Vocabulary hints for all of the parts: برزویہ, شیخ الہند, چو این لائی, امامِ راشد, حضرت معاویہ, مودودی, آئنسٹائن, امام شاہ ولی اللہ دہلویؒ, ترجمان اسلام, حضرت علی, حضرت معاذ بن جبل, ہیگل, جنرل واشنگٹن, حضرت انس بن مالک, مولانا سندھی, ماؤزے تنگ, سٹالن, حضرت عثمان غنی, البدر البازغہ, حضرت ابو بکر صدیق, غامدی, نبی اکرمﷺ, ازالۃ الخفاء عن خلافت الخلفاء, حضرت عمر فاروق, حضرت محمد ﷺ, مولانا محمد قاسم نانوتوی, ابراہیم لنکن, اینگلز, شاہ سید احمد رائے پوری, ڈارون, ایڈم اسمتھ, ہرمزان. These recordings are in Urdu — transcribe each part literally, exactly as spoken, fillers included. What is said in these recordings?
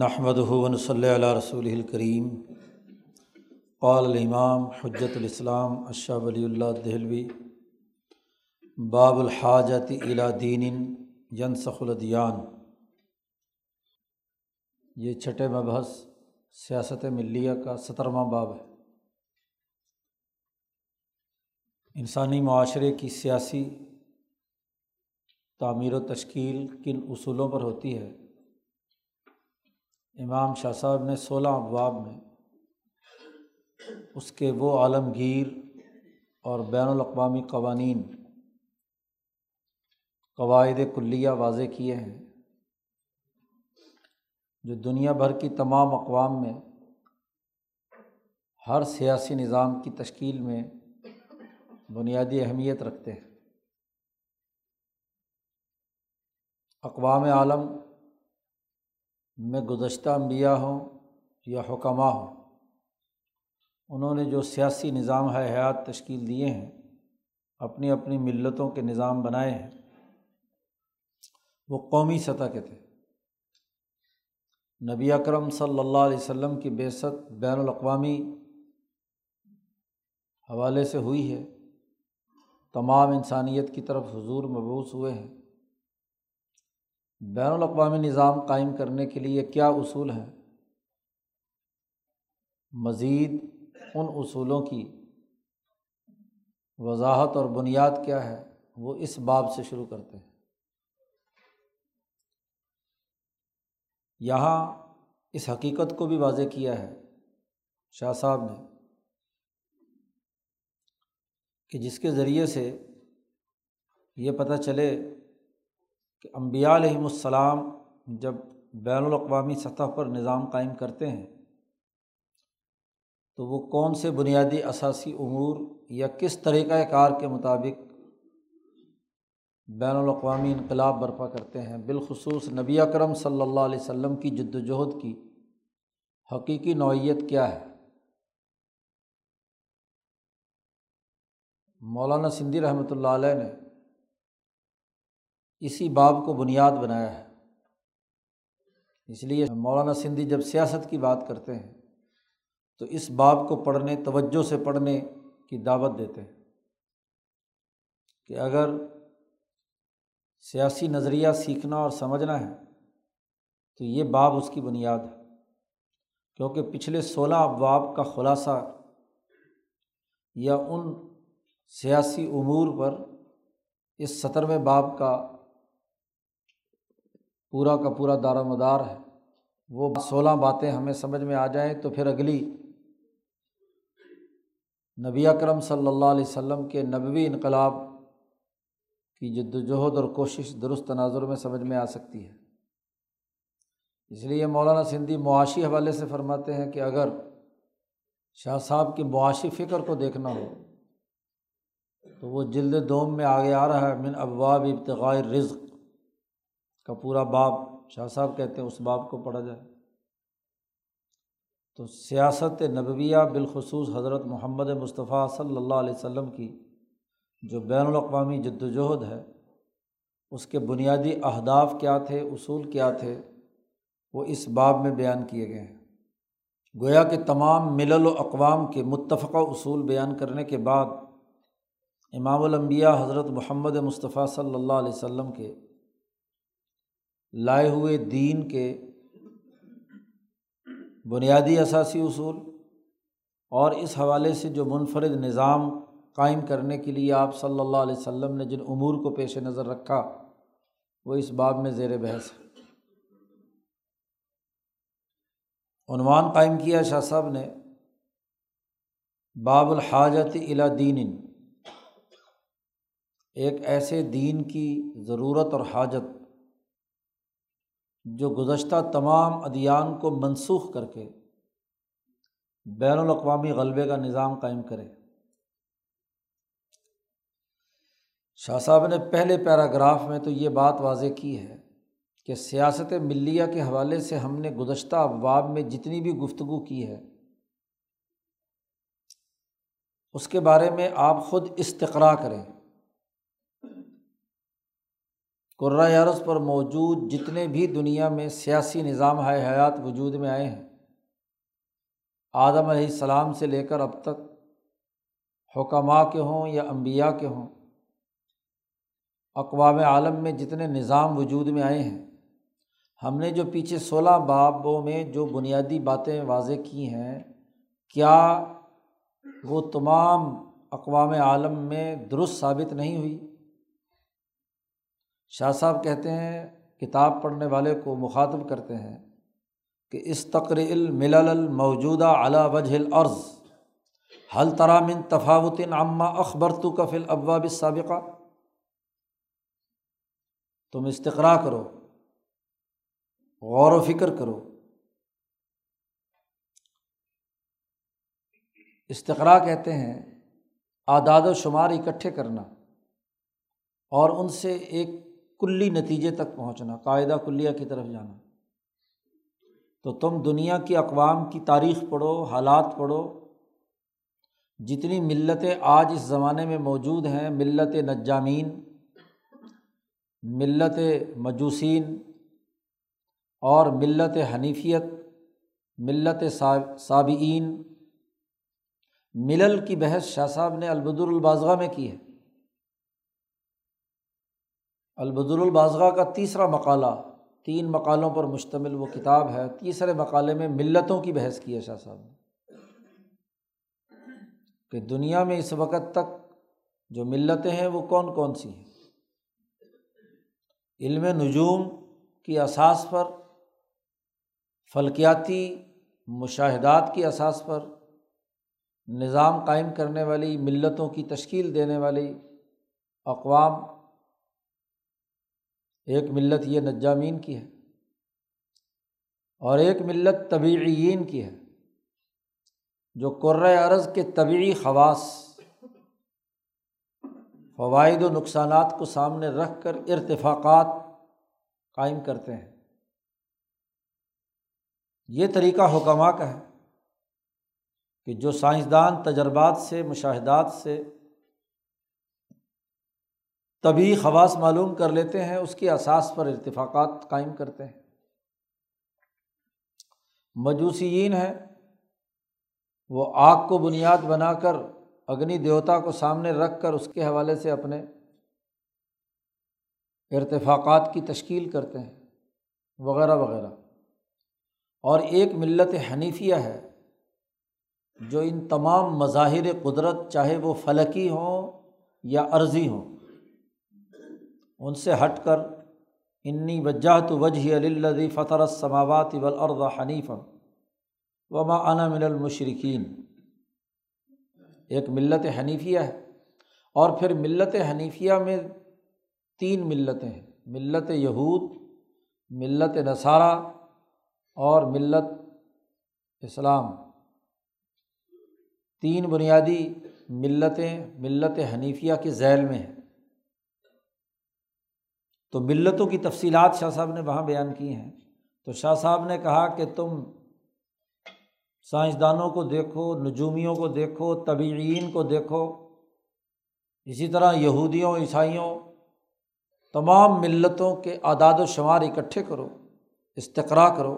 نحمدہ و نصلی علی رسولہ الکریم۔ قال الامام حجت الاسلام شاہ ولی اللہ دہلوی، باب الحاجت الی دین ینسخ الادیان۔ یہ چھٹے مبحث سیاست ملیہ کا سترواں باب ہے۔ انسانی معاشرے کی سیاسی تعمیر و تشکیل کن اصولوں پر ہوتی ہے؟ امام شاہ صاحب نے سولہ ابواب میں اس کے وہ عالمگیر اور بین الاقوامی قوانین، قواعد کلیہ واضح کیے ہیں جو دنیا بھر کی تمام اقوام میں ہر سیاسی نظام کی تشکیل میں بنیادی اہمیت رکھتے ہیں۔ اقوام عالم میں گزشتہ انبیاء ہوں یا حکماء ہوں، انہوں نے جو سیاسی نظام حیات تشکیل دیے ہیں، اپنی اپنی ملتوں کے نظام بنائے ہیں، وہ قومی سطح کے تھے۔ نبی اکرم صلی اللہ علیہ وسلم کی بعثت بین الاقوامی حوالے سے ہوئی ہے، تمام انسانیت کی طرف حضور مبعوث ہوئے ہیں۔ بین الاقوامی نظام قائم کرنے کے لیے کیا اصول ہیں؟ مزید ان اصولوں کی وضاحت اور بنیاد کیا ہے، وہ اس باب سے شروع کرتے ہیں۔ یہاں اس حقیقت کو بھی واضح کیا ہے شاہ صاحب نے کہ جس کے ذریعے سے یہ پتہ چلے کہ انبیاء علیہم السلام جب بین الاقوامی سطح پر نظام قائم کرتے ہیں تو وہ کون سے بنیادی اساسی امور یا کس طریقۂ کار کے مطابق بین الاقوامی انقلاب برپا کرتے ہیں، بالخصوص نبی اکرم صلی اللہ علیہ وسلم کی جد و جہد کی حقیقی نوعیت کیا ہے۔ مولانا سندھی رحمۃ اللہ علیہ نے اسی باب کو بنیاد بنایا ہے، اس لیے مولانا سندھی جب سیاست کی بات کرتے ہیں تو اس باب کو پڑھنے، توجہ سے پڑھنے کی دعوت دیتے ہیں کہ اگر سیاسی نظریہ سیکھنا اور سمجھنا ہے تو یہ باب اس کی بنیاد ہے، کیونکہ پچھلے سولہ ابواب کا خلاصہ یا ان سیاسی امور پر اس سترویں باب کا پورا کا پورا دار و مدار ہے۔ وہ سولہ باتیں ہمیں سمجھ میں آ جائیں تو پھر اگلی نبی اکرم صلی اللہ علیہ وسلم کے نبوی انقلاب کی جدوجہد اور کوشش درست تناظر میں سمجھ میں آ سکتی ہے۔ اس لیے مولانا سندھی معاشی حوالے سے فرماتے ہیں کہ اگر شاہ صاحب کی معاشی فکر کو دیکھنا ہو تو وہ جلد دوم میں آگے آ رہا ہے، من ابواب ابتغاء الرزق کا پورا باب، شاہ صاحب کہتے ہیں اس باب کو پڑھا جائے۔ تو سیاست نبویہ بالخصوص حضرت محمد مصطفیٰ صلی اللہ علیہ وسلم کی جو بین الاقوامی جد و جہد ہے، اس کے بنیادی اہداف کیا تھے، اصول کیا تھے، وہ اس باب میں بیان کیے گئے ہیں۔ گویا کہ تمام ملل و اقوام کے متفقہ اصول بیان کرنے کے بعد امام الانبیاء حضرت محمد مصطفیٰ صلی اللہ علیہ وسلم کے لائے ہوئے دین کے بنیادی اساسی اصول اور اس حوالے سے جو منفرد نظام قائم کرنے کے لیے آپ صلی اللہ علیہ وسلم نے جن امور کو پیش نظر رکھا، وہ اس باب میں زیر بحث ہے۔ عنوان قائم کیا شاہ صاحب نے، باب الحاجت الی دین، ایک ایسے دین کی ضرورت اور حاجت جو گزشتہ تمام ادیان کو منسوخ کر کے بین الاقوامی غلبے کا نظام قائم کرے۔ شاہ صاحب نے پہلے پیراگراف میں تو یہ بات واضح کی ہے کہ سیاست ملیہ کے حوالے سے ہم نے گزشتہ ابواب میں جتنی بھی گفتگو کی ہے، اس کے بارے میں آپ خود استقراء کریں، کرۂ ارض پر موجود جتنے بھی دنیا میں سیاسی نظام ہائے حیات وجود میں آئے ہیں، آدم علیہ السلام سے لے کر اب تک، حکماء کے ہوں یا انبیاء کے ہوں، اقوام عالم میں جتنے نظام وجود میں آئے ہیں، ہم نے جو پیچھے سولہ بابوں میں جو بنیادی باتیں واضح کی ہیں، کیا وہ تمام اقوام عالم میں درست ثابت نہیں ہوئی؟ شاہ صاحب کہتے ہیں، کتاب پڑھنے والے کو مخاطب کرتے ہیں کہ استقر الملل الموجودہ علی وجہ الارض هل ترى من تفاوت عما اخبرتك في الابواب السابقہ، تم استقراء کرو، غور و فکر کرو۔ استقراء کہتے ہیں اعداد و شمار اکٹھے کرنا اور ان سے ایک کلی نتیجے تک پہنچنا، قاعدہ کلیہ کی طرف جانا۔ تو تم دنیا کی اقوام کی تاریخ پڑھو، حالات پڑھو، جتنی ملتیں آج اس زمانے میں موجود ہیں، ملت نجامین، ملت مجوسین اور ملت حنیفیت، ملت سابعین، ملل کی بحث شاہ صاحب نے البدر البازغہ میں کی ہے۔ البدر البازغہ کا تیسرا مقالہ، تین مقالوں پر مشتمل وہ کتاب ہے، تیسرے مقالے میں ملتوں کی بحث کی ہے شاہ صاحب نے، کہ دنیا میں اس وقت تک جو ملتیں ہیں وہ کون کون سی ہیں۔ علم نجوم کی اساس پر، فلکیاتی مشاہدات کی اساس پر نظام قائم کرنے والی، ملتوں کی تشکیل دینے والی اقوام، ایک ملت یہ نجامین کی ہے اور ایک ملت طبعیین کی ہے، جو کرۂ ارض کے طبعی خواص، فوائد و نقصانات کو سامنے رکھ کر ارتفاقات قائم کرتے ہیں۔ یہ طریقہ حکماء کا ہے کہ جو سائنسدان تجربات سے، مشاہدات سے طبعی خواص معلوم کر لیتے ہیں، اس کے اساس پر ارتفاقات قائم کرتے ہیں۔ مجوسیین ہیں، وہ آگ کو بنیاد بنا کر، اگنی دیوتا کو سامنے رکھ کر اس کے حوالے سے اپنے ارتفاقات کی تشکیل کرتے ہیں، وغیرہ وغیرہ۔ اور ایک ملت حنیفیہ ہے جو ان تمام مظاہر قدرت، چاہے وہ فلکی ہوں یا ارضی ہوں، ان سے ہٹ کر انی وجہت وجہی للذی فطر السماوات والارض حنیفا وما انا من المشرکین، ایک ملت حنیفیہ ہے۔ اور پھر ملت حنیفیہ میں تین ملتیں ہیں، ملت یہود، ملت نصارہ اور ملت اسلام، تین بنیادی ملتیں ملت حنیفیہ کے ذیل میں ہیں۔ تو ملتوں کی تفصیلات شاہ صاحب نے وہاں بیان کی ہیں۔ تو شاہ صاحب نے کہا کہ تم سائنسدانوں کو دیکھو، نجومیوں کو دیکھو، طبعیین کو دیکھو، اسی طرح یہودیوں، عیسائیوں، تمام ملتوں کے اعداد و شمار اکٹھے کرو، استقراء کرو۔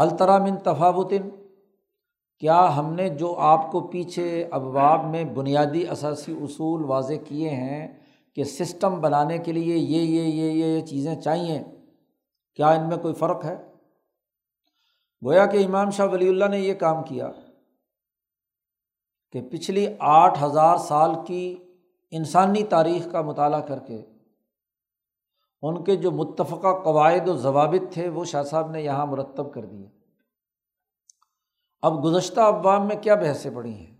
هل ترى من تفاوت، کیا ہم نے جو آپ کو پیچھے ابواب میں بنیادی اساسی اصول واضح کیے ہیں کہ سسٹم بنانے کے لیے یہ یہ یہ یہ یہ چیزیں چاہیے، کیا ان میں کوئی فرق ہے؟ گویا کہ امام شاہ ولی اللہ نے یہ کام کیا کہ پچھلی آٹھ ہزار سال کی انسانی تاریخ کا مطالعہ کر کے ان کے جو متفقہ قواعد و ضوابط تھے وہ شاہ صاحب نے یہاں مرتب کر دیے۔ اب گزشتہ ابواب میں کیا بحثیں پڑی ہیں،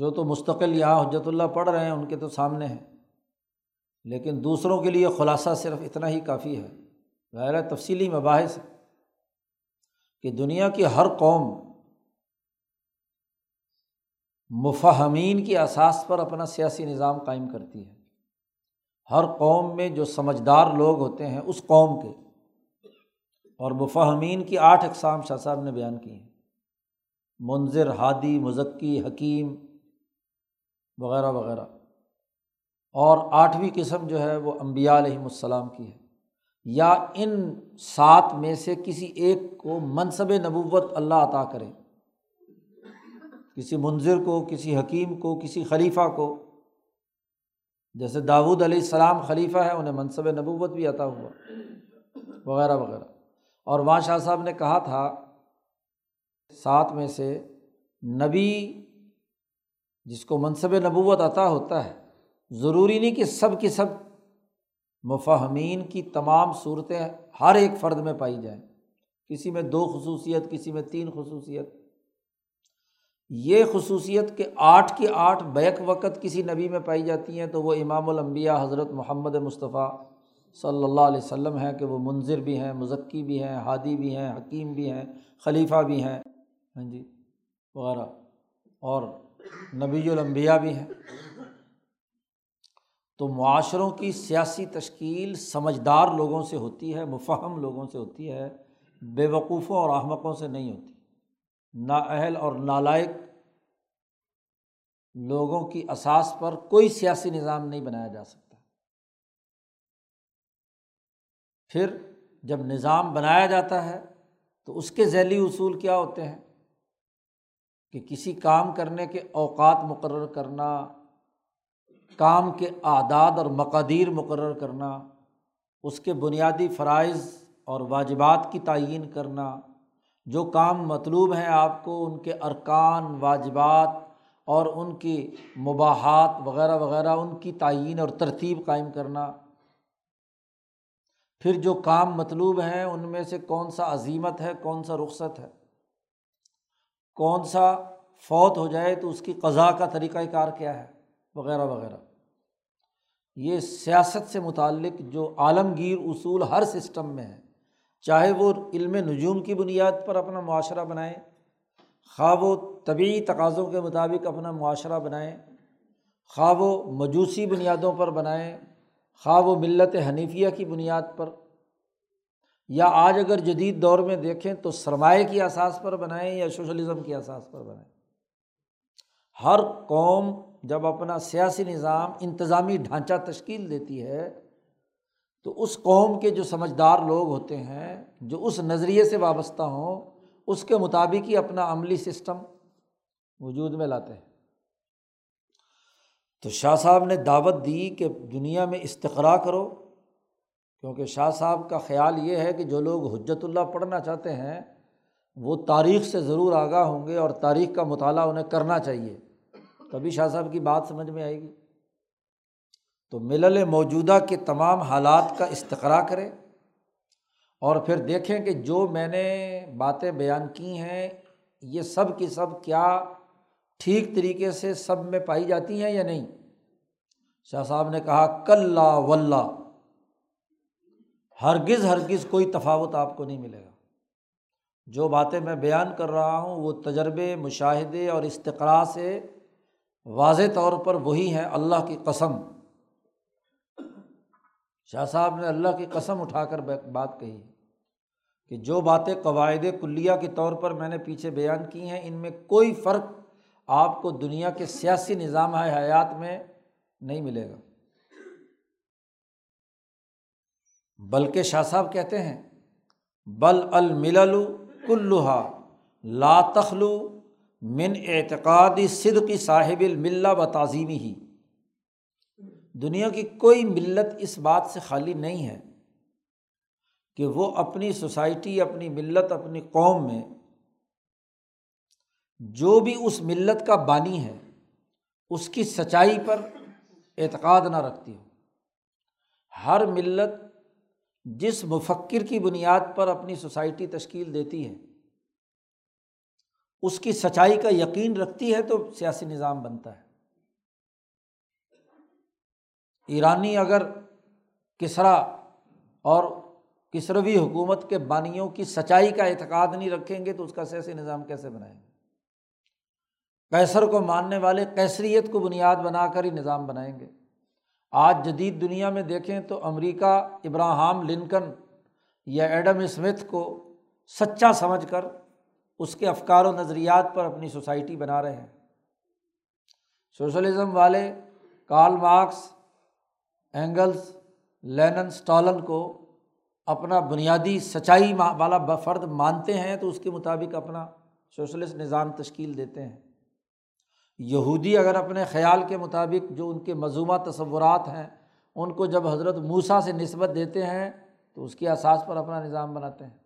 جو تو مستقل یہاں حجت اللہ پڑھ رہے ہیں ان کے تو سامنے ہیں، لیکن دوسروں کے لیے خلاصہ صرف اتنا ہی کافی ہے، غیر تفصیلی مباحث ہے کہ دنیا کی ہر قوم مفاہمین کی اساس پر اپنا سیاسی نظام قائم کرتی ہے۔ ہر قوم میں جو سمجھدار لوگ ہوتے ہیں اس قوم کے، اور مفاہمین کی آٹھ اقسام شاہ صاحب نے بیان کی ہیں، منذر، ہادی، مزکی، حکیم، وغیرہ وغیرہ۔ اور آٹھویں قسم جو ہے وہ انبیاء علیہم السلام کی ہے، یا ان سات میں سے کسی ایک کو منصب نبوت اللہ عطا کرے، کسی منذر کو، کسی حکیم کو، کسی خلیفہ کو، جیسے داؤد علیہ السلام خلیفہ ہے انہیں منصب نبوت بھی عطا ہوا وغیرہ وغیرہ۔ اور وہاں شاہ صاحب نے کہا تھا سات میں سے نبی جس کو منصب نبوت عطا ہوتا ہے، ضروری نہیں کہ سب کی سب مفاہمین کی تمام صورتیں ہر ایک فرد میں پائی جائیں، کسی میں دو خصوصیت، کسی میں تین خصوصیت، یہ خصوصیت کہ آٹھ کی آٹھ بیک وقت کسی نبی میں پائی جاتی ہیں، تو وہ امام الانبیاء حضرت محمد مصطفیٰ صلی اللہ علیہ وسلم ہیں کہ وہ منذر بھی ہیں، مزکی بھی ہیں، ہادی بھی ہیں، حکیم بھی ہیں، خلیفہ بھی ہیں، ہاں جی وغیرہ، اور نبی الانبیاء بھی ہیں۔ تو معاشروں کی سیاسی تشکیل سمجھدار لوگوں سے ہوتی ہے، مفہم لوگوں سے ہوتی ہے، بے وقوفوں اور احمقوں سے نہیں ہوتی۔ نااہل اور نالائق لوگوں کی اساس پر کوئی سیاسی نظام نہیں بنایا جا سکتا۔ پھر جب نظام بنایا جاتا ہے تو اس کے ذیلی اصول کیا ہوتے ہیں کہ کسی کام کرنے کے اوقات مقرر کرنا، کام کے اعداد اور مقادیر مقرر کرنا، اس کے بنیادی فرائض اور واجبات کی تعیین کرنا، جو کام مطلوب ہیں آپ کو ان کے ارکان، واجبات اور ان کی مباحات وغیرہ وغیرہ، ان کی تعیین اور ترتیب قائم کرنا، پھر جو کام مطلوب ہیں ان میں سے کون سا عزیمت ہے، کون سا رخصت ہے، کون سا فوت ہو جائے تو اس کی قضاء کا طریقہ کار کیا ہے وغیرہ وغیرہ۔ یہ سیاست سے متعلق جو عالمگیر اصول ہر سسٹم میں ہے، چاہے وہ علم نجوم کی بنیاد پر اپنا معاشرہ بنائیں، خواہ وہ طبعی تقاضوں کے مطابق اپنا معاشرہ بنائیں، خواہ وہ مجوسی بنیادوں پر بنائیں، خواہ وہ ملت حنیفیہ کی بنیاد پر، یا آج اگر جدید دور میں دیکھیں تو سرمایہ کی اساس پر بنائیں یا سوشلزم کی اساس پر بنائیں۔ ہر قوم جب اپنا سیاسی نظام، انتظامی ڈھانچہ تشکیل دیتی ہے تو اس قوم کے جو سمجھدار لوگ ہوتے ہیں، جو اس نظریے سے وابستہ ہوں، اس کے مطابق ہی اپنا عملی سسٹم وجود میں لاتے ہیں۔ تو شاہ صاحب نے دعوت دی کہ دنیا میں استقراء کرو، کیونکہ شاہ صاحب کا خیال یہ ہے کہ جو لوگ حجت اللہ پڑھنا چاہتے ہیں وہ تاریخ سے ضرور آگاہ ہوں گے اور تاریخ کا مطالعہ انہیں کرنا چاہیے، تبھی شاہ صاحب کی بات سمجھ میں آئے گی۔ تو ملل موجودہ کے تمام حالات کا استقراء کریں اور پھر دیکھیں کہ جو میں نے باتیں بیان کی ہیں یہ سب کی سب کیا ٹھیک طریقے سے سب میں پائی جاتی ہیں یا نہیں۔ شاہ صاحب نے کہا کلا واللہ، ہرگز ہرگز کوئی تفاوت آپ کو نہیں ملے گا۔ جو باتیں میں بیان کر رہا ہوں وہ تجربے، مشاہدے اور استقراء سے واضح طور پر وہی ہیں، اللہ کی قسم۔ شاہ صاحب نے اللہ کی قسم اٹھا کر بات کہی کہ جو باتیں قواعد کلیہ کے طور پر میں نے پیچھے بیان کی ہیں ان میں کوئی فرق آپ کو دنیا کے سیاسی نظام حیات میں نہیں ملے گا۔ بلکہ شاہ صاحب کہتے ہیں بل الملل کلھا لا تخلو من اعتقادی صدق صاحب الملہ و تعظیمی ہی، دنیا کی کوئی ملت اس بات سے خالی نہیں ہے کہ وہ اپنی سوسائٹی، اپنی ملت، اپنی قوم میں جو بھی اس ملت کا بانی ہے اس کی سچائی پر اعتقاد نہ رکھتی ہو۔ ہر ملت جس مفکر کی بنیاد پر اپنی سوسائٹی تشکیل دیتی ہے اس کی سچائی کا یقین رکھتی ہے تو سیاسی نظام بنتا ہے۔ ایرانی اگر کسرا اور کسروی حکومت کے بانیوں کی سچائی کا اعتقاد نہیں رکھیں گے تو اس کا سیاسی نظام کیسے بنائیں گے؟ قیصر کو ماننے والے قیصریت کو بنیاد بنا کر ہی نظام بنائیں گے۔ آج جدید دنیا میں دیکھیں تو امریکہ ابراہیم لنکن یا ایڈم اسمتھ کو سچا سمجھ کر اس کے افکار و نظریات پر اپنی سوسائٹی بنا رہے ہیں۔ سوشلزم والے Karl Marx اینگلز، Lenin, سٹالن کو اپنا بنیادی سچائی والا فرد مانتے ہیں تو اس کے مطابق اپنا سوشلسٹ نظام تشکیل دیتے ہیں۔ یہودی اگر اپنے خیال کے مطابق جو ان کے مذمومہ تصورات ہیں ان کو جب حضرت موسیٰ سے نسبت دیتے ہیں تو اس کے اساس پر اپنا نظام بناتے ہیں۔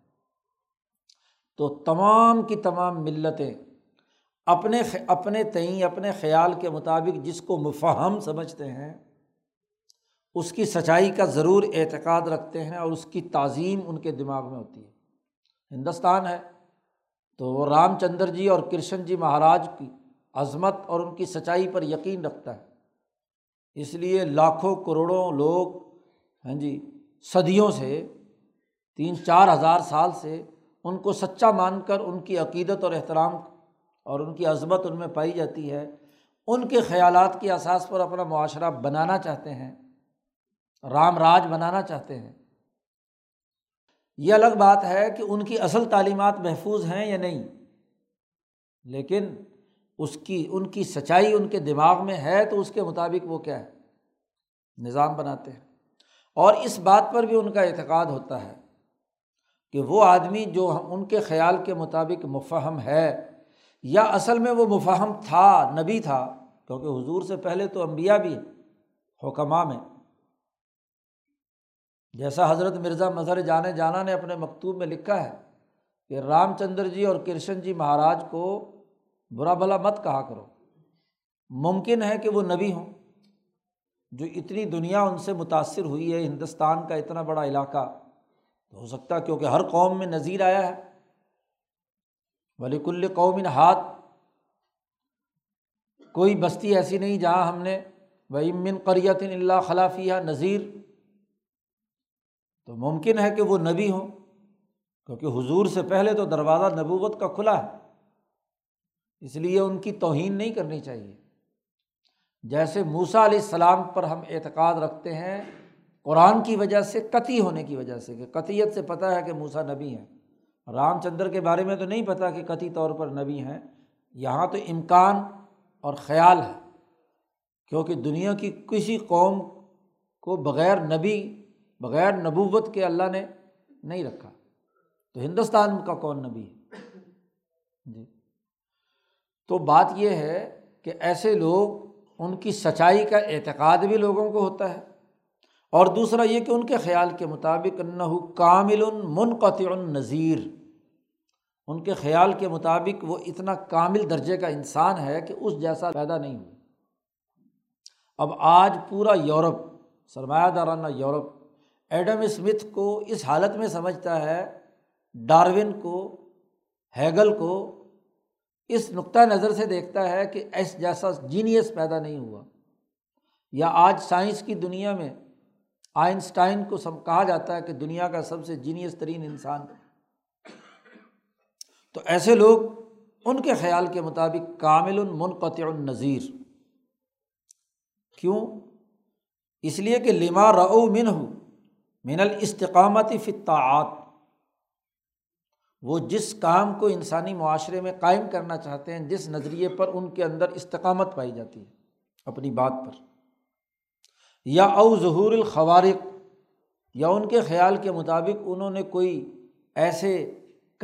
تو تمام کی تمام ملتیں اپنے اپنے تئیں اپنے خیال کے مطابق جس کو مفہوم سمجھتے ہیں اس کی سچائی کا ضرور اعتقاد رکھتے ہیں اور اس کی تعظیم ان کے دماغ میں ہوتی ہے۔ ہندوستان ہے تو وہ رام چندر جی اور کرشن جی مہاراج کی عظمت اور ان کی سچائی پر یقین رکھتا ہے، اس لیے لاکھوں کروڑوں لوگ ہاں جی صدیوں سے تین چار ہزار سال سے ان کو سچا مان کر ان کی عقیدت اور احترام اور ان کی عظمت ان میں پائی جاتی ہے۔ ان کے خیالات کے اساس پر اپنا معاشرہ بنانا چاہتے ہیں، رام راج بنانا چاہتے ہیں۔ یہ الگ بات ہے کہ ان کی اصل تعلیمات محفوظ ہیں یا نہیں، لیکن اس کی ان کی سچائی ان کے دماغ میں ہے تو اس کے مطابق وہ کیا ہے نظام بناتے ہیں۔ اور اس بات پر بھی ان کا اعتقاد ہوتا ہے کہ وہ آدمی جو ان کے خیال کے مطابق مفہم ہے یا اصل میں وہ مفہم تھا، نبی تھا، کیونکہ حضور سے پہلے تو انبیاء بھی حکماء میں، جیسا حضرت مرزا مظہر جانے جانا نے اپنے مکتوب میں لکھا ہے کہ رام چندر جی اور کرشن جی مہاراج کو برا بھلا مت کہا کرو، ممکن ہے کہ وہ نبی ہوں۔ جو اتنی دنیا ان سے متاثر ہوئی ہے، ہندوستان کا اتنا بڑا علاقہ ہو سکتا ہے، کیونکہ ہر قوم میں نذیر آیا ہے، وَلِكُلِّ قَوْمٍ ہاتھ، کوئی بستی ایسی نہیں جہاں ہم نے وَإِن مِّن قَرْيَةٍ إِلَّا خَلَا فِيهَا نذیر، تو ممکن ہے کہ وہ نبی ہوں، کیونکہ حضور سے پہلے تو دروازہ نبوت کا کھلا ہے، اس لیے ان کی توہین نہیں کرنی چاہیے۔ جیسے موسیٰ علیہ السلام پر ہم اعتقاد رکھتے ہیں قرآن کی وجہ سے، قطعی ہونے کی وجہ سے، کہ قطعیت سے پتہ ہے کہ موسیٰ نبی ہیں۔ رام چندر کے بارے میں تو نہیں پتہ کہ قطعی طور پر نبی ہیں، یہاں تو امکان اور خیال ہے، کیونکہ دنیا کی کسی قوم کو بغیر نبی بغیر نبوت کے اللہ نے نہیں رکھا، تو ہندوستان کا کون نبی ہے جی؟ تو بات یہ ہے کہ ایسے لوگ ان کی سچائی کا اعتقاد بھی لوگوں کو ہوتا ہے، اور دوسرا یہ کہ ان کے خیال کے مطابق انہ کامل منقطع نذیر، ان کے خیال کے مطابق وہ اتنا کامل درجے کا انسان ہے کہ اس جیسا پیدا نہیں ہوا۔ اب آج پورا یورپ، سرمایہ دارانہ یورپ، ایڈم اسمتھ کو اس حالت میں سمجھتا ہے، ڈارون کو، ہیگل کو اس نقطہ نظر سے دیکھتا ہے کہ ایس جیسا جینیس پیدا نہیں ہوا۔ یا آج سائنس کی دنیا میں آئنسٹائن کو سب کہا جاتا ہے کہ دنیا کا سب سے جینیس ترین انسان، تو ایسے لوگ ان کے خیال کے مطابق کامل منقطع النذیر۔ کیوں؟ اس لیے کہ لما رأوا منہ من الاستقامت فی الطاعات، وہ جس کام کو انسانی معاشرے میں قائم کرنا چاہتے ہیں، جس نظریے پر ان کے اندر استقامت پائی جاتی ہے اپنی بات پر، یا او ظہور الخوارق، یا ان کے خیال کے مطابق انہوں نے کوئی ایسے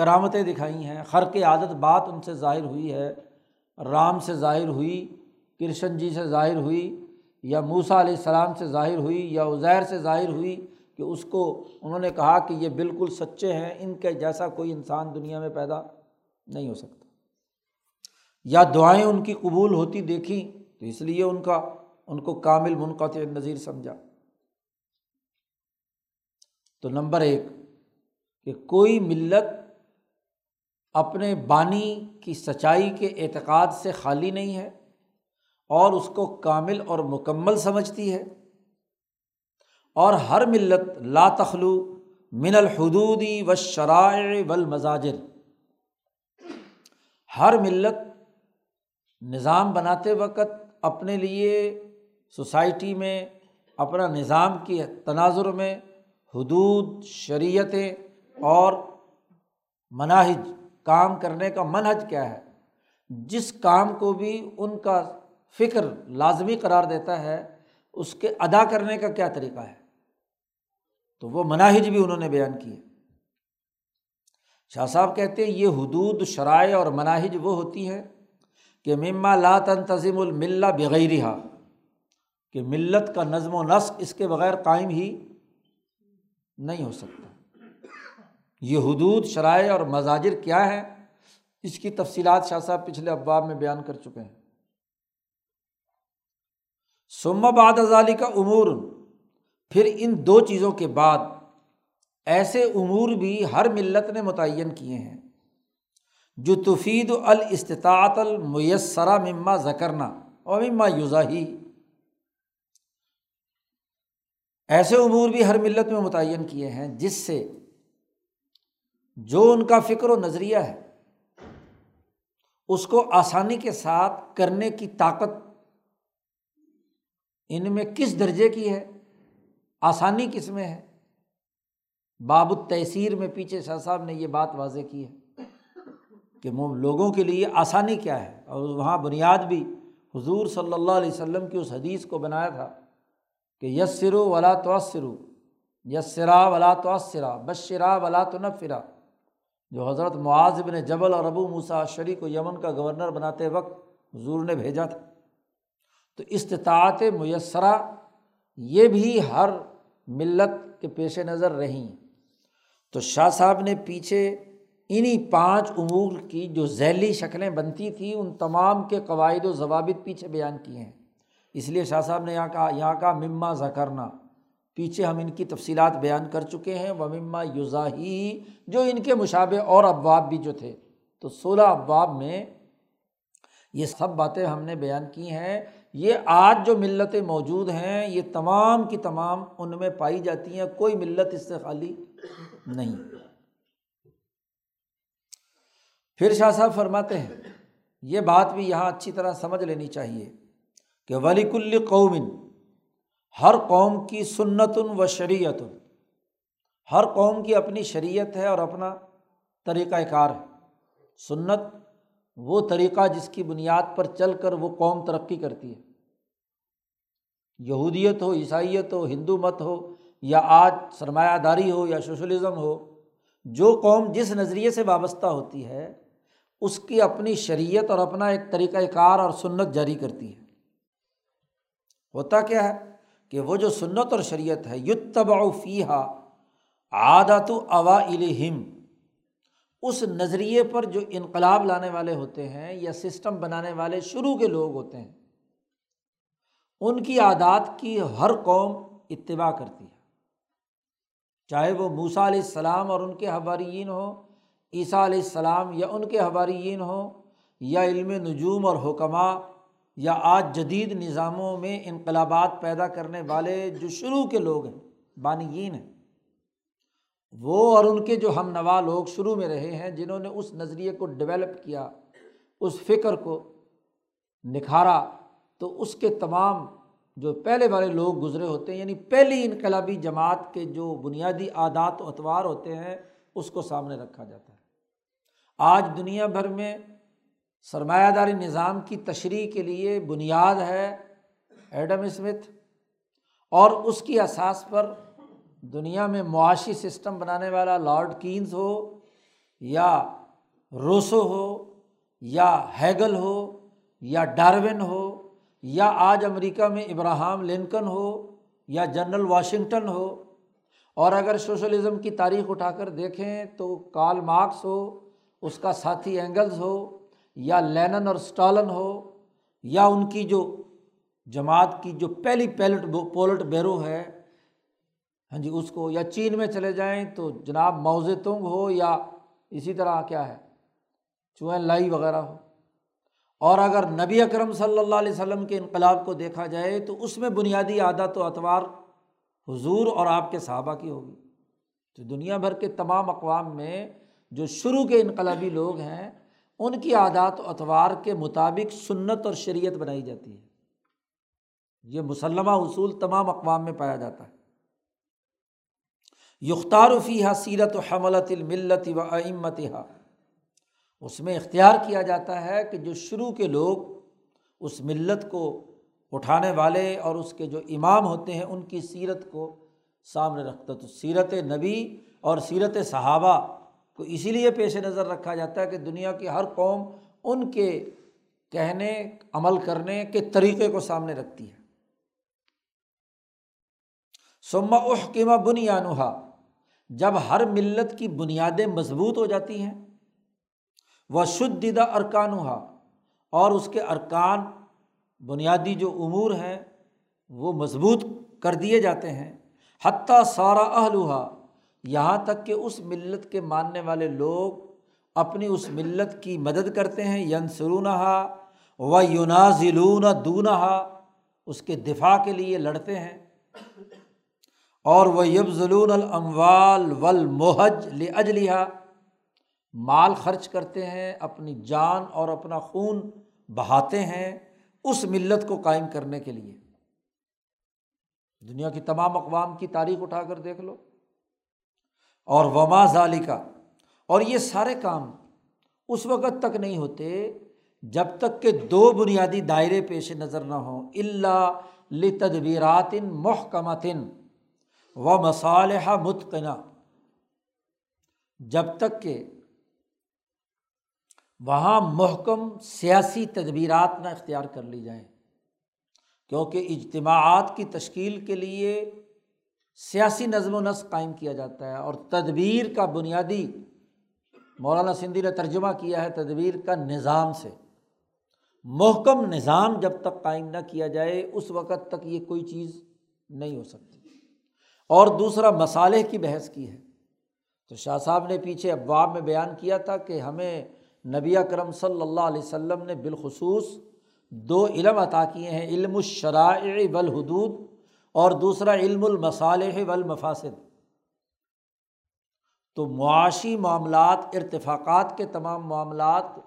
کرامتیں دکھائی ہیں، خرق عادت بات ان سے ظاہر ہوئی ہے، رام سے ظاہر ہوئی، کرشن جی سے ظاہر ہوئی، یا موسیٰ علیہ السلام سے ظاہر ہوئی، یا عزیر سے ظاہر ہوئی، کہ اس کو انہوں نے کہا کہ یہ بالکل سچے ہیں، ان کے جیسا کوئی انسان دنیا میں پیدا نہیں ہو سکتا۔ یا دعائیں ان کی قبول ہوتی دیکھیں، تو اس لیے ان کا ان کو کامل منقطع النذیر سمجھا۔ تو نمبر ایک کہ کوئی ملت اپنے بانی کی سچائی کے اعتقاد سے خالی نہیں ہے اور اس کو کامل اور مکمل سمجھتی ہے، اور ہر ملت لا تخلو من الحدود والشرائع والمزاجر، ہر ملت نظام بناتے وقت اپنے لیے سوسائٹی میں اپنا نظام کی تناظر میں حدود، شریعتیں اور مناہج، کام کرنے کا منہج کیا ہے، جس کام کو بھی ان کا فکر لازمی قرار دیتا ہے اس کے ادا کرنے کا کیا طریقہ ہے، تو وہ مناہج بھی انہوں نے بیان کیے۔ شاہ صاحب کہتے ہیں یہ حدود، شرائع اور مناہج وہ ہوتی ہیں کہ مما لا تنتظم الملہ بغیرہا، کہ ملت کا نظم و نسق اس کے بغیر قائم ہی نہیں ہو سکتا۔ یہ حدود، شرائع اور مزاجر کیا ہیں، اس کی تفصیلات شاہ صاحب پچھلے ابواب میں بیان کر چکے ہیں۔ ثم بعد ذالک امور، پھر ان دو چیزوں کے بعد ایسے امور بھی ہر ملت نے متعین کیے ہیں جو تفید الاستطاعت المیسرہ مما ذکرنا اور مما یزاہی، ایسے امور بھی ہر ملت میں متعین کیے ہیں جس سے جو ان کا فکر و نظریہ ہے اس کو آسانی کے ساتھ کرنے کی طاقت ان میں کس درجے کی ہے، آسانی کس میں ہے۔ باب التیسیر میں پیچھے شاہ صاحب نے یہ بات واضح کی ہے کہ لوگوں کے لیے آسانی کیا ہے، اور وہاں بنیاد بھی حضور صلی اللہ علیہ وسلم کی اس حدیث کو بنایا تھا کہ یسرو ولا تعسرو، یسرا ولا تعسرا، بشرا ولا تنفرا، جو حضرت معاذ بن جبل اور ابو موسی اشعری کو یمن کا گورنر بناتے وقت حضور نے بھیجا تھا۔ تو استطاعت میسرہ یہ بھی ہر ملت کے پیش نظر رہیں۔ تو شاہ صاحب نے پیچھے انہی پانچ امور کی جو ذیلی شکلیں بنتی تھیں ان تمام کے قواعد و ضوابط پیچھے بیان کیے ہیں، اس لیے شاہ صاحب نے یہاں کہا یہاں کا مما ذکرنا، پیچھے ہم ان کی تفصیلات بیان کر چکے ہیں، و مما یزاہی، جو ان کے مشابہ اور ابواب بھی جو تھے، تو سولہ ابواب میں یہ سب باتیں ہم نے بیان کی ہیں۔ یہ آج جو ملتیں موجود ہیں یہ تمام کی تمام ان میں پائی جاتی ہیں، کوئی ملت اس سے خالی نہیں۔ پھر شاہ صاحب فرماتے ہیں یہ بات بھی یہاں اچھی طرح سمجھ لینی چاہیے کہ وَلِكُلِّ قَوْمٍ، ہر قوم کی سنتٌ و شریعتٌ، ہر قوم کی اپنی شریعت ہے اور اپنا طریقۂ کار ہے۔ سنت وہ طریقہ جس کی بنیاد پر چل کر وہ قوم ترقی کرتی ہے، یہودیت ہو، عیسائیت ہو، ہندو مت ہو، یا آج سرمایہ داری ہو یا سوشلزم ہو، جو قوم جس نظریے سے وابستہ ہوتی ہے اس کی اپنی شریعت اور اپنا ایک طریقہ کار اور سنت جاری کرتی ہے۔ ہوتا کیا ہے کہ وہ جو سنت اور شریعت ہے، یتبع فیہا عادت اوائلہم، اس نظریے پر جو انقلاب لانے والے ہوتے ہیں یا سسٹم بنانے والے شروع کے لوگ ہوتے ہیں ان کی عادات کی ہر قوم اتباع کرتی ہے، چاہے وہ موسیٰ علیہ السلام اور ان کے حواریین ہوں، عیسیٰ علیہ السلام یا ان کے حواریین ہوں، یا علم نجوم اور حکماء، یا آج جدید نظاموں میں انقلابات پیدا کرنے والے جو شروع کے لوگ ہیں، بانیین ہیں، وہ اور ان کے جو ہم نوا لوگ شروع میں رہے ہیں جنہوں نے اس نظریے کو ڈیولپ کیا، اس فکر کو نکھارا، تو اس کے تمام جو پہلے والے لوگ گزرے ہوتے ہیں، یعنی پہلی انقلابی جماعت کے جو بنیادی عادات و اطوار ہوتے ہیں اس کو سامنے رکھا جاتا ہے۔ آج دنیا بھر میں سرمایہ داری نظام کی تشریح کے لیے بنیاد ہے ایڈم اسمتھ، اور اس کی اساس پر دنیا میں معاشی سسٹم بنانے والا لارڈ کینز ہو یا روسو ہو یا ہیگل ہو یا ڈارون ہو، یا آج امریکہ میں ابراہیم لنکن ہو یا جنرل واشنگٹن ہو، اور اگر سوشلزم کی تاریخ اٹھا کر دیکھیں تو کارل مارکس ہو، اس کا ساتھی اینگلز ہو، یا لینن اور سٹالن ہو، یا ان کی جو جماعت کی جو پہلی پیلٹ پولٹ بیرو ہے، ہاں جی اس کو، یا چین میں چلے جائیں تو جناب ماؤزے تنگ ہو، یا اسی طرح کیا ہے چو این لائی وغیرہ ہو۔ اور اگر نبی اکرم صلی اللہ علیہ وسلم کے انقلاب کو دیکھا جائے تو اس میں بنیادی عادات و اطوار حضور اور آپ کے صحابہ کی ہوگی۔ تو دنیا بھر کے تمام اقوام میں جو شروع کے انقلابی لوگ ہیں ان کی عادات و اطوار کے مطابق سنت اور شریعت بنائی جاتی ہے، یہ مسلمہ اصول تمام اقوام میں پایا جاتا ہے۔ یختار فیہا سیرت حملت الملت و ائمتہا، اس میں اختیار کیا جاتا ہے کہ جو شروع کے لوگ اس ملت کو اٹھانے والے اور اس کے جو امام ہوتے ہیں ان کی سیرت کو سامنے رکھتا، تو سیرت نبی اور سیرت صحابہ کو اسی لیے پیش نظر رکھا جاتا ہے کہ دنیا کی ہر قوم ان کے کہنے، عمل کرنے کے طریقے کو سامنے رکھتی ہے۔ ثم احکم بنیانہا، جب ہر ملت کی بنیادیں مضبوط ہو جاتی ہیں، وشدد ارکانہا، اور اس کے ارکان، بنیادی جو امور ہیں وہ مضبوط کر دیے جاتے ہیں، حتیٰ سارا اہلہا، یہاں تک کہ اس ملت کے ماننے والے لوگ اپنی اس ملت کی مدد کرتے ہیں، ینصرونہا وینازلون دونہا، اس کے دفاع کے لیے لڑتے ہیں، اور وَيَبْذُلُونَ الْأَمْوَالَ وَالْمُهَجَ لِأَجْلِهَا، مال خرچ کرتے ہیں، اپنی جان اور اپنا خون بہاتے ہیں اس ملت کو قائم کرنے کے لیے۔ دنیا کی تمام اقوام کی تاریخ اٹھا کر دیکھ لو، اور وَمَا ذَلِكَ، اور یہ سارے کام اس وقت تک نہیں ہوتے جب تک کہ دو بنیادی دائرے پیش نظر نہ ہوں، إِلَّا لِتَدْبِيرَاتٍ مُحْكَمَةٍ و مصالح متقنہ، جب تک کہ وہاں محکم سیاسی تدبیرات نہ اختیار کر لی جائیں، کیونکہ اجتماعات کی تشکیل کے لیے سیاسی نظم و نسق قائم کیا جاتا ہے، اور تدبیر کا بنیادی، مولانا سندھی نے ترجمہ کیا ہے تدبیر کا نظام سے، محکم نظام جب تک قائم نہ کیا جائے اس وقت تک یہ کوئی چیز نہیں ہو سکتی۔ اور دوسرا مصالح کی بحث کی ہے، تو شاہ صاحب نے پیچھے ابواب میں بیان کیا تھا کہ ہمیں نبی اکرم صلی اللہ علیہ وسلم نے بالخصوص دو علم عطا کیے ہیں، علم الشرائع والحدود اور دوسرا علم المصالح والمفاسد۔ تو معاشی معاملات، ارتفاقات کے تمام معاملات،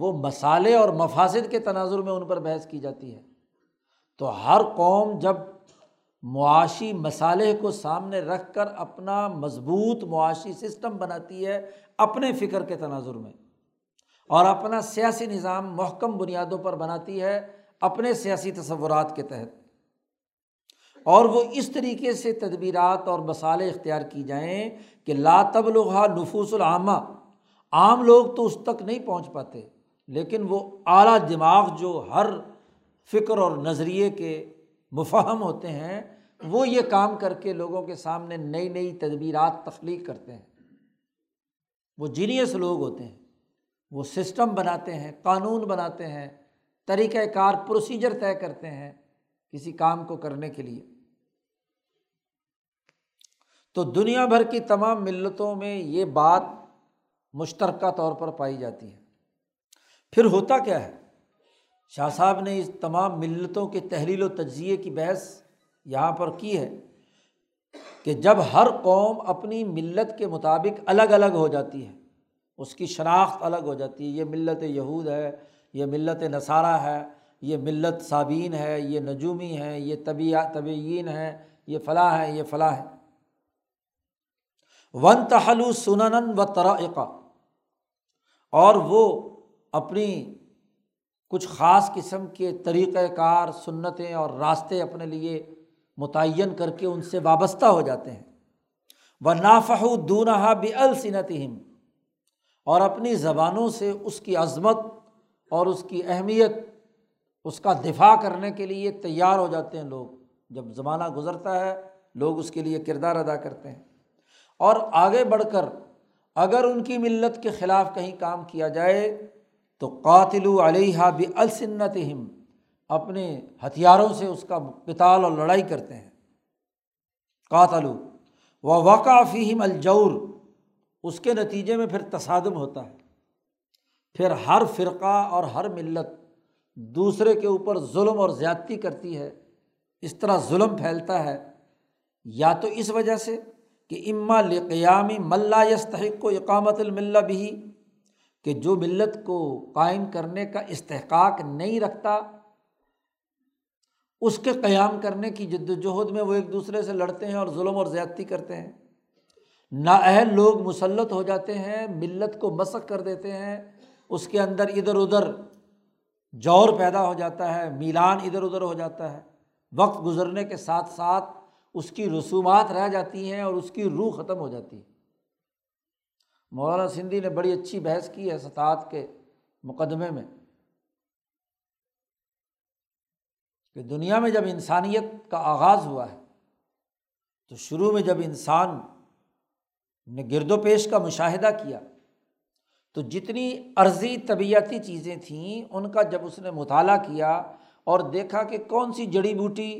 وہ مصالح اور مفاسد کے تناظر میں ان پر بحث کی جاتی ہے۔ تو ہر قوم جب معاشی مصالح کو سامنے رکھ کر اپنا مضبوط معاشی سسٹم بناتی ہے اپنے فکر کے تناظر میں، اور اپنا سیاسی نظام محکم بنیادوں پر بناتی ہے اپنے سیاسی تصورات کے تحت، اور وہ اس طریقے سے تدبیرات اور مصالح اختیار کی جائیں کہ لا تبلغھا نفوس العامہ، عام لوگ تو اس تک نہیں پہنچ پاتے، لیکن وہ اعلیٰ دماغ جو ہر فکر اور نظریے کے مفہم ہوتے ہیں وہ یہ کام کر کے لوگوں کے سامنے نئی نئی تدبیرات تخلیق کرتے ہیں۔ وہ جینیس لوگ ہوتے ہیں، وہ سسٹم بناتے ہیں، قانون بناتے ہیں، طریقہ کار، پروسیجر طے کرتے ہیں کسی کام کو کرنے کے لیے۔ تو دنیا بھر کی تمام ملتوں میں یہ بات مشترکہ طور پر پائی جاتی ہے۔ پھر ہوتا کیا ہے؟ شاہ صاحب نے اس تمام ملتوں کے تحلیل و تجزیے کی بحث یہاں پر کی ہے کہ جب ہر قوم اپنی ملت کے مطابق الگ الگ ہو جاتی ہے، اس کی شناخت الگ ہو جاتی ہے، یہ ملت یہود ہے، یہ ملت نصارہ ہے، یہ ملت صابین ہے، یہ نجومی ہے، یہ طبیعین ہے، یہ فلاں ہے، یہ فلاں ہے۔ وَانْتَحَلُوا سُنَنًا وَطَرَائِقًا، اور وہ اپنی کچھ خاص قسم کے طریقہ کار، سنتیں اور راستے اپنے لیے متعین کر کے ان سے وابستہ ہو جاتے ہیں۔ وَنَافَحُوا دُونَهَا بِأَلْسِنَتِهِمْ، اور اپنی زبانوں سے اس کی عظمت اور اس کی اہمیت، اس کا دفاع کرنے کے لیے تیار ہو جاتے ہیں لوگ۔ جب زمانہ گزرتا ہے لوگ اس کے لیے کردار ادا کرتے ہیں، اور آگے بڑھ کر اگر ان کی ملت کے خلاف کہیں کام کیا جائے تو قاتلوا علیہا بالسنتہم، اپنے ہتھیاروں سے اس کا قتال اور لڑائی کرتے ہیں۔ قاتلوا ووقع فیہم الجور، اس کے نتیجے میں پھر تصادم ہوتا ہے، پھر ہر فرقہ اور ہر ملت دوسرے کے اوپر ظلم اور زیادتی کرتی ہے۔ اس طرح ظلم پھیلتا ہے، یا تو اس وجہ سے کہ اما لقیام من لا یستحق اقامت الملہ بہ، کہ جو ملت کو قائم کرنے کا استحقاق نہیں رکھتا اس کے قیام کرنے کی جد و جہد میں وہ ایک دوسرے سے لڑتے ہیں اور ظلم اور زیادتی کرتے ہیں، نااہل لوگ مسلط ہو جاتے ہیں، ملت کو مسخ کر دیتے ہیں، اس کے اندر ادھر ادھر جور پیدا ہو جاتا ہے، میلان ادھر ادھر ہو جاتا ہے، وقت گزرنے کے ساتھ ساتھ اس کی رسومات رہ جاتی ہیں اور اس کی روح ختم ہو جاتی ہے۔ مولانا سندھی نے بڑی اچھی بحث کی ہے ستات کے مقدمے میں کہ دنیا میں جب انسانیت کا آغاز ہوا ہے تو شروع میں جب انسان نے گرد و پیش کا مشاہدہ کیا تو جتنی عرضی طبیعتی چیزیں تھیں ان کا جب اس نے مطالعہ کیا اور دیکھا کہ کون سی جڑی بوٹی،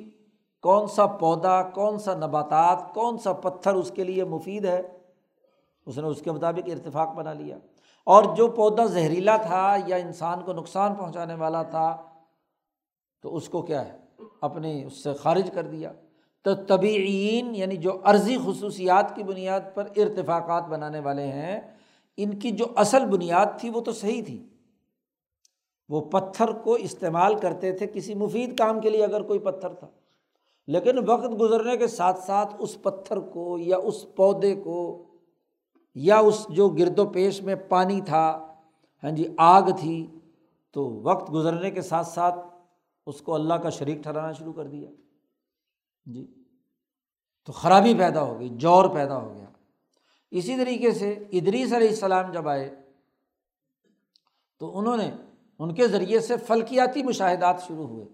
کون سا پودا، کون سا نباتات، کون سا پتھر اس کے لیے مفید ہے، اس نے اس کے مطابق ارتفاق بنا لیا۔ اور جو پودا زہریلا تھا یا انسان کو نقصان پہنچانے والا تھا تو اس کو کیا ہے اپنے اس سے خارج کر دیا۔ تو طبیعین یعنی جو عرضی خصوصیات کی بنیاد پر ارتفاقات بنانے والے ہیں، ان کی جو اصل بنیاد تھی وہ تو صحیح تھی، وہ پتھر کو استعمال کرتے تھے کسی مفید کام کے لیے اگر کوئی پتھر تھا، لیکن وقت گزرنے کے ساتھ ساتھ اس پتھر کو یا اس پودے کو یا اس جو گرد و پیش میں پانی تھا، ہاں جی آگ تھی، تو وقت گزرنے کے ساتھ ساتھ اس کو اللہ کا شریک ٹھہرانا شروع کر دیا جی، تو خرابی پیدا ہو گئی، جور پیدا ہو گیا۔ اسی طریقے سے ادریس علیہ السلام جب آئے تو انہوں نے ان کے ذریعے سے فلکیاتی مشاہدات شروع ہوئے،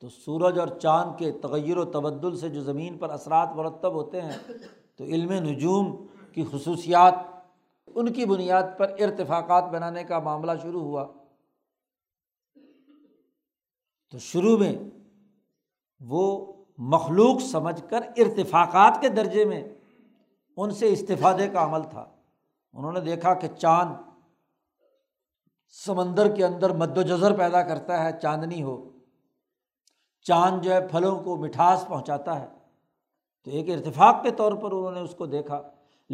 تو سورج اور چاند کے تغیر و تبدل سے جو زمین پر اثرات مرتب ہوتے ہیں، تو علم نجوم کی خصوصیات ان کی بنیاد پر ارتفاقات بنانے کا معاملہ شروع ہوا۔ تو شروع میں وہ مخلوق سمجھ کر ارتفاقات کے درجے میں ان سے استفادے کا عمل تھا۔ انہوں نے دیکھا کہ چاند سمندر کے اندر مد و جزر پیدا کرتا ہے، چاندنی ہو، چاند جو ہے پھلوں کو مٹھاس پہنچاتا ہے، تو ایک ارتفاق کے طور پر انہوں نے اس کو دیکھا،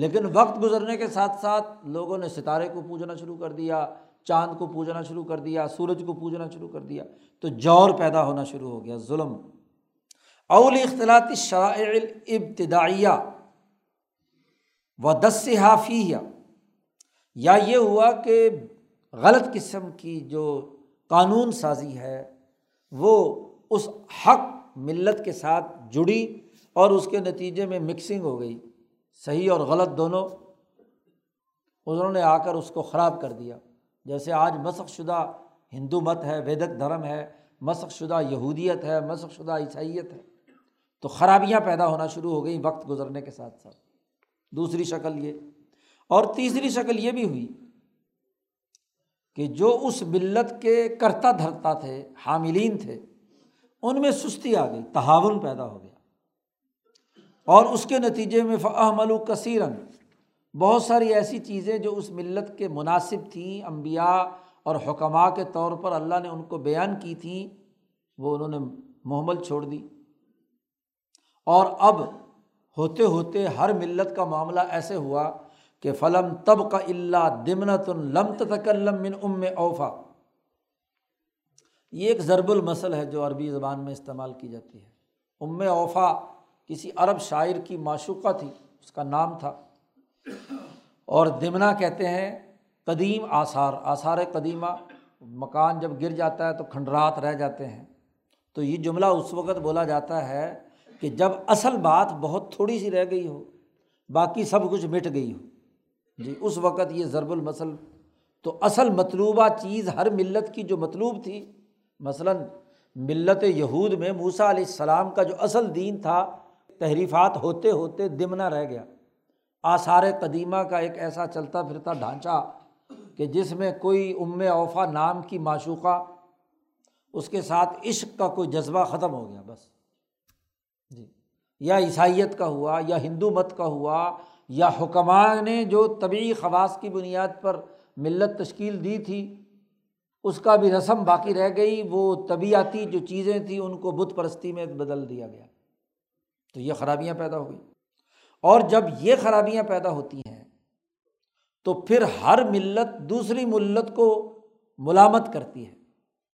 لیکن وقت گزرنے کے ساتھ ساتھ لوگوں نے ستارے کو پوجنا شروع کر دیا، چاند کو پوجنا شروع کر دیا، سورج کو پوجنا شروع کر دیا، تو جور پیدا ہونا شروع ہو گیا، ظلم۔ اول اختلاط الشرائع الابتدائیہ و دسہا فیہا، یا یہ ہوا کہ غلط قسم کی جو قانون سازی ہے وہ اس حق ملت کے ساتھ جڑی اور اس کے نتیجے میں مکسنگ ہو گئی، صحیح اور غلط دونوں، انہوں نے آ کر اس کو خراب کر دیا۔ جیسے آج مسخ شدہ ہندو مت ہے، ویدک دھرم ہے، مسخ شدہ یہودیت ہے، مسخ شدہ عیسائیت ہے، تو خرابیاں پیدا ہونا شروع ہو گئیں وقت گزرنے کے ساتھ ساتھ۔ دوسری شکل یہ، اور تیسری شکل یہ بھی ہوئی کہ جو اس ملت کے کرتا دھرتا تھے، حاملین تھے، ان میں سستی آ گئی، تہاون پیدا ہو گیا، اور اس کے نتیجے میں فَأَحْمَلُوا كَثِيرًا، بہت ساری ایسی چیزیں جو اس ملت کے مناسب تھیں، انبیاء اور حکماء کے طور پر اللہ نے ان کو بیان کی تھیں، وہ انہوں نے مہمل چھوڑ دی۔ اور اب ہوتے ہوتے ہر ملت کا معاملہ ایسے ہوا کہ فَلَمْ تَبْقَ إِلَّا دِمْنَةٌ لَمْ تَتَكَلَّمْ مِنْ أُمِّ أَوْفَا، یہ ایک ضرب المثل ہے جو عربی زبان میں استعمال کی جاتی ہے۔ ام اوفا کسی عرب شاعر کی معشوقہ تھی، اس کا نام تھا، اور دمنہ کہتے ہیں قدیم آثار، آثار قدیمہ، مکان جب گر جاتا ہے تو کھنڈرات رہ جاتے ہیں، تو یہ جملہ اس وقت بولا جاتا ہے کہ جب اصل بات بہت تھوڑی سی رہ گئی ہو، باقی سب کچھ مٹ گئی ہو، جی اس وقت یہ ضرب المثل۔ تو اصل مطلوبہ چیز ہر ملت کی جو مطلوب تھی، مثلاً ملت یہود میں موسیٰ علیہ السلام کا جو اصل دین تھا، تحریفات ہوتے ہوتے دمنہ رہ گیا، آثار قدیمہ کا ایک ایسا چلتا پھرتا ڈھانچہ کہ جس میں کوئی ام اوفا نام کی معشوقہ، اس کے ساتھ عشق کا کوئی جذبہ ختم ہو گیا بس جی، یا عیسائیت کا ہوا یا ہندو مت کا ہوا یا حکماء نے جو طبعی خواص کی بنیاد پر ملت تشکیل دی تھی اس کا بھی رسم باقی رہ گئی، وہ طبیعتی جو چیزیں تھیں ان کو بت پرستی میں بدل دیا گیا، تو یہ خرابیاں پیدا ہوئی۔ اور جب یہ خرابیاں پیدا ہوتی ہیں تو پھر ہر ملت دوسری ملت کو ملامت کرتی ہے،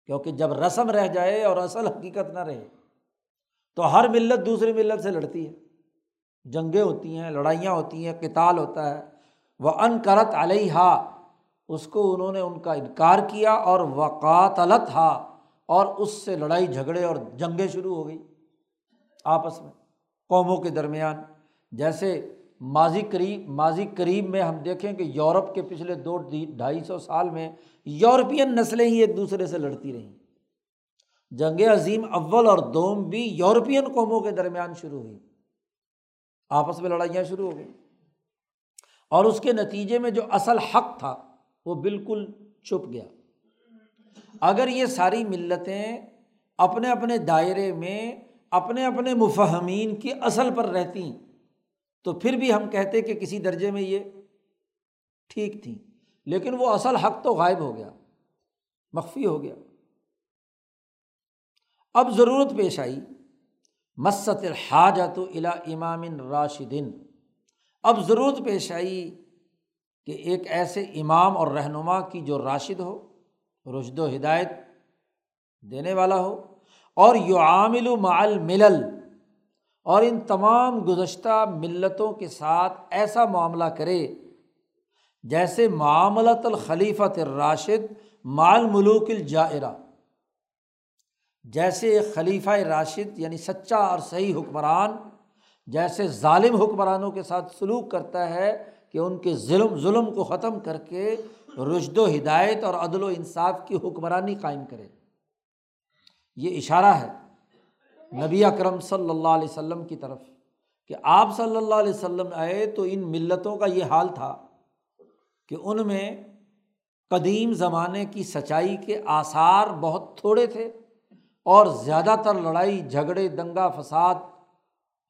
کیونکہ جب رسم رہ جائے اور اصل حقیقت نہ رہے تو ہر ملت دوسری ملت سے لڑتی ہے، جنگیں ہوتی ہیں، لڑائیاں ہوتی ہیں، قتال ہوتا ہے۔ وَأَنْكَرَتْ عَلَيْهَا، اس کو انہوں نے ان کا انکار کیا اور وقاتلتھا، اور اس سے لڑائی جھگڑے اور جنگیں شروع ہو گئی آپس میں قوموں کے درمیان۔ جیسے ماضی قریب ماضی قریب میں ہم دیکھیں کہ یورپ کے پچھلے دو ڈھائی سو سال میں یورپین نسلیں ہی ایک دوسرے سے لڑتی رہیں۔ جنگ عظیم اول اور دوم بھی یورپین قوموں کے درمیان شروع ہوئی، آپس میں لڑائیاں شروع ہو گئیں، اور اس کے نتیجے میں جو اصل حق تھا وہ بالکل چھپ گیا۔ اگر یہ ساری ملتیں اپنے اپنے دائرے میں اپنے اپنے مفہمین کی اصل پر رہتیں تو پھر بھی ہم کہتے کہ کسی درجے میں یہ ٹھیک تھیں، لیکن وہ اصل حق تو غائب ہو گیا، مخفی ہو گیا۔ اب ضرورت پیش آئی، مست الحاجۃ الی امام راشد، اب ضرورت پیش آئی کہ ایک ایسے امام اور رہنما کی جو راشد ہو، رشد و ہدایت دینے والا ہو، اور یعامل مع الملل، اور ان تمام گزشتہ ملتوں کے ساتھ ایسا معاملہ کرے جیسے معاملۃ الخلیفۃ الراشد مع الملوک الجائرہ، جیسے خلیفہ راشد یعنی سچا اور صحیح حکمران جیسے ظالم حکمرانوں کے ساتھ سلوک کرتا ہے کہ ان کے ظلم ظلم کو ختم کر کے رشد و ہدایت اور عدل و انصاف کی حکمرانی قائم کرے۔ یہ اشارہ ہے نبی اکرم صلی اللہ علیہ وسلم کی طرف کہ آپ صلی اللہ علیہ وسلم آئے تو ان ملتوں کا یہ حال تھا کہ ان میں قدیم زمانے کی سچائی کے آثار بہت تھوڑے تھے اور زیادہ تر لڑائی جھگڑے دنگا فساد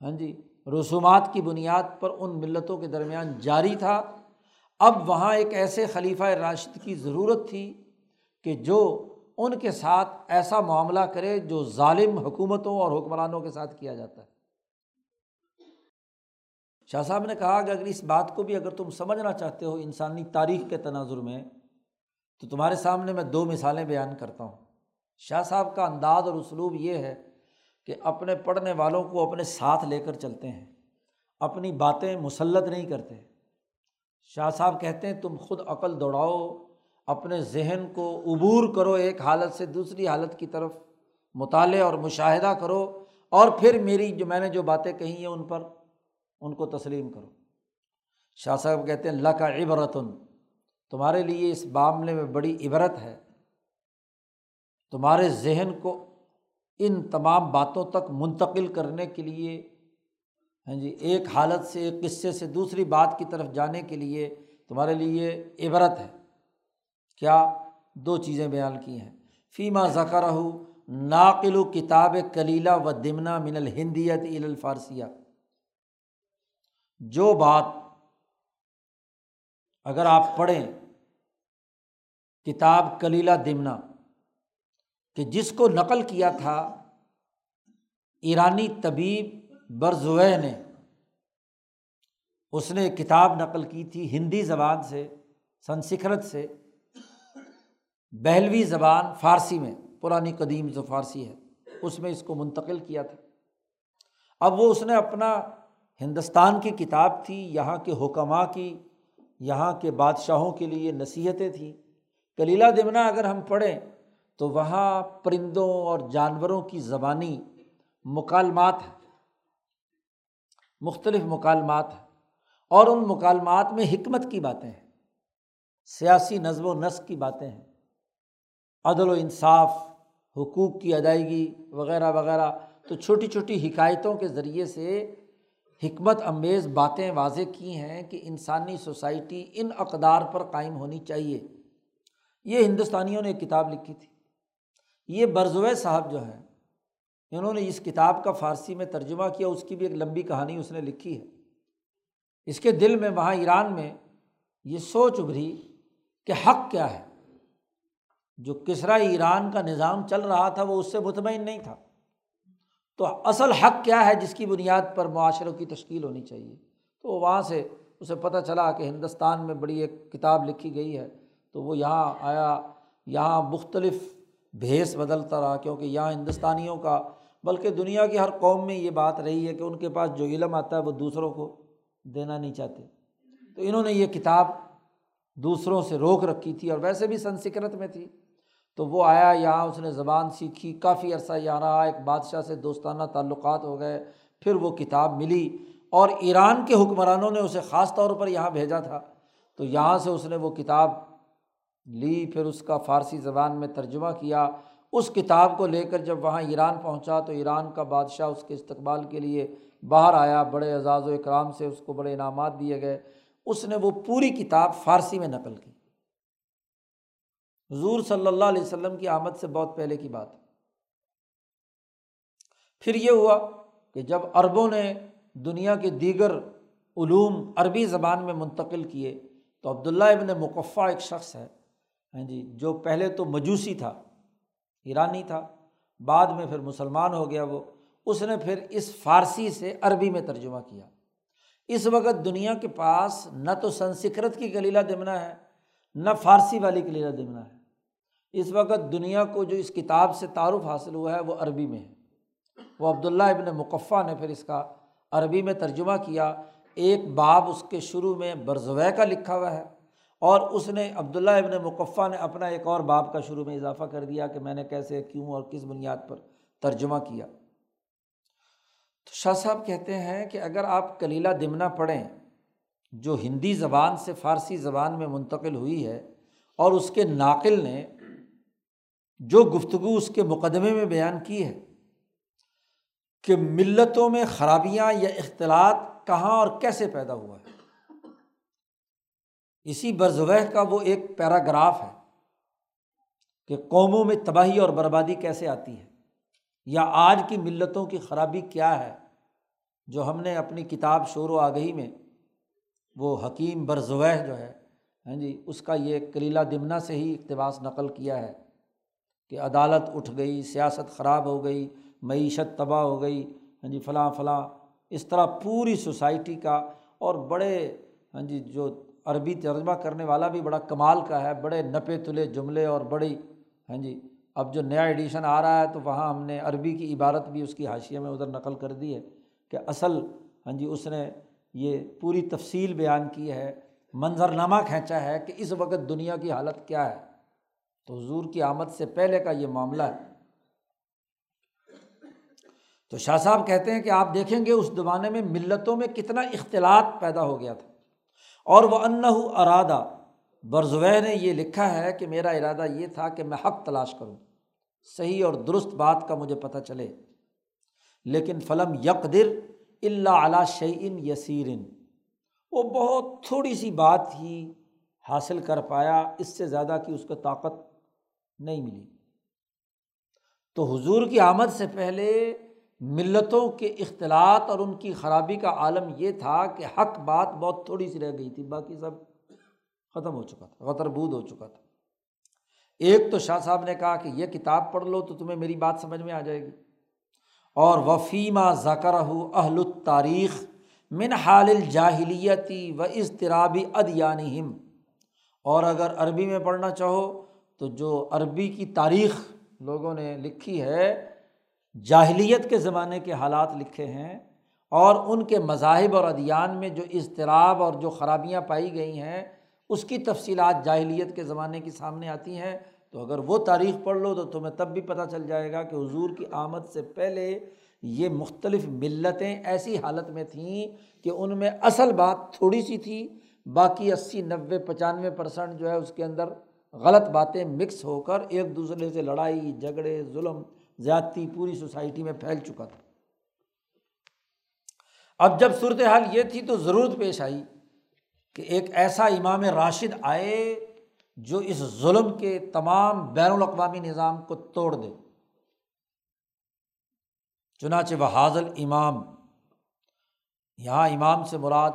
ہاں جی رسومات کی بنیاد پر ان ملتوں کے درمیان جاری تھا۔ اب وہاں ایک ایسے خلیفہ راشد کی ضرورت تھی کہ جو ان کے ساتھ ایسا معاملہ کرے جو ظالم حکومتوں اور حکمرانوں کے ساتھ کیا جاتا ہے۔ شاہ صاحب نے کہا کہ اگر اس بات کو بھی اگر تم سمجھنا چاہتے ہو انسانی تاریخ کے تناظر میں تو تمہارے سامنے میں دو مثالیں بیان کرتا ہوں۔ شاہ صاحب کا انداز اور اسلوب یہ ہے کہ اپنے پڑھنے والوں کو اپنے ساتھ لے کر چلتے ہیں، اپنی باتیں مسلط نہیں کرتے۔ شاہ صاحب کہتے ہیں تم خود عقل دوڑاؤ، اپنے ذہن کو عبور کرو، ایک حالت سے دوسری حالت کی طرف مطالعہ اور مشاہدہ کرو، اور پھر میری جو میں نے جو باتیں کہی ہیں ان پر ان کو تسلیم کرو۔ شاہ صاحب کہتے ہیں لک عبرتن، تمہارے لیے اس معاملے میں بڑی عبرت ہے، تمہارے ذہن کو ان تمام باتوں تک منتقل کرنے کے لیے ہاں جی ایک حالت سے ایک قصے سے دوسری بات کی طرف جانے کے لیے تمہارے لیے عبرت ہے۔ کیا دو چیزیں بیان کی ہیں، فیما ذکرہ ناقل کتاب کلیلہ و دمنہ من الہندیت الی الفارسیہ، جو بات اگر آپ پڑھیں کتاب کلیلہ دمنہ کہ جس کو نقل کیا تھا ایرانی طبیب برزویہ نے، اس نے کتاب نقل کی تھی ہندی زبان سے، سنسکرت سے بہلوی زبان، فارسی میں، پرانی قدیم جو فارسی ہے اس میں اس کو منتقل کیا تھا۔ اب وہ اس نے اپنا ہندوستان کی کتاب تھی، یہاں کے حکماء کی، یہاں کے بادشاہوں کے لیے نصیحتیں تھیں۔ کلیلہ دمنہ اگر ہم پڑھیں تو وہاں پرندوں اور جانوروں کی زبانی مکالمات ہیں، مختلف مکالمات ہیں، اور ان مکالمات میں حکمت کی باتیں ہیں، سیاسی نظم و نسق کی باتیں ہیں، عدل و انصاف، حقوق کی ادائیگی وغیرہ وغیرہ۔ تو چھوٹی چھوٹی حکایتوں کے ذریعے سے حکمت امیز باتیں واضح کی ہیں کہ انسانی سوسائٹی ان اقدار پر قائم ہونی چاہیے۔ یہ ہندوستانیوں نے ایک کتاب لکھی تھی، یہ برزویہ صاحب جو ہیں انہوں نے اس کتاب کا فارسی میں ترجمہ کیا، اس کی بھی ایک لمبی کہانی اس نے لکھی ہے۔ اس کے دل میں وہاں ایران میں یہ سوچ ابھری کہ حق کیا ہے، جو کسرا ایران کا نظام چل رہا تھا وہ اس سے مطمئن نہیں تھا، تو اصل حق کیا ہے جس کی بنیاد پر معاشروں کی تشکیل ہونی چاہیے۔ تو وہاں سے اسے پتہ چلا کہ ہندوستان میں بڑی ایک کتاب لکھی گئی ہے، تو وہ یہاں آیا، یہاں مختلف بھیس بدلتا رہا، کیونکہ یہاں ہندوستانیوں کا بلکہ دنیا کی ہر قوم میں یہ بات رہی ہے کہ ان کے پاس جو علم آتا ہے وہ دوسروں کو دینا نہیں چاہتے۔ تو انہوں نے یہ کتاب دوسروں سے روک رکھی تھی اور ویسے بھی سنسکرت میں تھی، تو وہ آیا یہاں، اس نے زبان سیکھی، کافی عرصہ یہاں رہا، ایک بادشاہ سے دوستانہ تعلقات ہو گئے، پھر وہ کتاب ملی اور ایران کے حکمرانوں نے اسے خاص طور پر یہاں بھیجا تھا، تو یہاں سے اس نے وہ کتاب لی، پھر اس کا فارسی زبان میں ترجمہ کیا۔ اس کتاب کو لے کر جب وہاں ایران پہنچا تو ایران کا بادشاہ اس کے استقبال کے لیے باہر آیا، بڑے اعزاز و اکرام سے اس کو بڑے انعامات دیے گئے، اس نے وہ پوری کتاب فارسی میں نقل کی۔ حضور صلی اللہ علیہ وسلم کی آمد سے بہت پہلے کی بات۔ پھر یہ ہوا کہ جب عربوں نے دنیا کے دیگر علوم عربی زبان میں منتقل کیے تو عبداللہ ابن مقفع ایک شخص ہے، ہاں جی، جو پہلے تو مجوسی تھا، ایرانی تھا، بعد میں پھر مسلمان ہو گیا، وہ اس نے پھر اس فارسی سے عربی میں ترجمہ کیا۔ اس وقت دنیا کے پاس نہ تو سنسکرت کی کلیلہ دمنہ ہے نہ فارسی والی کلیلہ دمنہ ہے، اس وقت دنیا کو جو اس کتاب سے تعارف حاصل ہوا ہے وہ عربی میں ہے۔ وہ عبداللہ ابن مقفع نے پھر اس کا عربی میں ترجمہ کیا۔ ایک باب اس کے شروع میں برزویہ کا لکھا ہوا ہے، اور اس نے عبداللہ ابن مقفع نے اپنا ایک اور باب کا شروع میں اضافہ کر دیا کہ میں نے کیسے، کیوں اور کس بنیاد پر ترجمہ کیا۔ تو شاہ صاحب کہتے ہیں کہ اگر آپ کلیلہ دمنہ پڑھیں جو ہندی زبان سے فارسی زبان میں منتقل ہوئی ہے، اور اس کے ناقل نے جو گفتگو اس کے مقدمے میں بیان کی ہے کہ ملتوں میں خرابیاں یا اختلاط کہاں اور کیسے پیدا ہوا ہے، اسی برزویہ کا وہ ایک پیراگراف ہے کہ قوموں میں تباہی اور بربادی کیسے آتی ہے، یا آج کی ملتوں کی خرابی کیا ہے، جو ہم نے اپنی کتاب شور و آگہی میں وہ حکیم برزویہ جو ہے، ہاں جی، اس کا یہ کلیلہ دمنہ سے ہی اقتباس نقل کیا ہے کہ عدالت اٹھ گئی، سیاست خراب ہو گئی، معیشت تباہ ہو گئی، ہاں جی، فلاں فلاں، اس طرح پوری سوسائٹی کا۔ اور بڑے، ہاں جی، جو عربی ترجمہ کرنے والا بھی بڑا کمال کا ہے، بڑے نپے تلے جملے اور بڑی، ہاں جی، اب جو نیا ایڈیشن آ رہا ہے تو وہاں ہم نے عربی کی عبارت بھی اس کی حاشیے میں ادھر نقل کر دی ہے کہ اصل، ہاں جی، اس نے یہ پوری تفصیل بیان کی ہے، منظرنامہ کھینچا ہے کہ اس وقت دنیا کی حالت کیا ہے۔ تو حضور کی آمد سے پہلے کا یہ معاملہ ہے۔ تو شاہ صاحب کہتے ہیں کہ آپ دیکھیں گے اس زمانے میں ملتوں میں کتنا اختلاط پیدا ہو گیا تھا، اور وہ وَأَنَّهُ ارادہ، برزویہ نے یہ لکھا ہے کہ میرا ارادہ یہ تھا کہ میں حق تلاش کروں، صحیح اور درست بات کا مجھے پتہ چلے، لیکن فلم یقدر الا علی شیء یسیر، وہ بہت تھوڑی سی بات ہی حاصل کر پایا، اس سے زیادہ کی اس کو طاقت نہیں ملی۔ تو حضور کی آمد سے پہلے ملتوں کے اختلاط اور ان کی خرابی کا عالم یہ تھا کہ حق بات بہت تھوڑی سی رہ گئی تھی، باقی سب ختم ہو چکا تھا، غتر بود ہو چکا تھا۔ ایک تو شاہ صاحب نے کہا کہ یہ کتاب پڑھ لو تو تمہیں میری بات سمجھ میں آ جائے گی، اور وفیما ذکرہ اہل التاریخ من حال الجاہلیتی و اضطراب ادیانہم، اور اگر عربی میں پڑھنا چاہو تو جو عربی کی تاریخ لوگوں نے لکھی ہے، جاہلیت کے زمانے کے حالات لکھے ہیں، اور ان کے مذاہب اور ادیان میں جو اضطراب اور جو خرابیاں پائی گئی ہیں اس کی تفصیلات جاہلیت کے زمانے کی سامنے آتی ہیں۔ تو اگر وہ تاریخ پڑھ لو تو تمہیں تب بھی پتہ چل جائے گا کہ حضور کی آمد سے پہلے یہ مختلف ملتیں ایسی حالت میں تھیں کہ ان میں اصل بات تھوڑی سی تھی، باقی اسی نوے پچانوے پرسنٹ جو ہے اس کے اندر غلط باتیں مکس ہو کر ایک دوسرے سے لڑائی، جھگڑے، ظلم، زیادتی پوری سوسائٹی میں پھیل چکا تھا۔ اب جب صورتحال یہ تھی تو ضرورت پیش آئی کہ ایک ایسا امام راشد آئے جو اس ظلم کے تمام بین الاقوامی نظام کو توڑ دے۔ چنانچہ وحاضل امام، یہاں امام سے مراد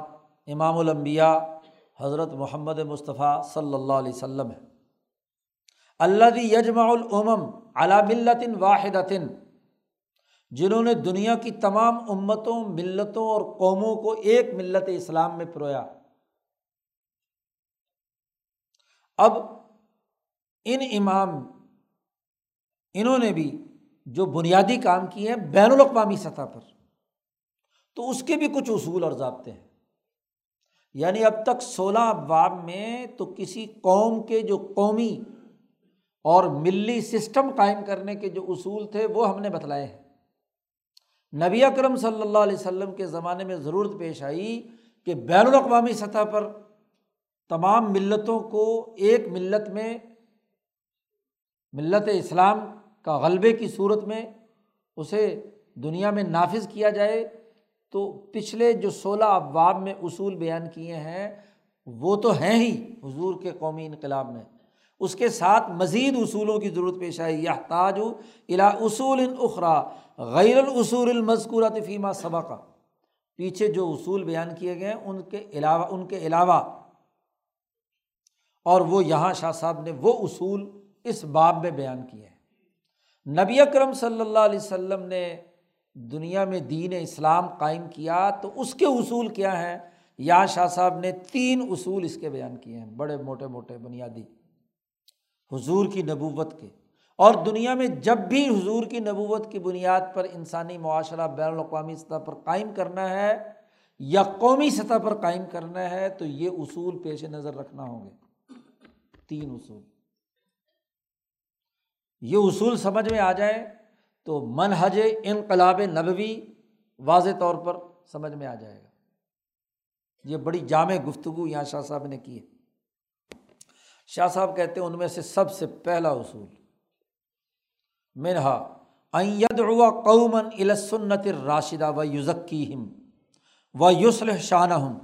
امام الانبیاء حضرت محمد مصطفیٰ صلی اللہ علیہ وسلم ہے، الذی یجمع الامم علی ملت واحدۃ، جنہوں نے دنیا کی تمام امتوں، ملتوں اور قوموں کو ایک ملت اسلام میں پرویا۔ اب ان امام، انہوں نے بھی جو بنیادی کام کیے ہیں بین الاقوامی سطح پر، تو اس کے بھی کچھ اصول اور ضابطے ہیں۔ یعنی اب تک سولہ ابواب میں تو کسی قوم کے جو قومی اور ملی سسٹم قائم کرنے کے جو اصول تھے وہ ہم نے بتلائے ہیں۔ نبی اکرم صلی اللہ علیہ وسلم کے زمانے میں ضرورت پیش آئی کہ بین الاقوامی سطح پر تمام ملتوں کو ایک ملت میں، ملت اسلام کا غلبے کی صورت میں اسے دنیا میں نافذ کیا جائے، تو پچھلے جو سولہ ابواب میں اصول بیان کیے ہیں وہ تو ہیں ہی حضور کے قومی انقلاب میں، اس کے ساتھ مزید اصولوں کی ضرورت پیش آئی۔ یحتاج الی اصول اخری غیر الاصول المذکورۃ فیما سبق، پیچھے جو اصول بیان کیے گئے ان کے علاوہ ان کے علاوہ اور وہ یہاں شاہ صاحب نے وہ اصول اس باب میں بیان کیے ہیں۔ نبی اکرم صلی اللہ علیہ وسلم نے دنیا میں دین اسلام قائم کیا تو اس کے اصول کیا ہیں، یہاں شاہ صاحب نے تین اصول اس کے بیان کیے ہیں، بڑے موٹے موٹے بنیادی حضور کی نبوت کے، اور دنیا میں جب بھی حضور کی نبوت کی بنیاد پر انسانی معاشرہ بین الاقوامی سطح پر قائم کرنا ہے یا قومی سطح پر قائم کرنا ہے تو یہ اصول پیش نظر رکھنا ہوں گے، تین اصول۔ یہ اصول سمجھ میں آ جائیں تو منہج انقلاب نبوی واضح طور پر سمجھ میں آ جائے گا۔ یہ بڑی جامع گفتگو یہاں شاہ صاحب نے کی ہے۔ شاہ صاحب کہتے ہیں ان میں سے سب سے پہلا اصول منہا ان یدعو قوما الی السنۃ الراشدہ و یزکیہم و یصلح شانہم۔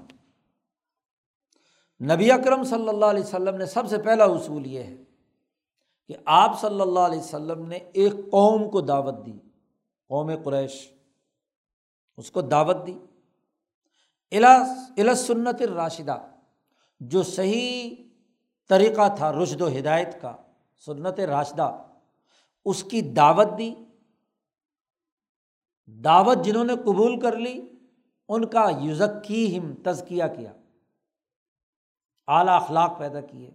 نبی اکرم صلی اللہ علیہ وسلم نے سب سے پہلا اصول یہ ہے کہ آپ صلی اللہ علیہ وسلم نے ایک قوم کو دعوت دی، قوم قریش، اس کو دعوت دی الی السنۃ الراشدہ، جو صحیح طریقہ تھا رشد و ہدایت کا، سنت راشدہ، اس کی دعوت دی۔ دعوت جنہوں نے قبول کر لی ان کا یزکیہم تزکیہ کیا، اعلیٰ اخلاق پیدا کیے،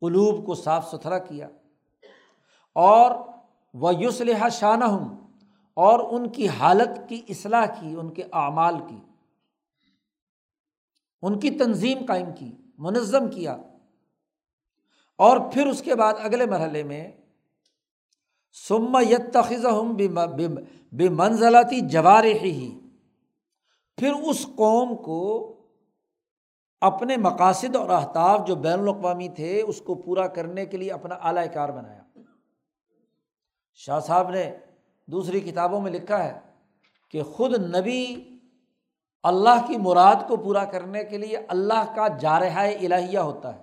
قلوب کو صاف ستھرا کیا، اور ویصلح شانہم، اور ان کی حالت کی اصلاح کی، ان کے اعمال کی، ان کی تنظیم قائم کی، منظم کیا۔ اور پھر اس کے بعد اگلے مرحلے میں ثم یتخذہم بمنزلۃ جوارحہ، پھر اس قوم کو اپنے مقاصد اور اہداف جو بین الاقوامی تھے اس کو پورا کرنے کے لیے اپنا اعلی کار بنایا۔ شاہ صاحب نے دوسری کتابوں میں لکھا ہے کہ خود نبی اللہ کی مراد کو پورا کرنے کے لیے اللہ کا جارحہ الہیہ ہوتا ہے،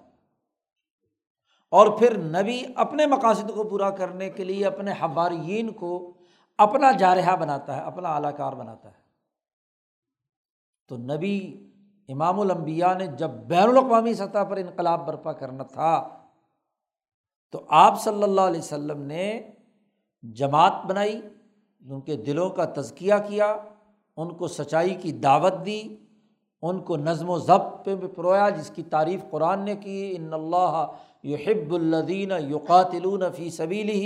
اور پھر نبی اپنے مقاصد کو پورا کرنے کے لیے اپنے حواریین کو اپنا جارحہ بناتا ہے، اپنا اعلی کار بناتا ہے۔ تو نبی امام الانبیاء نے جب بین الاقوامی سطح پر انقلاب برپا کرنا تھا تو آپ صلی اللہ علیہ وسلم نے جماعت بنائی، ان کے دلوں کا تزکیہ کیا، ان کو سچائی کی دعوت دی، ان کو نظم و ضبط پہ پرویا، جس کی تعریف قرآن نے کی، ان اللہ یحب الذین یقاتلون فی سبیلہ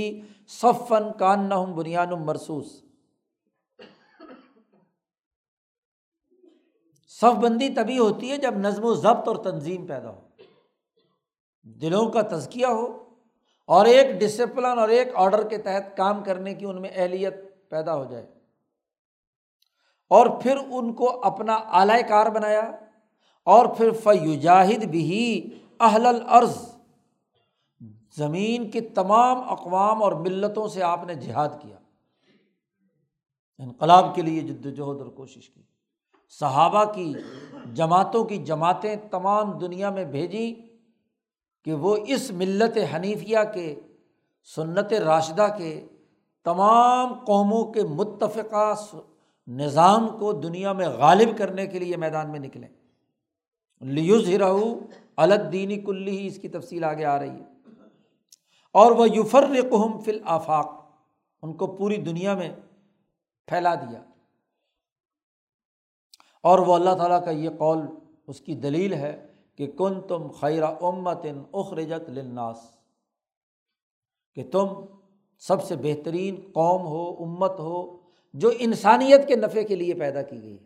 صفا کانہم بنیان مرصوص۔ صف بندی تبھی ہوتی ہے جب نظم و ضبط اور تنظیم پیدا ہو، دلوں کا تزکیہ ہو، اور ایک ڈسپلن اور ایک آرڈر کے تحت کام کرنے کی ان میں اہلیت پیدا ہو جائے۔ اور پھر ان کو اپنا اعلی کار بنایا، اور پھر فیجاہد بہ اہل الارض، زمین کے تمام اقوام اور ملتوں سے آپ نے جہاد کیا، انقلاب کے لیے جد و جہد اور کوشش کی۔ صحابہ کی جماعتوں کی جماعتیں تمام دنیا میں بھیجی کہ وہ اس ملت حنیفیہ کے، سنت راشدہ کے تمام قوموں کے متفقہ نظام کو دنیا میں غالب کرنے کے لیے میدان میں نکلیں۔ لِیُظْہِرَہُ عَلَى الدِّینِ کُلِّہِ، اس کی تفصیل آگے آ رہی ہے۔ اور وَیُفَرِّقُہُم فِی الْآفَاق، ان کو پوری دنیا میں پھیلا دیا۔ اور وہ اللہ تعالیٰ کا یہ قول، اس کی دلیل ہے کہ کُنتُم خیر امۃ اخرجت للناس، کہ تم سب سے بہترین قوم ہو، امت ہو، جو انسانیت کے نفع کے لیے پیدا کی گئی ہے۔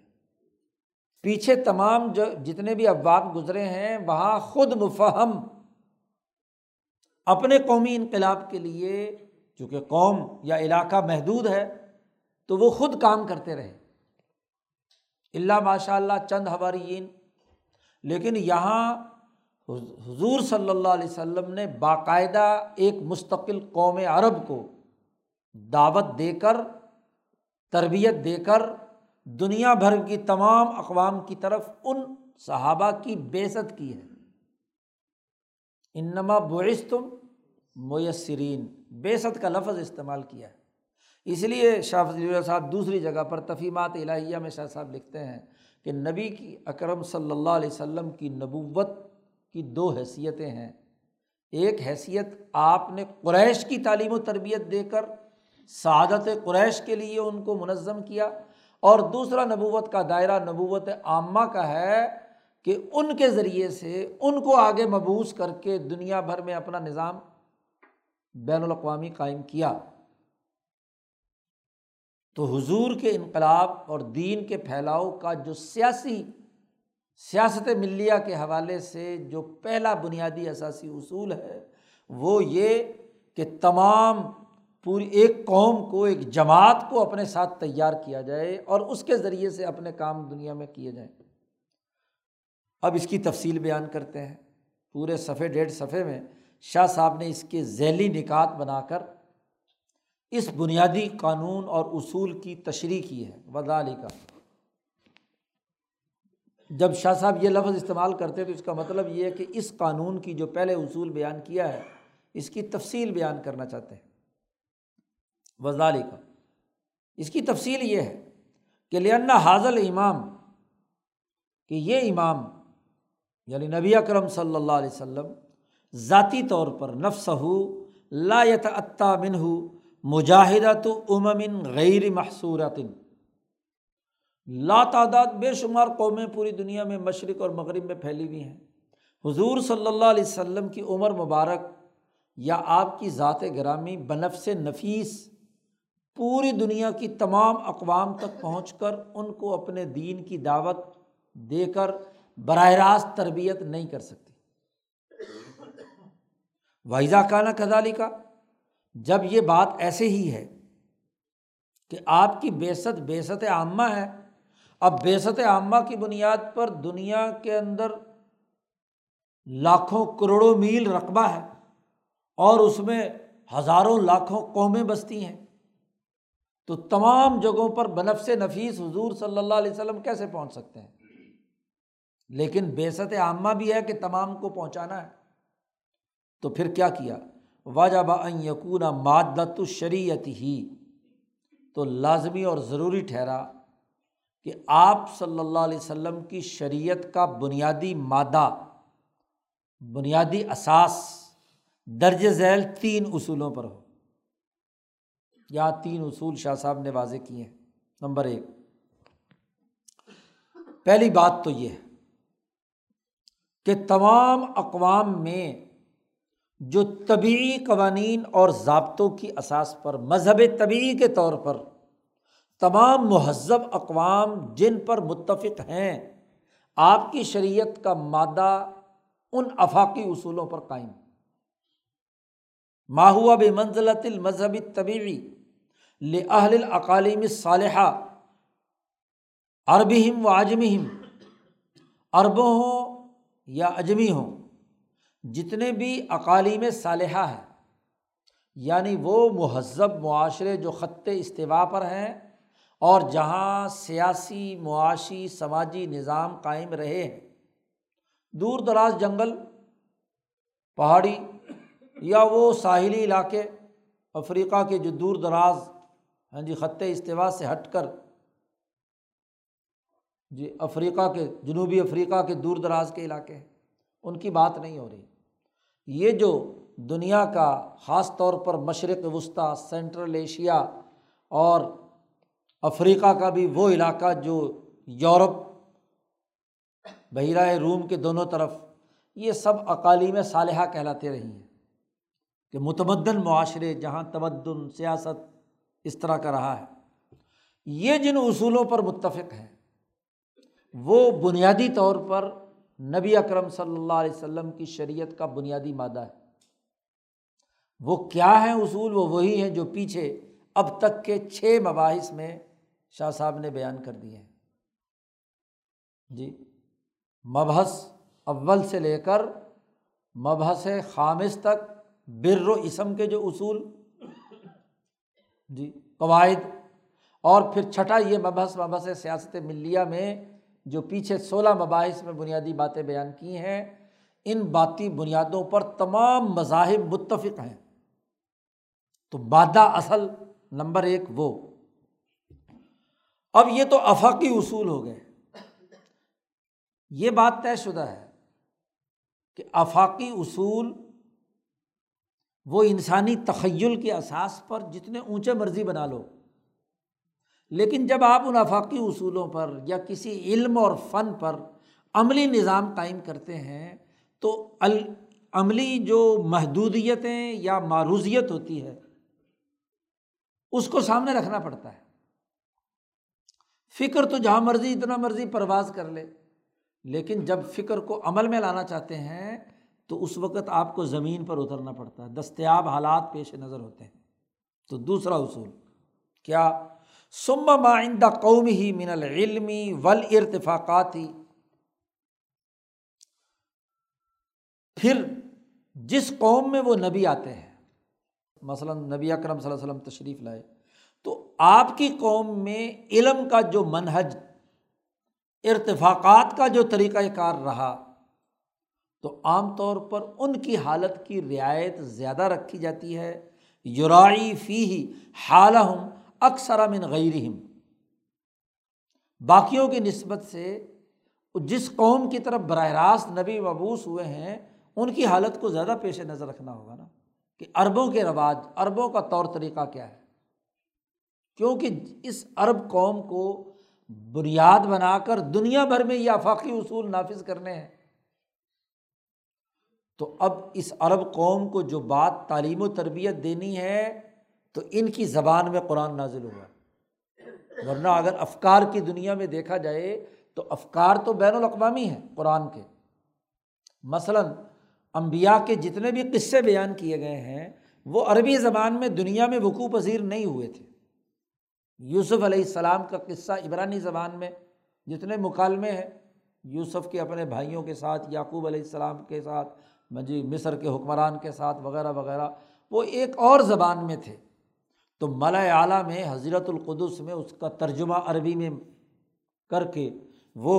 پیچھے تمام جو جتنے بھی ابواب گزرے ہیں وہاں خود مفہم اپنے قومی انقلاب کے لیے، چونکہ قوم یا علاقہ محدود ہے تو وہ خود کام کرتے رہے، اللہ ماشاء اللہ چند حواریین، لیکن یہاں حضور صلی اللہ علیہ وسلم نے باقاعدہ ایک مستقل قوم عرب کو دعوت دے کر، تربیت دے کر، دنیا بھر کی تمام اقوام کی طرف ان صحابہ کی بعثت کی ہے۔ انما بعثتم میسرین، بعثت کا لفظ استعمال کیا ہے، اس لیے شاہ ولی اللہ صاحب دوسری جگہ پر تفہیمات الہیہ میں شاہ صاحب لکھتے ہیں کہ نبی کی اکرم صلی اللہ علیہ وسلم کی نبوت کی دو حیثیتیں ہیں، ایک حیثیت آپ نے قریش کی تعلیم و تربیت دے کر سعادت قریش کے لیے ان کو منظم کیا، اور دوسرا نبوت کا دائرہ نبوت عامہ کا ہے کہ ان کے ذریعے سے ان کو آگے مبعوث کر کے دنیا بھر میں اپنا نظام بین الاقوامی قائم کیا۔ تو حضور کے انقلاب اور دین کے پھیلاؤ کا جو سیاسی سیاست ملیہ کے حوالے سے جو پہلا بنیادی اساسی اصول ہے وہ یہ کہ تمام پوری ایک قوم کو، ایک جماعت کو اپنے ساتھ تیار کیا جائے اور اس کے ذریعے سے اپنے کام دنیا میں کیے جائیں۔ اب اس کی تفصیل بیان کرتے ہیں، پورے صفحے ڈیڑھ صفحے میں شاہ صاحب نے اس کے ذیلی نکات بنا کر اس بنیادی قانون اور اصول کی تشریح کی ہے۔ وذالک، جب شاہ صاحب یہ لفظ استعمال کرتے تو اس کا مطلب یہ ہے کہ اس قانون کی جو پہلے اصول بیان کیا ہے اس کی تفصیل بیان کرنا چاہتے ہیں۔ وذالک، اس کی تفصیل یہ ہے کہ لأن حاضل امام، کہ یہ امام یعنی نبی اکرم صلی اللہ علیہ وسلم ذاتی طور پر نفسہ لا یتأتی منہ مجاہدۃ امم غیر محصورۃ، لا تعداد بے شمار قومیں پوری دنیا میں مشرق اور مغرب میں پھیلی ہوئی ہیں، حضور صلی اللہ علیہ وسلم کی عمر مبارک یا آپ کی ذات گرامی بنفس نفیس پوری دنیا کی تمام اقوام تک پہنچ کر ان کو اپنے دین کی دعوت دے کر براہ راست تربیت نہیں کر سکتی۔ وَإِذَا كَانَ كَذَلِكَ، جب یہ بات ایسے ہی ہے کہ آپ کی بعثت بعثت عامہ ہے، اب بعثت عامہ کی بنیاد پر دنیا کے اندر لاکھوں کروڑوں میل رقبہ ہے اور اس میں ہزاروں لاکھوں قومیں بستی ہیں، تو تمام جگہوں پر بنفس نفیس حضور صلی اللہ علیہ وسلم کیسے پہنچ سکتے ہیں؟ لیکن بعثت عامہ بھی ہے کہ تمام کو پہنچانا ہے، تو پھر کیا کیا؟ واجب ان یکون مادۃ الشریعت ہی، تو لازمی اور ضروری ٹھہرا کہ آپ صلی اللہ علیہ وسلم کی شریعت کا بنیادی مادہ، بنیادی اساس درج ذیل تین اصولوں پر ہو۔ یہاں تین اصول شاہ صاحب نے واضح کیے ہیں۔ نمبر ایک، پہلی بات تو یہ ہے کہ تمام اقوام میں جو طبعی قوانین اور ضابطوں کی اساس پر مذہب طبعی کے طور پر تمام مہذب اقوام جن پر متفق ہیں، آپ کی شریعت کا مادہ ان آفاقی اصولوں پر قائم، ما ہوا بمنزلۃ المذہب الطبعی لأہل الاقالیم الصالحہ عربہم و عجمہم، عربوں ہوں یا اجمی ہوں، جتنے بھی اقالیم صالحہ ہیں یعنی وہ مہذب معاشرے جو خط استوا پر ہیں اور جہاں سیاسی معاشی سماجی نظام قائم رہے ہیں، دور دراز جنگل، پہاڑی یا وہ ساحلی علاقے افریقہ کے جو دور دراز ہاں جی خط استوا سے ہٹ کر جی افریقہ کے، جنوبی افریقہ کے دور دراز کے علاقے ہیں، ان کی بات نہیں ہو رہی۔ یہ جو دنیا کا خاص طور پر مشرق وسطیٰ، سینٹرل ایشیا اور افریقہ کا بھی وہ علاقہ جو یورپ، بحیرہ روم کے دونوں طرف، یہ سب اقالیم صالحہ کہلاتے رہی ہیں کہ متمدن معاشرے جہاں تمدن سیاست اس طرح کا رہا ہے۔ یہ جن اصولوں پر متفق ہیں وہ بنیادی طور پر نبی اکرم صلی اللہ علیہ وسلم کی شریعت کا بنیادی مادہ ہے۔ وہ کیا ہیں اصول؟ وہ وہی ہیں جو پیچھے اب تک کے چھ مباحث میں شاہ صاحب نے بیان کر دیے ہیں۔ جی، مبحث اول سے لے کر مبحث خامس تک بر و اسم کے جو اصول، جی قواعد، اور پھر چھٹا یہ مبحث مبحث سیاست ملیہ میں جو پیچھے سولہ مباحث میں بنیادی باتیں بیان کی ہیں، ان باتی بنیادوں پر تمام مذاہب متفق ہیں۔ تو مادہ اصل نمبر ایک وہ۔ اب یہ تو افاقی اصول ہو گئے، یہ بات طے شدہ ہے کہ افاقی اصول وہ انسانی تخیل کے اساس پر جتنے اونچے مرضی بنا لو، لیکن جب آپ ان افاقی اصولوں پر یا کسی علم اور فن پر عملی نظام قائم کرتے ہیں تو عملی جو محدودیتیں یا معروضیت ہوتی ہے اس کو سامنے رکھنا پڑتا ہے۔ فکر تو جہاں مرضی اتنا مرضی پرواز کر لے، لیکن جب فکر کو عمل میں لانا چاہتے ہیں تو اس وقت آپ کو زمین پر اترنا پڑتا ہے، دستیاب حالات پیش نظر ہوتے ہیں۔ تو دوسرا اصول کیا؟ ثم ما عند قومه من العلم والارتفاقات، پھر جس قوم میں وہ نبی آتے ہیں، مثلا نبی اکرم صلی اللہ علیہ وسلم تشریف لائے تو آپ کی قوم میں علم کا جو منہج، ارتفاقات کا جو طریقہ کار رہا، تو عام طور پر ان کی حالت کی رعایت زیادہ رکھی جاتی ہے۔ یراعی فیہ حالہم اکثر من غیرہم، باقیوں کی نسبت سے جس قوم کی طرف براہ راست نبی مبعوث ہوئے ہیں ان کی حالت کو زیادہ پیش نظر رکھنا ہوگا نا، کہ عربوں کے رواج، عربوں کا طور طریقہ کیا ہے، کیونکہ اس عرب قوم کو بنیاد بنا کر دنیا بھر میں یہ آفاقی اصول نافذ کرنے ہیں۔ تو اب اس عرب قوم کو جو بات تعلیم و تربیت دینی ہے تو ان کی زبان میں قرآن نازل ہوا، ورنہ اگر افکار کی دنیا میں دیکھا جائے تو افکار تو بین الاقوامی ہیں قرآن کے۔ مثلاً انبیاء کے جتنے بھی قصے بیان کیے گئے ہیں وہ عربی زبان میں دنیا میں وقوع پذیر نہیں ہوئے تھے۔ یوسف علیہ السلام کا قصہ عبرانی زبان میں جتنے مکالمے ہیں یوسف کے اپنے بھائیوں کے ساتھ، یعقوب علیہ السلام کے ساتھ، مجی مصر کے حکمران کے ساتھ وغیرہ وغیرہ، وہ ایک اور زبان میں تھے۔ تو ملأ اعلیٰ میں حضرت القدس میں اس کا ترجمہ عربی میں کر کے وہ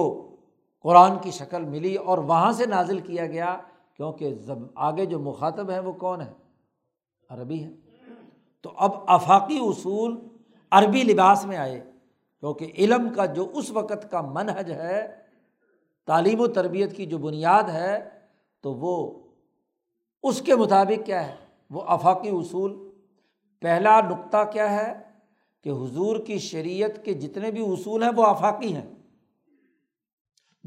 قرآن کی شکل ملی اور وہاں سے نازل کیا گیا، کیونکہ آگے جو مخاطب ہیں وہ کون ہیں؟ عربی ہیں۔ تو اب آفاقی اصول عربی لباس میں آئے، کیونکہ علم کا جو اس وقت کا منہج ہے، تعلیم و تربیت کی جو بنیاد ہے، تو وہ اس کے مطابق کیا ہے؟ وہ آفاقی اصول۔ پہلا نقطہ کیا ہے کہ حضور کی شریعت کے جتنے بھی اصول ہیں وہ آفاقی ہیں۔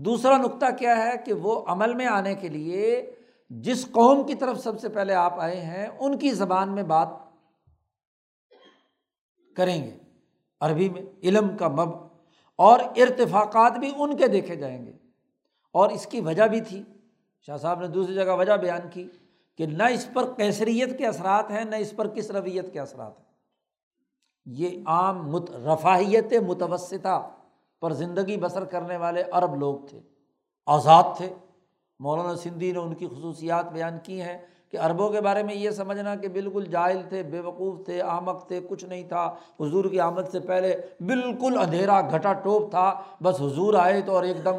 دوسرا نقطہ کیا ہے کہ وہ عمل میں آنے کے لیے جس قوم کی طرف سب سے پہلے آپ آئے ہیں ان کی زبان میں بات کریں گے، عربی میں علم کا مب، اور ارتفاقات بھی ان کے دیکھے جائیں گے۔ اور اس کی وجہ بھی تھی، شاہ صاحب نے دوسری جگہ وجہ بیان کی کہ نہ اس پر قیصریت کے اثرات ہیں نہ اس پر کسرویت کے اثرات ہیں، یہ عام مت رفاہیت متوسطہ پر زندگی بسر کرنے والے عرب لوگ تھے، آزاد تھے۔ مولانا سندھی نے ان کی خصوصیات بیان کی ہیں کہ عربوں کے بارے میں یہ سمجھنا کہ بالکل جاہل تھے، بیوقوف تھے، احمق تھے، کچھ نہیں تھا، حضور کی آمد سے پہلے بالکل اندھیرا گھٹا ٹوپ تھا، بس حضور آئے تو اور ایک دم،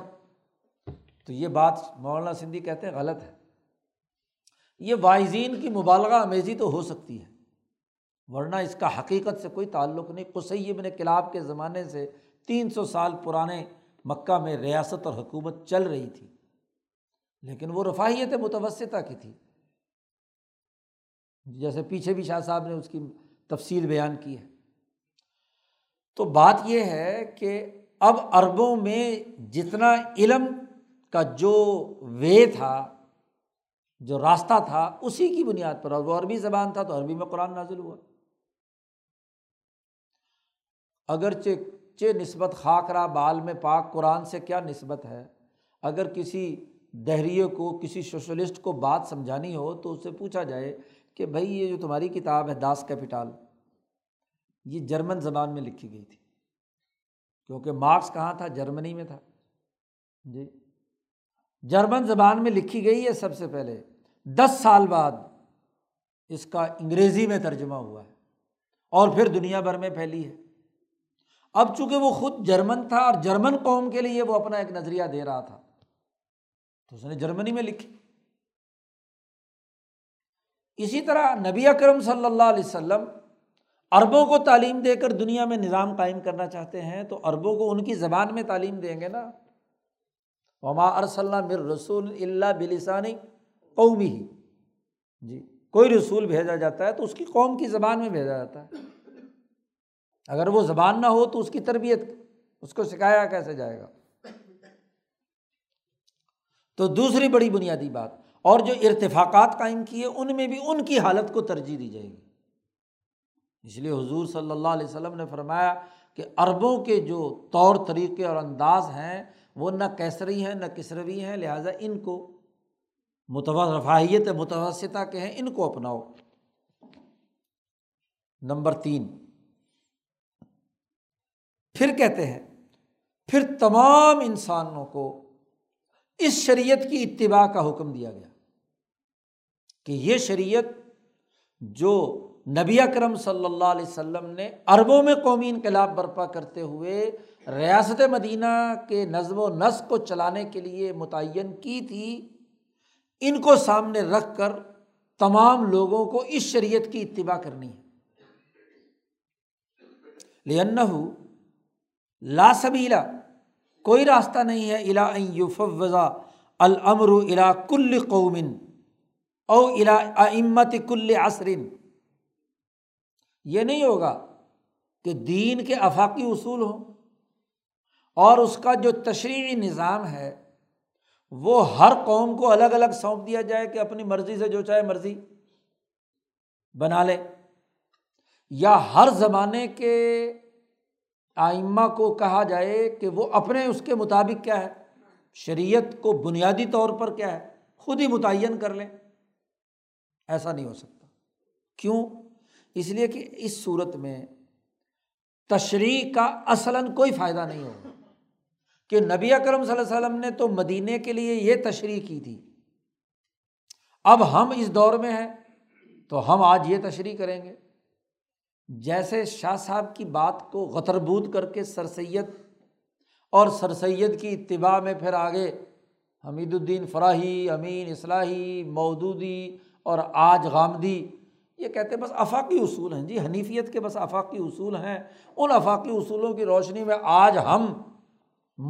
تو یہ بات مولانا سندھی کہتے ہیں غلط ہے۔ یہ واعظین کی مبالغہ آمیزی تو ہو سکتی ہے، ورنہ اس کا حقیقت سے کوئی تعلق نہیں۔ قصی بن کلاب کے زمانے سے تین سو سال پرانے مکہ میں ریاست اور حکومت چل رہی تھی، لیکن وہ رفاہیت متوسطہ کی تھی، جیسے پیچھے بھی شاہ صاحب نے اس کی تفصیل بیان کی ہے۔ تو بات یہ ہے کہ اب عربوں میں جتنا علم کا جو وے تھا، جو راستہ تھا، اسی کی بنیاد پر، اور وہ عربی زبان تھا تو عربی میں قرآن نازل ہوا۔ اگرچہ چہ نسبت خاک را بال میں پاک قرآن سے کیا نسبت ہے؟ اگر کسی دہریے کو کسی سوشلسٹ کو بات سمجھانی ہو تو اس سے پوچھا جائے کہ بھائی یہ جو تمہاری کتاب ہے داس کیپیٹال، یہ جرمن زبان میں لکھی گئی تھی، کیونکہ مارکس کہاں تھا؟ جرمنی میں تھا جی، جرمن زبان میں لکھی گئی ہے سب سے پہلے، دس سال بعد اس کا انگریزی میں ترجمہ ہوا ہے اور پھر دنیا بھر میں پھیلی ہے۔ اب چونکہ وہ خود جرمن تھا اور جرمن قوم کے لیے وہ اپنا ایک نظریہ دے رہا تھا تو اس نے جرمنی میں لکھی۔ اسی طرح نبی اکرم صلی اللہ علیہ وسلم عربوں کو تعلیم دے کر دنیا میں نظام قائم کرنا چاہتے ہیں تو عربوں کو ان کی زبان میں تعلیم دیں گے نا، وما ارسلنا من رسول الا بلسان قومہ، جی کوئی رسول بھیجا جاتا ہے تو اس کی قوم کی زبان میں بھیجا جاتا ہے، اگر وہ زبان نہ ہو تو اس کی تربیت اس کو سکھایا کیسے جائے گا؟ تو دوسری بڑی بنیادی بات، اور جو ارتفاقات قائم کیے ان میں بھی ان کی حالت کو ترجیح دی جائے گی، اس لیے حضور صلی اللہ علیہ وسلم نے فرمایا کہ عربوں کے جو طور طریقے اور انداز ہیں وہ نہ کیسری ہیں نہ کسروی ہیں، لہٰذا ان کو رفاہیت متوسطہ کے ہیں، ان کو اپناؤ۔ نمبر تین، پھر کہتے ہیں پھر تمام انسانوں کو اس شریعت کی اتباع کا حکم دیا گیا کہ یہ شریعت جو نبی اکرم صلی اللہ علیہ وسلم نے عربوں میں قومی انقلاب برپا کرتے ہوئے ریاست مدینہ کے نظم و نسق کو چلانے کے لیے متعین کی تھی، ان کو سامنے رکھ کر تمام لوگوں کو اس شریعت کی اتباع کرنی ہے۔ لِأَنَّهُ لَا سَبِيلَ، کوئی راستہ نہیں ہے، اِلَىٰ أَن يُفَوَّضَ الْأَمْرُ إِلَىٰ كُلِّ قَوْمٍ أَوْ إِلَىٰ أَئِمَّةِ كُلِّ عَصْرٍ، یہ نہیں ہوگا کہ دین کے آفاقی اصول ہوں اور اس کا جو تشریعی نظام ہے وہ ہر قوم کو الگ الگ سونپ دیا جائے کہ اپنی مرضی سے جو چاہے مرضی بنا لے، یا ہر زمانے کے آئمہ کو کہا جائے کہ وہ اپنے اس کے مطابق کیا ہے شریعت کو بنیادی طور پر کیا ہے خود ہی متعین کر لیں۔ ایسا نہیں ہو سکتا، کیوں؟ اس لیے کہ اس صورت میں تشریع کا اصلاً کوئی فائدہ نہیں ہوگا کہ نبی اکرم صلی اللہ علیہ وسلم نے تو مدینے کے لیے یہ تشریع کی تھی، اب ہم اس دور میں ہیں تو ہم آج یہ تشریع کریں گے۔ جیسے شاہ صاحب کی بات کو غتربود کر کے سر سید اور سر سید کی اتباع میں پھر آگے حمید الدین فراہی، امین اصلاحی، مودودی اور آج غامدی، یہ کہتے ہیں بس آفاقی اصول ہیں، جی حنیفیت کے بس آفاقی اصول ہیں، ان آفاقی اصولوں کی روشنی میں آج ہم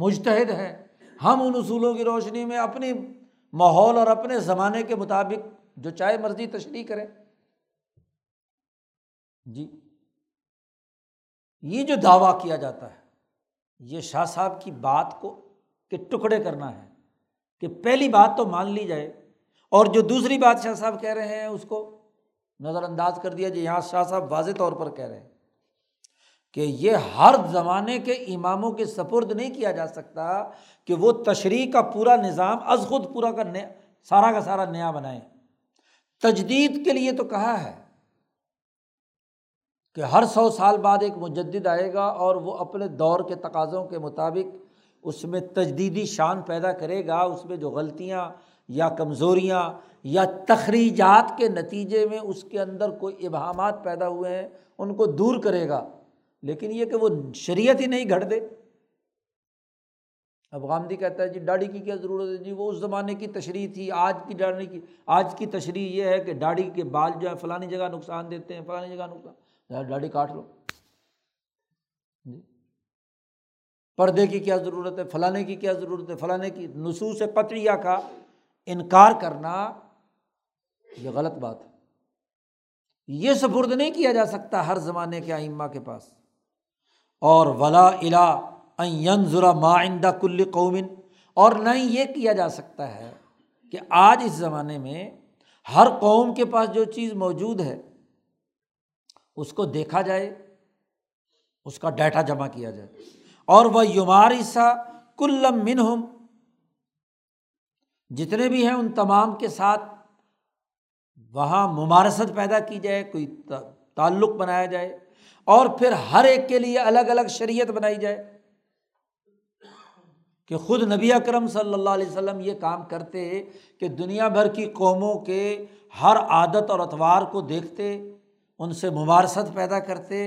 مجتہد ہیں، ہم ان اصولوں کی روشنی میں اپنے ماحول اور اپنے زمانے کے مطابق جو چاہے مرضی تشریح کریں۔ جی یہ جو دعویٰ کیا جاتا ہے یہ شاہ صاحب کی بات کو کہ ٹکڑے کرنا ہے کہ پہلی بات تو مان لی جائے اور جو دوسری بات شاہ صاحب کہہ رہے ہیں اس کو نظر انداز کر دیا۔ جی یہاں شاہ صاحب واضح طور پر کہہ رہے ہیں کہ یہ ہر زمانے کے اماموں کے سپرد نہیں کیا جا سکتا کہ وہ تشریح کا پورا نظام از خود پورا کا نیا سارا کا سارا نیا بنائیں۔ تجدید کے لیے تو کہا ہے کہ ہر سو سال بعد ایک مجدد آئے گا اور وہ اپنے دور کے تقاضوں کے مطابق اس میں تجدیدی شان پیدا کرے گا، اس میں جو غلطیاں یا کمزوریاں یا تخریجات کے نتیجے میں اس کے اندر کوئی ابہامات پیدا ہوئے ہیں ان کو دور کرے گا، لیکن یہ کہ وہ شریعت ہی نہیں گھڑ دے۔ اب غامدی کہتا ہے جی داڑھی کی کیا ضرورت ہے، جی وہ اس زمانے کی تشریح تھی، آج کی داڑھی کی آج کی تشریح یہ ہے کہ داڑھی کے بال جو ہے فلانی جگہ نقصان دیتے ہیں، فلانی جگہ نقصان، داڑھی کاٹ لو جی، پردے کی کیا ضرورت ہے، فلانے کی کیا ضرورت ہے، فلانے کی، نصوص قطعیہ کا انکار کرنا یہ غلط بات ہے، یہ سپرد نہیں کیا جا سکتا ہر زمانے کے ائمہ کے پاس۔ اور ولا الا ان ينظر ما عند كل قوم، اور نہ ہی یہ کیا جا سکتا ہے کہ آج اس زمانے میں ہر قوم کے پاس جو چیز موجود ہے اس کو دیکھا جائے، اس کا ڈیٹا جمع کیا جائے۔ اور وہ یمارسا کل منہم، جتنے بھی ہیں ان تمام کے ساتھ وہاں ممارست پیدا کی جائے، کوئی تعلق بنایا جائے، اور پھر ہر ایک کے لیے الگ الگ شریعت بنائی جائے کہ خود نبی اکرم صلی اللہ علیہ وسلم یہ کام کرتے کہ دنیا بھر کی قوموں کے ہر عادت اور اطوار کو دیکھتے، ان سے ممارست پیدا کرتے،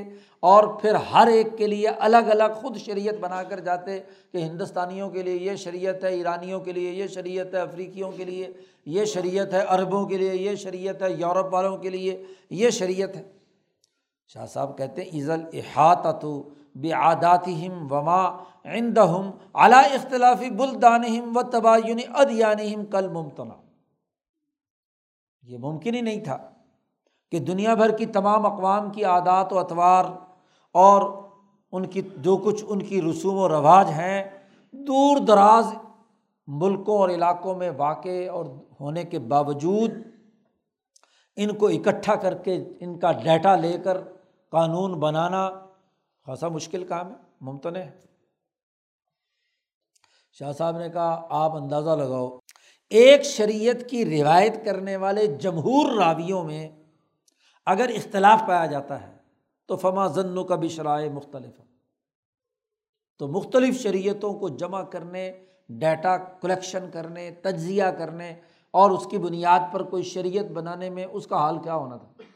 اور پھر ہر ایک کے لیے الگ الگ خود شریعت بنا کر جاتے کہ ہندوستانیوں کے لیے یہ شریعت ہے، ایرانیوں کے لیے یہ شریعت ہے، افریقیوں کے لیے یہ شریعت ہے، عربوں کے لیے یہ شریعت ہے، یورپ والوں کے لیے یہ شریعت ہے۔ شاہ صاحب کہتے ہیں اذا الاحاطۃ بعاداتہم وما عندہم علی اختلاف بلدانہم و تباین ادیانہم کالممتنع، یہ ممکن ہی نہیں تھا کہ دنیا بھر کی تمام اقوام کی عادات و اطوار اور ان کی جو کچھ ان کی رسوم و رواج ہیں دور دراز ملکوں اور علاقوں میں واقع اور ہونے کے باوجود ان کو اکٹھا کر کے ان کا ڈیٹا لے کر قانون بنانا خاصا مشکل کام ہے، ممتنع ہے۔ شاہ صاحب نے کہا آپ اندازہ لگاؤ، ایک شریعت کی روایت کرنے والے جمہور راویوں میں اگر اختلاف پایا جاتا ہے تو فما ظنوں کا بھی شرائع مختلف، تو مختلف شریعتوں کو جمع کرنے، ڈیٹا کلیکشن کرنے، تجزیہ کرنے اور اس کی بنیاد پر کوئی شریعت بنانے میں اس کا حال کیا ہونا تھا۔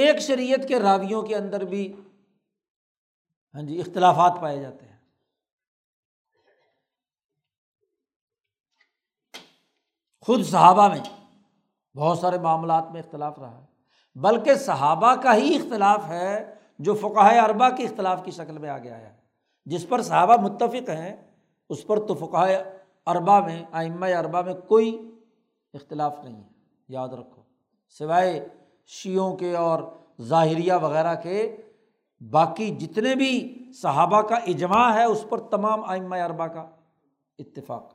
ایک شریعت کے راویوں کے اندر بھی ہاں جی اختلافات پائے جاتے ہیں۔ خود صحابہ میں بہت سارے معاملات میں اختلاف رہا ہے، بلکہ صحابہ کا ہی اختلاف ہے جو فقہاء اربعہ کے اختلاف کی شکل میں آ گیا ہے، جس پر صحابہ متفق ہیں اس پر تو فقہاء اربعہ میں، ائمہ اربعہ میں کوئی اختلاف نہیں ہے، یاد رکھو، سوائے شیعوں کے اور ظاہریہ وغیرہ کے، باقی جتنے بھی صحابہ کا اجماع ہے اس پر تمام ائمہ اربعہ کا اتفاق۔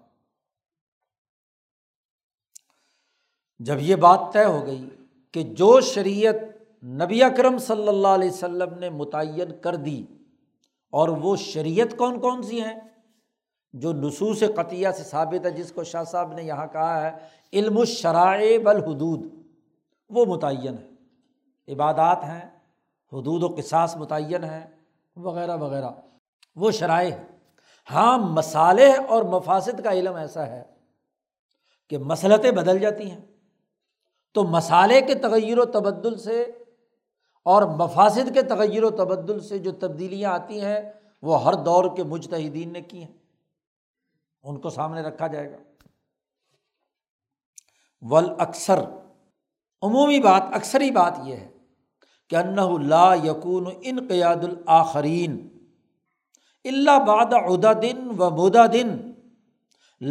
جب یہ بات طے ہو گئی کہ جو شریعت نبی اکرم صلی اللہ علیہ وسلم نے متعین کر دی، اور وہ شریعت کون کون سی ہیں جو نصوص قطعیہ سے ثابت ہے، جس کو شاہ صاحب نے یہاں کہا ہے علم الشرائع والحدود، وہ متعین ہے، عبادات ہیں، حدود و قصاص متعین ہیں وغیرہ وغیرہ، وہ شرائع ہیں۔ ہاں مصالح اور مفاسد کا علم ایسا ہے کہ مصلحتیں بدل جاتی ہیں، تو مصالح کے تغیر و تبدل سے اور مفاسد کے تغیر و تبدل سے جو تبدیلیاں آتی ہیں وہ ہر دور کے مجتہدین نے کی ہیں، ان کو سامنے رکھا جائے گا۔ والاکثر، عمومی بات، اکثری بات یہ ہے کہ انہ لا یکون انقیاد الاخرین الا بعد عدد و مدد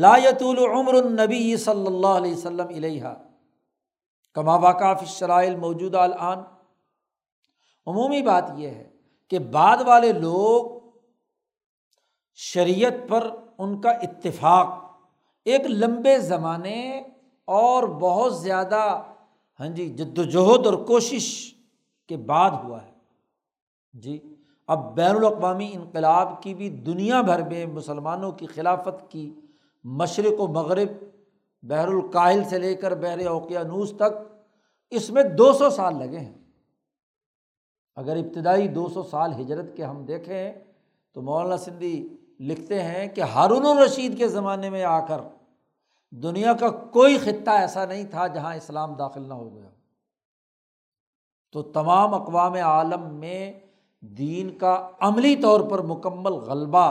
لا یطول عمر النبی صلی اللہ علیہ وسلم الیہا کما واقع فی الشرائع الموجودہ الان۔ عمومی بات یہ ہے کہ بعد والے لوگ شریعت پر ان کا اتفاق ایک لمبے زمانے اور بہت زیادہ ہاں جی جدوجہد اور کوشش کے بعد ہوا ہے جی۔ اب بین الاقوامی انقلاب کی بھی دنیا بھر میں مسلمانوں کی خلافت کی مشرق و مغرب، بحر الکاہل سے لے کر بحر اوقیانوس تک، اس میں دو سو سال لگے ہیں۔ اگر ابتدائی دو سو سال ہجرت کے ہم دیکھیں تو مولانا سندھی لکھتے ہیں کہ ہارون الرشید کے زمانے میں آ کر دنیا کا کوئی خطہ ایسا نہیں تھا جہاں اسلام داخل نہ ہو گیا، تو تمام اقوام عالم میں دین کا عملی طور پر مکمل غلبہ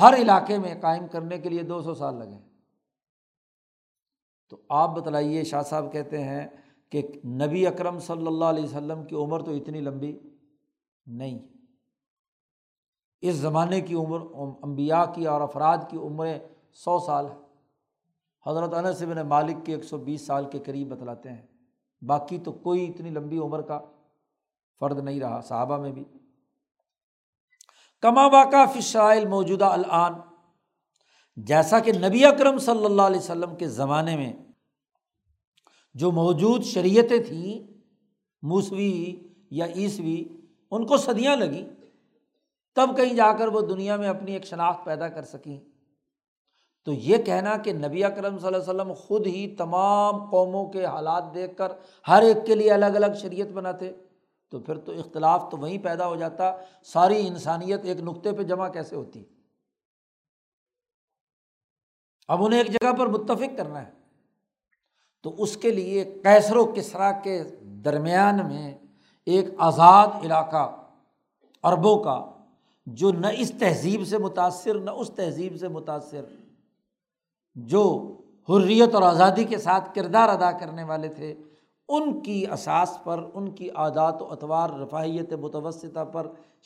ہر علاقے میں قائم کرنے کے لیے دو سو سال لگے۔ تو آپ بتلائیے، شاہ صاحب کہتے ہیں کہ نبی اکرم صلی اللہ علیہ وسلم کی عمر تو اتنی لمبی نہیں، اس زمانے کی عمر انبیاء کی اور افراد کی عمریں سو سال ہے۔ حضرت انس بن مالک کے ایک سو بیس سال کے قریب بتلاتے ہیں، باقی تو کوئی اتنی لمبی عمر کا فرد نہیں رہا صحابہ میں بھی۔ کما واقع فی الشرائع الموجودہ الان، جیسا کہ نبی اکرم صلی اللہ علیہ وسلم کے زمانے میں جو موجود شریعتیں تھیں موسوی یا عیسوی، ان کو صدیاں لگیں، تب کہیں جا کر وہ دنیا میں اپنی ایک شناخت پیدا کر سکیں۔ تو یہ کہنا کہ نبی اکرم صلی اللہ علیہ وسلم خود ہی تمام قوموں کے حالات دیکھ کر ہر ایک کے لیے الگ الگ شریعت بناتے تو پھر تو اختلاف تو وہیں پیدا ہو جاتا، ساری انسانیت ایک نقطے پہ جمع کیسے ہوتی؟ اب انہیں ایک جگہ پر متفق کرنا ہے، تو اس کے لیے کیسر و کسریٰ کے درمیان میں ایک آزاد علاقہ عربوں کا، جو نہ اس تہذیب سے متاثر نہ اس تہذیب سے متاثر، جو حریت اور آزادی کے ساتھ کردار ادا کرنے والے تھے، ان کی اساس پر، ان کی عادات و اطوار، رفاہیت متوسطہ پر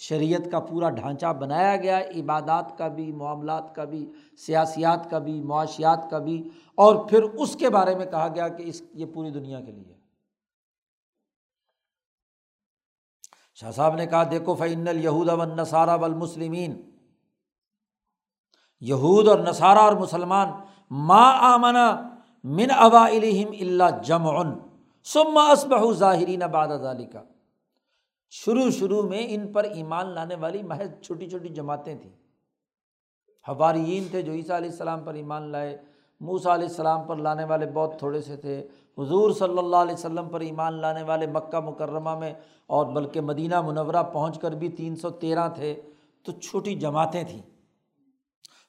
شریعت کا پورا ڈھانچہ بنایا گیا، عبادات کا بھی، معاملات کا بھی، سیاسیات کا بھی، معاشیات کا بھی، اور پھر اس کے بارے میں کہا گیا کہ اس یہ پوری دنیا کے لیے۔ شاہ صاحب نے کہا دیکھو فَإِنَّ الْيَهُودَ وَالنَّصَارَى وَالْمُسْلِمِينَ، یہود اور نصارہ اور مسلمان، مَا آمَنَ مِنْ أَوَائِلِهِمْ إِلَّا جَمْعٌ ثُمَّ أَصْبَحُوا ظَاهِرِينَ بَعْدَ ذَلِكَ۔ شروع شروع میں ان پر ایمان لانے والی محض چھوٹی چھوٹی جماعتیں تھیں۔ حواریین تھے جو عیسیٰ علیہ السلام پر ایمان لائے، موسیٰ علیہ السلام پر لانے والے بہت تھوڑے سے تھے، حضور صلی اللہ علیہ وسلم پر ایمان لانے والے مکہ مکرمہ میں اور بلکہ مدینہ منورہ پہنچ کر بھی تین سو تیرہ تھے، تو چھوٹی جماعتیں تھیں۔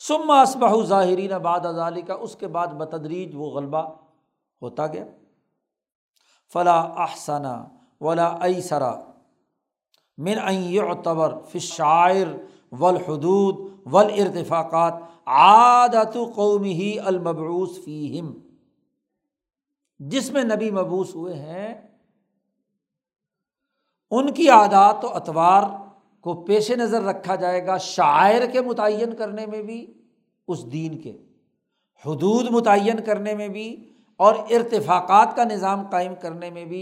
ثم اصبحوا ظاہرین بعد ذالک، اس کے بعد بتدریج وہ غلبہ ہوتا گیا۔ فلا احسن ولا ایسر من ان یعتبر فی الشعائر والحدود والارتفاقات عادت قومہ المبعوث فیہم، جس میں نبی مبعوث ہوئے ہیں ان کی عادات و اطوار کو پیش نظر رکھا جائے گا، شعائر کے متعین کرنے میں بھی، اس دین کے حدود متعین کرنے میں بھی، اور ارتفاقات کا نظام قائم کرنے میں بھی۔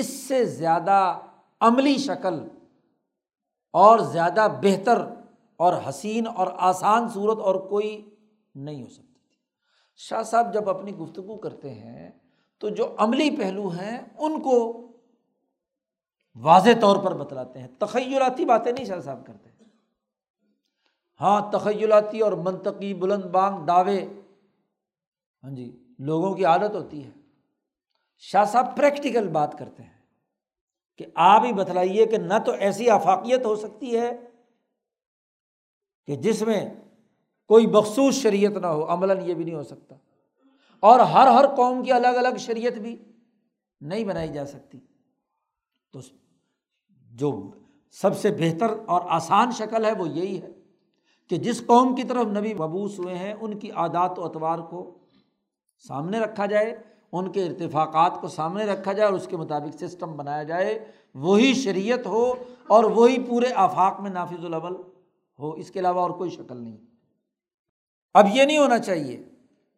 اس سے زیادہ عملی شکل اور زیادہ بہتر اور حسین اور آسان صورت اور کوئی نہیں ہو سکتی تھی۔ شاہ صاحب جب اپنی گفتگو کرتے ہیں تو جو عملی پہلو ہیں ان کو واضح طور پر بتلاتے ہیں، تخیلاتی باتیں نہیں شاہ صاحب کرتے۔ ہاں تخیلاتی اور منطقی بلند بانگ دعوے، ہاں جی، لوگوں کی عادت ہوتی ہے۔ شاہ صاحب پریکٹیکل بات کرتے ہیں کہ آپ ہی بتلائیے کہ نہ تو ایسی آفاقیت ہو سکتی ہے کہ جس میں کوئی مخصوص شریعت نہ ہو، عملاً یہ بھی نہیں ہو سکتا، اور ہر ہر قوم کی الگ الگ شریعت بھی نہیں بنائی جا سکتی۔ تو جو سب سے بہتر اور آسان شکل ہے وہ یہی ہے کہ جس قوم کی طرف نبی مبعوث ہوئے ہیں ان کی عادات و اطوار کو سامنے رکھا جائے، ان کے ارتفاقات کو سامنے رکھا جائے، اور اس کے مطابق سسٹم بنایا جائے، وہی شریعت ہو اور وہی پورے آفاق میں نافذ العمل ہو، اس کے علاوہ اور کوئی شکل نہیں۔ اب یہ نہیں ہونا چاہیے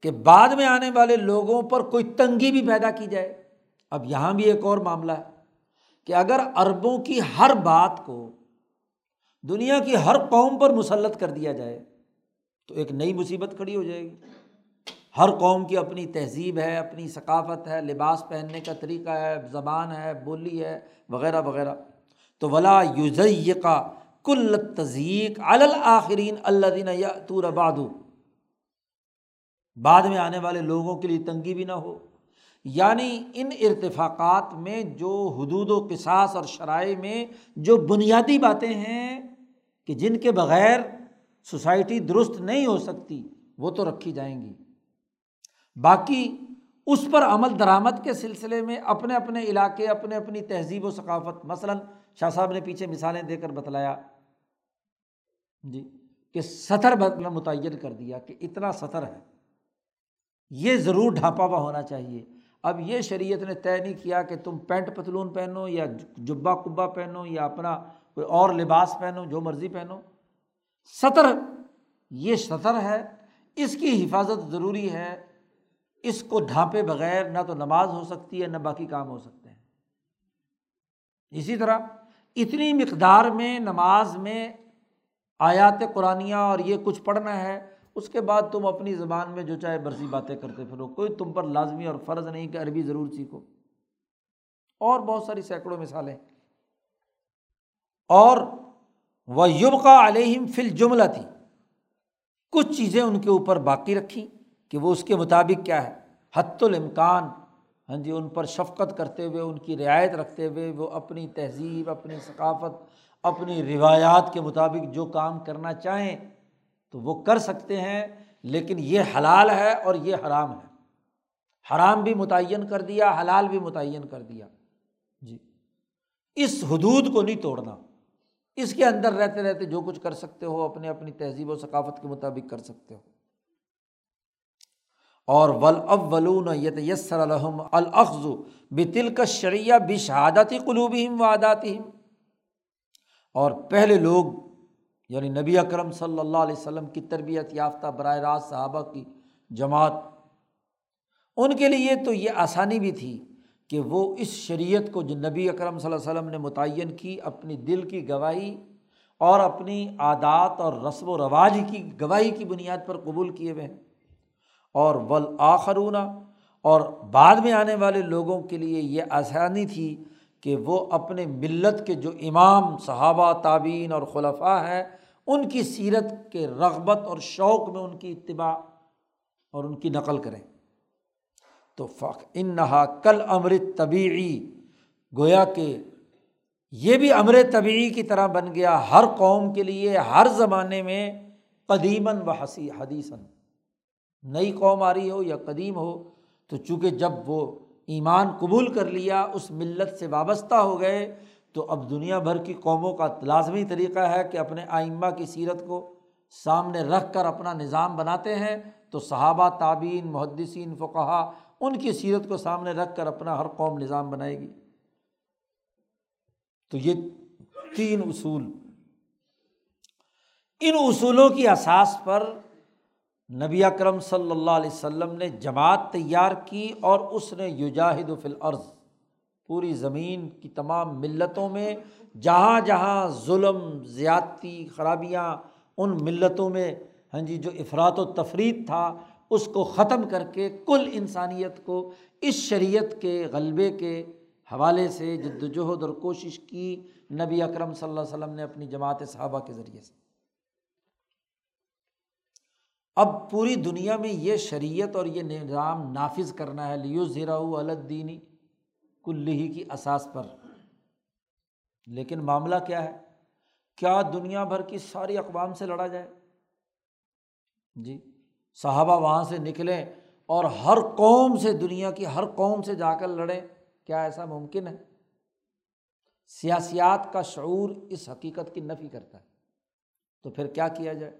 کہ بعد میں آنے والے لوگوں پر کوئی تنگی بھی پیدا کی جائے۔ اب یہاں بھی ایک اور معاملہ ہے کہ اگر عربوں کی ہر بات کو دنیا کی ہر قوم پر مسلط کر دیا جائے تو ایک نئی مصیبت کھڑی ہو جائے گی۔ ہر قوم کی اپنی تہذیب ہے، اپنی ثقافت ہے، لباس پہننے کا طریقہ ہے، زبان ہے، بولی ہے، وغیرہ وغیرہ۔ تو ولا یضیق کل التضییق علی الآخرین الذین یأتون بعدہ، بعد میں آنے والے لوگوں کے لیے تنگی بھی نہ ہو، یعنی ان ارتفاقات میں جو حدود و قصاص اور شرائع میں جو بنیادی باتیں ہیں کہ جن کے بغیر سوسائٹی درست نہیں ہو سکتی، وہ تو رکھی جائیں گی، باقی اس پر عمل درآمد کے سلسلے میں اپنے اپنے علاقے، اپنے اپنی تہذیب و ثقافت، مثلاً شاہ صاحب نے پیچھے مثالیں دے کر بتلایا جی کہ سطر متعین کر دیا کہ اتنا سطر ہے، یہ ضرور ڈھانپا ہوا ہونا چاہیے۔ اب یہ شریعت نے طے نہیں کیا کہ تم پینٹ پتلون پہنو یا جبہ کبہ پہنو یا اپنا کوئی اور لباس پہنو، جو مرضی پہنو، سطر یہ سطر ہے، اس کی حفاظت ضروری ہے، اس کو ڈھانپے بغیر نہ تو نماز ہو سکتی ہے نہ باقی کام ہو سکتے ہیں۔ اسی طرح اتنی مقدار میں نماز میں آیات قرآنیہ اور یہ کچھ پڑھنا ہے، اس کے بعد تم اپنی زبان میں جو چاہے مرضی باتیں کرتے پھرو، کوئی تم پر لازمی اور فرض نہیں کہ عربی ضرور سیکھو، اور بہت ساری سینکڑوں مثالیں۔ اور وَيُبْقَى عَلَيْهِمْ فِي الْجُمْلَةِ، کچھ چیزیں ان کے اوپر باقی رکھیں کہ وہ اس کے مطابق کیا ہے، حتی الامکان، ہاں جی، ان پر شفقت کرتے ہوئے، ان کی رعایت رکھتے ہوئے، وہ اپنی تہذیب، اپنی ثقافت، اپنی روایات کے مطابق جو کام کرنا چاہیں تو وہ کر سکتے ہیں، لیکن یہ حلال ہے اور یہ حرام ہے، حرام بھی متعین کر دیا، حلال بھی متعین کر دیا، جی اس حدود کو نہیں توڑنا، اس کے اندر رہتے رہتے جو کچھ کر سکتے ہو اپنے اپنی تہذیب و ثقافت کے مطابق کر سکتے ہو۔ اور والاولون یتیسر لهم الاخذ بتلک الشریعہ بشہادت قلوبہم وعاداتہم، اور پہلے لوگ یعنی نبی اکرم صلی اللہ علیہ وسلم کی تربیت یافتہ براہ راست صحابہ کی جماعت، ان کے لیے تو یہ آسانی بھی تھی کہ وہ اس شریعت کو جو نبی اکرم صلی اللہ علیہ وسلم نے متعین کی، اپنی دل کی گواہی اور اپنی عادات اور رسم و رواج کی گواہی کی بنیاد پر قبول کیے ہوئے ہیں۔ اور والآخرون، اور بعد میں آنے والے لوگوں کے لیے یہ آسانی تھی کہ وہ اپنے ملت کے جو امام، صحابہ، تابعین اور خلفاء ہیں، ان کی سیرت کے رغبت اور شوق میں ان کی اتباع اور ان کی نقل کریں۔ تو انہا کل امر طبیعی، گویا کہ یہ بھی امر طبیعی کی طرح بن گیا ہر قوم کے لیے، ہر زمانے میں، قدیماً و حدیثاً، نئی قوم آ رہی ہو یا قدیم ہو، تو چونکہ جب وہ ایمان قبول کر لیا، اس ملت سے وابستہ ہو گئے، تو اب دنیا بھر کی قوموں کا لازمی طریقہ ہے کہ اپنے ائمہ کی سیرت کو سامنے رکھ کر اپنا نظام بناتے ہیں، تو صحابہ، تابعین، محدثین، فقہا، ان کی سیرت کو سامنے رکھ کر اپنا ہر قوم نظام بنائے گی۔ تو یہ تین اصول، ان اصولوں کی اساس پر نبی اکرم صلی اللہ علیہ وسلم نے جماعت تیار کی، اور اس نے یجاہد فی الارض، پوری زمین کی تمام ملتوں میں جہاں جہاں ظلم، زیادتی، خرابیاں، ان ملتوں میں ہاں جی جو افراط و تفریط تھا، اس کو ختم کر کے کل انسانیت کو اس شریعت کے غلبے کے حوالے سے جدوجہد اور کوشش کی نبی اکرم صلی اللہ علیہ وسلم نے اپنی جماعت صحابہ کے ذریعے سے۔ اب پوری دنیا میں یہ شریعت اور یہ نظام نافذ کرنا ہے، لِیُظْہِرَهُ عَلَى الدِّینِ کُلِّہِ کی اساس پر۔ لیکن معاملہ کیا ہے؟ کیا دنیا بھر کی ساری اقوام سے لڑا جائے؟ جی صحابہ وہاں سے نکلیں اور ہر قوم سے، دنیا کی ہر قوم سے جا کر لڑیں، کیا ایسا ممکن ہے؟ سیاسیات کا شعور اس حقیقت کی نفی کرتا ہے، تو پھر کیا کیا جائے؟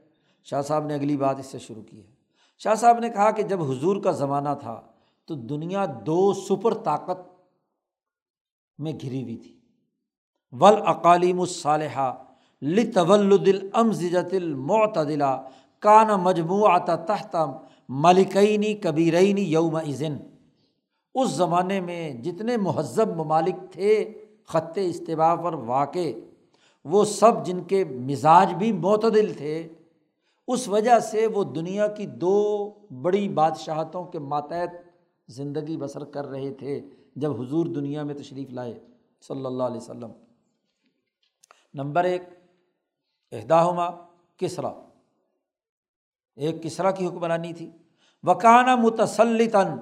شاہ صاحب نے اگلی بات اس سے شروع کی ہے۔ شاہ صاحب نے کہا کہ جب حضور کا زمانہ تھا تو دنیا دو سپر طاقت میں گھری ہوئی تھی، والاقالیم الصالحہ لتولد الامزجۃ المعتدلہ کان مجموعۃ تحت ملکین کبیرین یومئذ۔ اس زمانے میں جتنے مہذب ممالک تھے خط استوا پر واقع، وہ سب جن کے مزاج بھی معتدل تھے، اس وجہ سے وہ دنیا کی دو بڑی بادشاہتوں کے ماتحت زندگی بسر کر رہے تھے جب حضور دنیا میں تشریف لائے صلی اللہ علیہ وسلم۔ نمبر ایک، احداہما کسریٰ، ایک کسریٰ کی حکمرانی تھی، وَكَانَ مُتَسَلِّطًا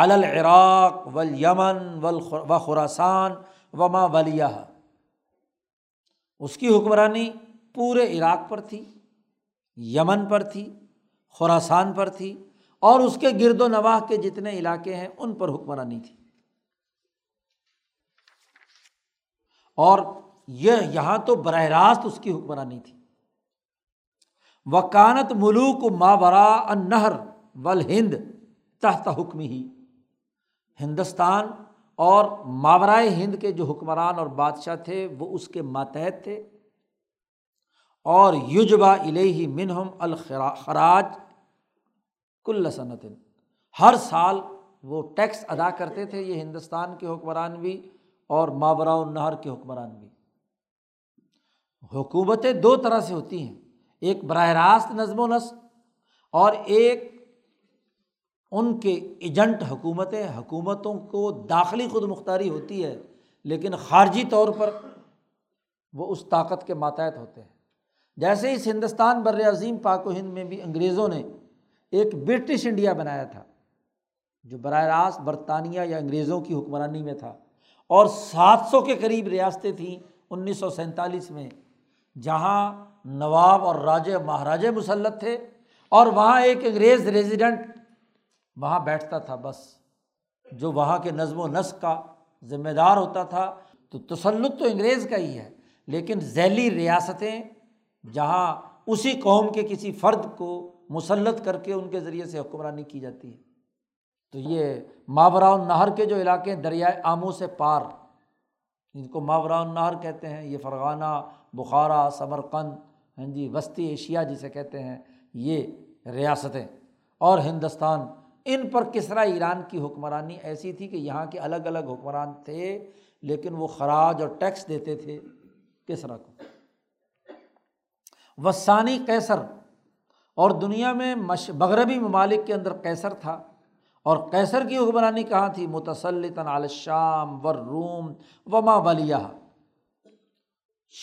عَلَى الْعِرَاقِ وَالْيَمَنِ وَخُرَاسَانَ وَمَا وَلِيَهَا۔ اس کی حکمرانی پورے عراق پر تھی، یمن پر تھی، خراسان پر تھی، اور اس کے گرد و نواح کے جتنے علاقے ہیں ان پر حکمرانی تھی۔ اور یہ یہاں تو براہ راست اس کی حکمرانی تھی۔ وَكَانَتْ مُلُوكُ مَا وَرَاءَ النَّهْرِ وَالْهِنْدِ تَحْتَ حُكْمِهِ۔ ہندوستان اور ماورائے ہند کے جو حکمران اور بادشاہ تھے وہ اس کے ماتحت تھے، اور یجبا الیہ منہم الخراج کل سنۃ، ہر سال وہ ٹیکس ادا کرتے تھے، یہ ہندوستان کے حکمران بھی اور ماوراء النہر کے حکمران بھی۔ حکومتیں دو طرح سے ہوتی ہیں، ایک براہ راست نظم و نسق، اور ایک ان کے ایجنٹ حکومتیں۔ حکومتوں کو داخلی خود مختاری ہوتی ہے، لیکن خارجی طور پر وہ اس طاقت کے ماتحت ہوتے ہیں۔ جیسے اس ہندوستان بر عظیم پاک و ہند میں بھی انگریزوں نے ایک برٹش انڈیا بنایا تھا جو براہ راست برطانیہ یا انگریزوں کی حکمرانی میں تھا، اور سات سو کے قریب ریاستیں تھیں انیس سو سینتالیس میں، جہاں نواب اور راجے مہاراجے مسلط تھے، اور وہاں ایک انگریز ریزیڈنٹ وہاں بیٹھتا تھا بس، جو وہاں کے نظم و نسق کا ذمہ دار ہوتا تھا۔ تو تسلط تو انگریز کا ہی ہے، لیکن ذیلی ریاستیں جہاں اسی قوم کے کسی فرد کو مسلط کر کے ان کے ذریعے سے حکمرانی کی جاتی ہے۔ تو یہ ماوراء النہر کے جو علاقے دریائے آمو سے پار، جن کو ماوراء النہر کہتے ہیں، یہ فرغانہ، بخارا، ثمرقند، ہاں جی وسطی ایشیا جسے کہتے ہیں، یہ ریاستیں اور ہندوستان، ان پر کسرا ایران کی حکمرانی ایسی تھی کہ یہاں کے الگ الگ حکمران تھے، لیکن وہ خراج اور ٹیکس دیتے تھے کسرا کو۔ وسانی قیصر، اور دنیا میں مغربی ممالک کے اندر قیصر تھا، اور قیصر کی حکمرانی کہاں تھی؟ متسلطا علی الشام والروم وما ولیہا،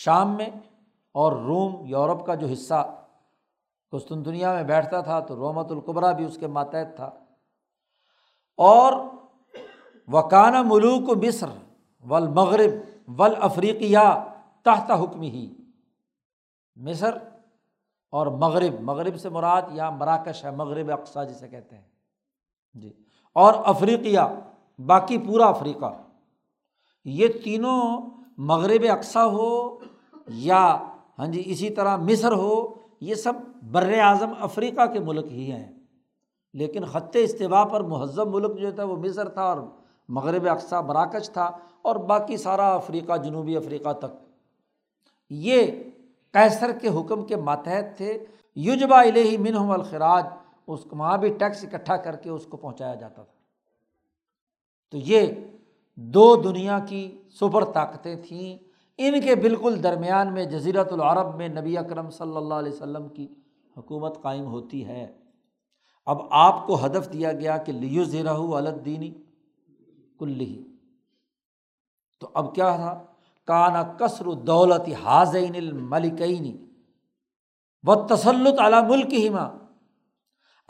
شام میں اور روم یورپ کا جو حصہ قسطنطنیہ میں بیٹھتا تھا، تو رومۃ الکبریٰ بھی اس کے ماتحت تھا۔ اور وکان ملوک مصر والمغرب والافریقیہ تحت حکمہ، مصر اور مغرب، مغرب سے مراد یہاں مراکش ہے، مغرب اقصیٰ جسے کہتے ہیں جی، اور افریقیہ باقی پورا افریقہ، یہ تینوں مغرب اقصیٰ ہو یا ہاں جی اسی طرح مصر ہو، یہ سب بر اعظم افریقہ کے ملک ہی ہیں، لیکن خط استوا پر مہذب ملک جو تھا وہ مصر تھا، اور مغرب اقصیٰ مراکش تھا، اور باقی سارا افریقہ جنوبی افریقہ تک یہ قیصر کے حکم کے ماتحت تھے۔ یجبا الیہ منہم الخراج، اس کو وہاں بھی ٹیکس اکٹھا کر کے اس کو پہنچایا جاتا تھا۔ تو یہ دو دنیا کی سپر طاقتیں تھیں، ان کے بالکل درمیان میں جزیرۃ العرب میں نبی اکرم صلی اللہ علیہ وسلم کی حکومت قائم ہوتی ہے۔ اب آپ کو ہدف دیا گیا کہ لیظہرہ علی الدین کلہ، تو اب کیا تھا؟ کان کسر دولت ہٰذین الملکین والتسلط علی ملکہما،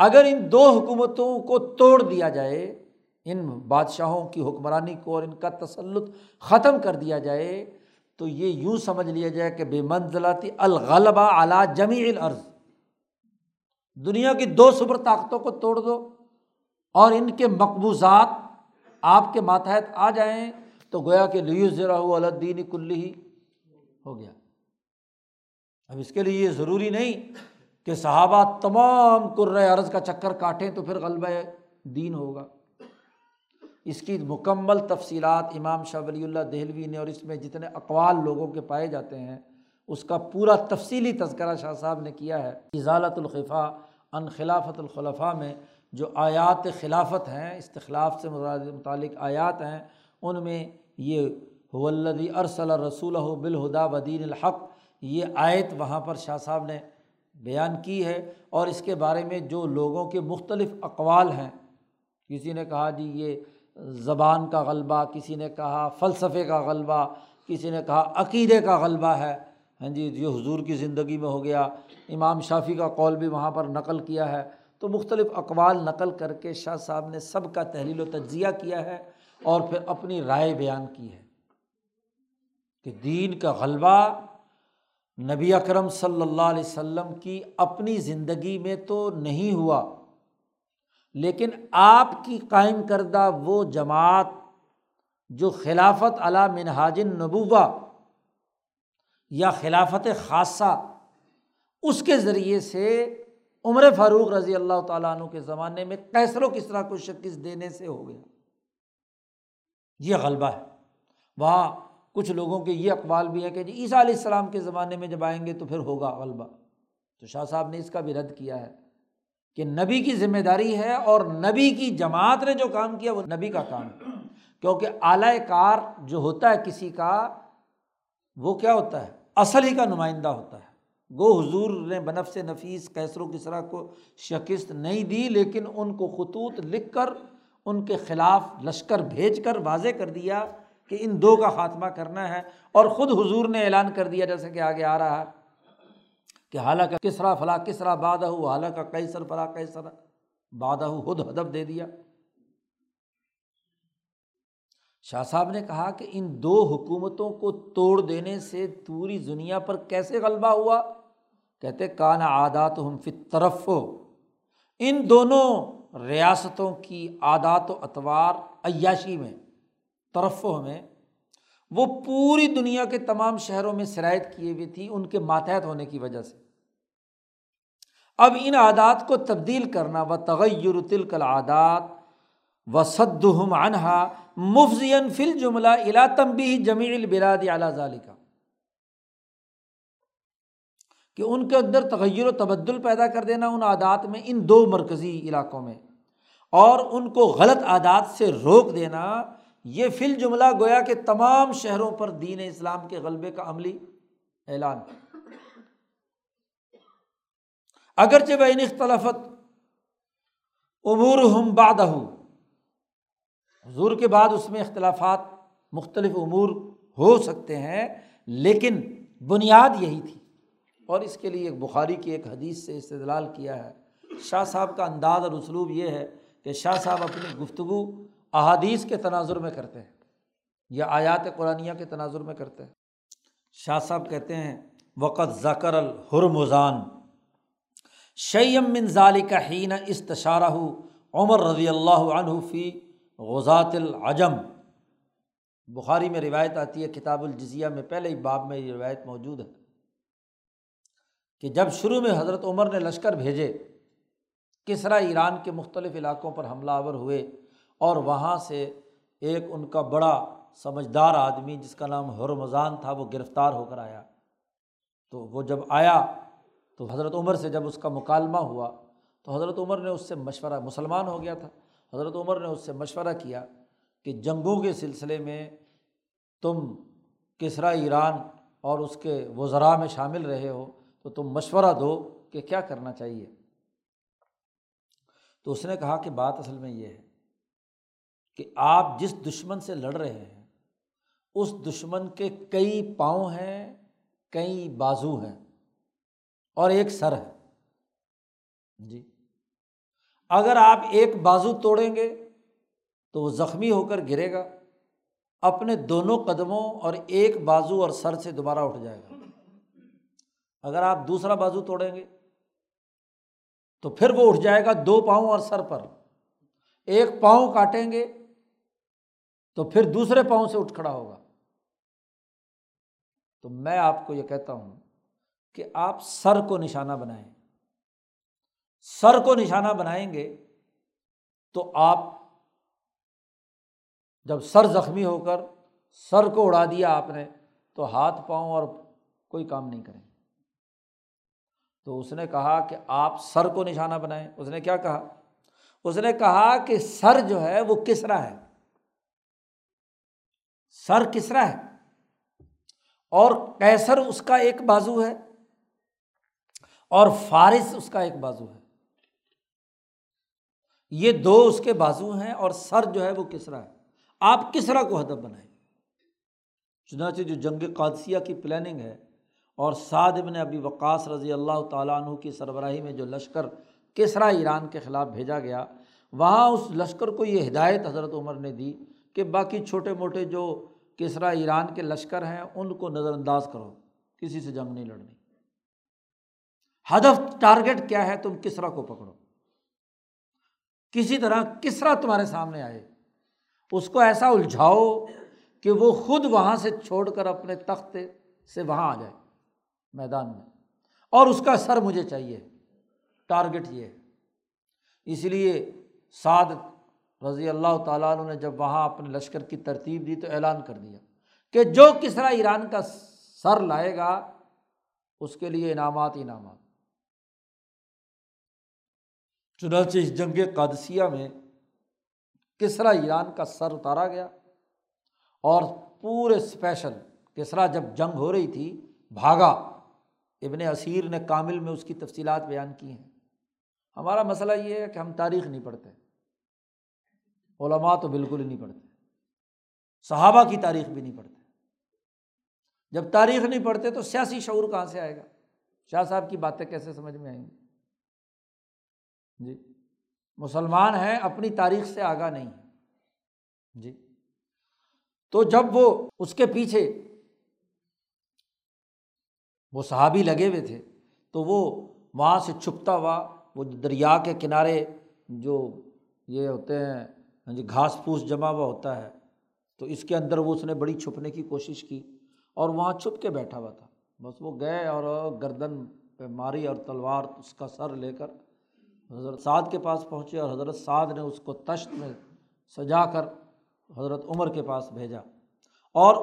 اگر ان دو حکومتوں کو توڑ دیا جائے، ان بادشاہوں کی حکمرانی کو اور ان کا تسلط ختم کر دیا جائے، تو یہ یوں سمجھ لیا جائے کہ بے منزلت الغلبہ علی جمیع الارض، دنیا کی دو سپر طاقتوں کو توڑ دو اور ان کے مقبوضات آپ کے ماتحت آ جائیں، تو گویا کہ لیظہرہ علی الدین کلہ ہو گیا۔ اب اس کے لیے یہ ضروری نہیں کہ صحابہ تمام قرۂ ارض کا چکر کاٹیں تو پھر غلبہ دین ہوگا۔ اس کی مکمل تفصیلات امام شاہ ولی اللہ دہلوی نے، اور اس میں جتنے اقوال لوگوں کے پائے جاتے ہیں، اس کا پورا تفصیلی تذکرہ شاہ صاحب نے کیا ہے۔ ازالۃ الخفاء عن خلافت الخلفاء میں جو آیات خلافت ہیں، استخلاف سے متعلق آیات ہیں، ان میں یہ هو الذی ارسل رسولہ بالہدی ودین الحق، یہ آیت وہاں پر شاہ صاحب نے بیان کی ہے، اور اس کے بارے میں جو لوگوں کے مختلف اقوال ہیں، کسی نے کہا جی یہ زبان کا غلبہ، کسی نے کہا فلسفے کا غلبہ، کسی نے کہا عقیدے کا غلبہ ہے، ہاں جی جو حضور کی زندگی میں ہو گیا۔ امام شافعی کا قول بھی وہاں پر نقل کیا ہے۔ تو مختلف اقوال نقل کر کے شاہ صاحب نے سب کا تحلیل و تجزیہ کیا ہے، اور پھر اپنی رائے بیان کی ہے کہ دین کا غلبہ نبی اکرم صلی اللہ علیہ وسلم کی اپنی زندگی میں تو نہیں ہوا، لیکن آپ کی قائم کردہ وہ جماعت جو خلافت علی منہاج النبوہ یا خلافت خاصہ، اس کے ذریعے سے عمر فاروق رضی اللہ تعالیٰ عنہ کے زمانے میں قیصر و کسریٰ کو شکست دینے سے ہو گیا، یہ غلبہ ہے۔ وہاں کچھ لوگوں کے یہ اقوال بھی ہے کہ جی عیسیٰ علیہ السلام کے زمانے میں جب آئیں گے تو پھر ہوگا غلبہ، تو شاہ صاحب نے اس کا بھی رد کیا ہے کہ نبی کی ذمہ داری ہے، اور نبی کی جماعت نے جو کام کیا وہ نبی کا کام ہے، کیونکہ اعلی کار جو ہوتا ہے کسی کا، وہ کیا ہوتا ہے؟ اصل ہی کا نمائندہ ہوتا ہے۔ گو حضور نے بنفس نفیس قیصر و کسریٰ کو شکست نہیں دی، لیکن ان کو خطوط لکھ کر ان کے خلاف لشکر بھیج کر واضح کر دیا کہ ان دو کا خاتمہ کرنا ہے، اور خود حضور نے اعلان کر دیا، جیسا کہ آگے آ رہا ہے کہ حالانکہ کسرا فلا کسرا بادہ، حالانکہ قیصر فلا قیصر بادہ، خود ہدف دے دیا۔ شاہ صاحب نے کہا کہ ان دو حکومتوں کو توڑ دینے سے پوری دنیا پر کیسے غلبہ ہوا؟ کہتے کان عاداتہم فی الترف، ان دونوں ریاستوں کی عادات و اطوار عیاشی میں، ترفہ میں، وہ پوری دنیا کے تمام شہروں میں سرایت کیے ہوئی تھی ان کے ماتحت ہونے کی وجہ سے۔ اب ان عادات کو تبدیل کرنا، وتغیر تلک العادات وصدہم عنها مفضیا فی الجملہ الی تنبیہ جمیع البلاد علی ذالک، کہ ان کے اندر تغیر و تبدل پیدا کر دینا ان عادات میں، ان دو مرکزی علاقوں میں، اور ان کو غلط عادات سے روک دینا، یہ فی الجملہ گویا کہ تمام شہروں پر دین اسلام کے غلبے کا عملی اعلان ہے۔ اگرچہ بین اختلافت امورہم بعدہ، حضور کے بعد اس میں اختلافات، مختلف امور ہو سکتے ہیں، لیکن بنیاد یہی تھی۔ اور اس کے لیے ایک بخاری کی ایک حدیث سے استدلال کیا ہے۔ شاہ صاحب کا انداز اور اسلوب یہ ہے کہ شاہ صاحب اپنی گفتگو احادیث کے تناظر میں کرتے ہیں یا آیات قرآنیہ کے تناظر میں کرتے ہیں۔ شاہ صاحب کہتے ہیں وقد ذکر الہرمزان شیئا من ذالک حین استشارہ عمر رضی اللہ عنہ فی غزاۃ العجم، بخاری میں روایت آتی ہے، کتاب الجزیہ میں پہلے ہی باب میں یہ روایت موجود ہے کہ جب شروع میں حضرت عمر نے لشکر بھیجے، کسرا ایران کے مختلف علاقوں پر حملہ آور ہوئے، اور وہاں سے ایک ان کا بڑا سمجھدار آدمی جس کا نام ہرمزان تھا وہ گرفتار ہو کر آیا۔ تو وہ جب آیا تو حضرت عمر سے جب اس کا مکالمہ ہوا تو حضرت عمر نے اس سے مشورہ، مسلمان ہو گیا تھا، حضرت عمر نے اس سے مشورہ کیا کہ جنگوں کے سلسلے میں تم کسرا ایران اور اس کے وزراء میں شامل رہے ہو تو تم مشورہ دو کہ کیا کرنا چاہیے۔ تو اس نے کہا کہ بات اصل میں یہ ہے کہ آپ جس دشمن سے لڑ رہے ہیں اس دشمن کے کئی پاؤں ہیں، کئی بازو ہیں اور ایک سر ہے جی۔ اگر آپ ایک بازو توڑیں گے تو وہ زخمی ہو کر گرے گا، اپنے دونوں قدموں اور ایک بازو اور سر سے دوبارہ اٹھ جائے گا۔ اگر آپ دوسرا بازو توڑیں گے تو پھر وہ اٹھ جائے گا دو پاؤں اور سر پر، ایک پاؤں کاٹیں گے تو پھر دوسرے پاؤں سے اٹھ کھڑا ہوگا۔ تو میں آپ کو یہ کہتا ہوں کہ آپ سر کو نشانہ بنائیں، سر کو نشانہ بنائیں گے تو آپ، جب سر زخمی ہو کر سر کو اڑا دیا آپ نے تو ہاتھ پاؤں اور کوئی کام نہیں کریں۔ تو اس نے کہا کہ آپ سر کو نشانہ بنائیں۔ اس نے کیا کہا؟ اس نے کہا کہ سر جو ہے وہ کسرا ہے، سر کسرا ہے اور قیصر اس کا ایک بازو ہے اور فارس اس کا ایک بازو ہے، یہ دو اس کے بازو ہیں اور سر جو ہے وہ کسرا ہے، آپ کسرا کو ہدف بنائیں۔ چنانچہ جو جنگ قادثیہ کی پلاننگ ہے اور سعد بن ابی وقاص رضی اللہ تعالیٰ عنہ کی سربراہی میں جو لشکر کسرا ایران کے خلاف بھیجا گیا، وہاں اس لشکر کو یہ ہدایت حضرت عمر نے دی کہ باقی چھوٹے موٹے جو کسرا ایران کے لشکر ہیں ان کو نظر انداز کرو، کسی سے جنگ نہیں لڑنی، ہدف ٹارگٹ کیا ہے، تم کسرا کو پکڑو، کسی طرح کسرا تمہارے سامنے آئے، اس کو ایسا الجھاؤ کہ وہ خود وہاں سے چھوڑ کر اپنے تخت سے وہاں آ جائے میدان میں، اور اس کا سر مجھے چاہیے، ٹارگٹ یہ ہے۔ اس لیے سعد رضی اللہ تعالیٰ عنہ نے جب وہاں اپنے لشکر کی ترتیب دی تو اعلان کر دیا کہ جو کسرا ایران کا سر لائے گا اس کے لیے انعامات انعامات۔ چنانچہ اس جنگ قادثیہ میں کسرا ایران کا سر اتارا گیا اور پورے اسپیشل کسرا جب جنگ ہو رہی تھی بھاگا، ابن اسیر نے کامل میں اس کی تفصیلات بیان کی ہیں۔ ہمارا مسئلہ یہ ہے کہ ہم تاریخ نہیں پڑھتے، علماء تو بالکل ہی نہیں پڑھتے، صحابہ کی تاریخ بھی نہیں پڑھتے، جب تاریخ نہیں پڑھتے تو سیاسی شعور کہاں سے آئے گا؟ شاہ صاحب کی باتیں کیسے سمجھ میں آئیں گی؟ جی مسلمان ہیں، اپنی تاریخ سے آگاہ نہیں ہیں جی۔ تو جب وہ اس کے پیچھے وہ صحابی لگے ہوئے تھے تو وہ وہاں سے چھپتا ہوا وہ دریا کے کنارے جو یہ ہوتے ہیں جی گھاس پھوس جمع ہوا ہوتا ہے، تو اس کے اندر وہ اس نے بڑی چھپنے کی کوشش کی اور وہاں چھپ کے بیٹھا ہوا تھا۔ بس وہ گئے اور گردن پہ ماری اور تلوار اس کا سر لے کر حضرت سعد کے پاس پہنچے، اور حضرت سعد نے اس کو تشت میں سجا کر حضرت عمر کے پاس بھیجا، اور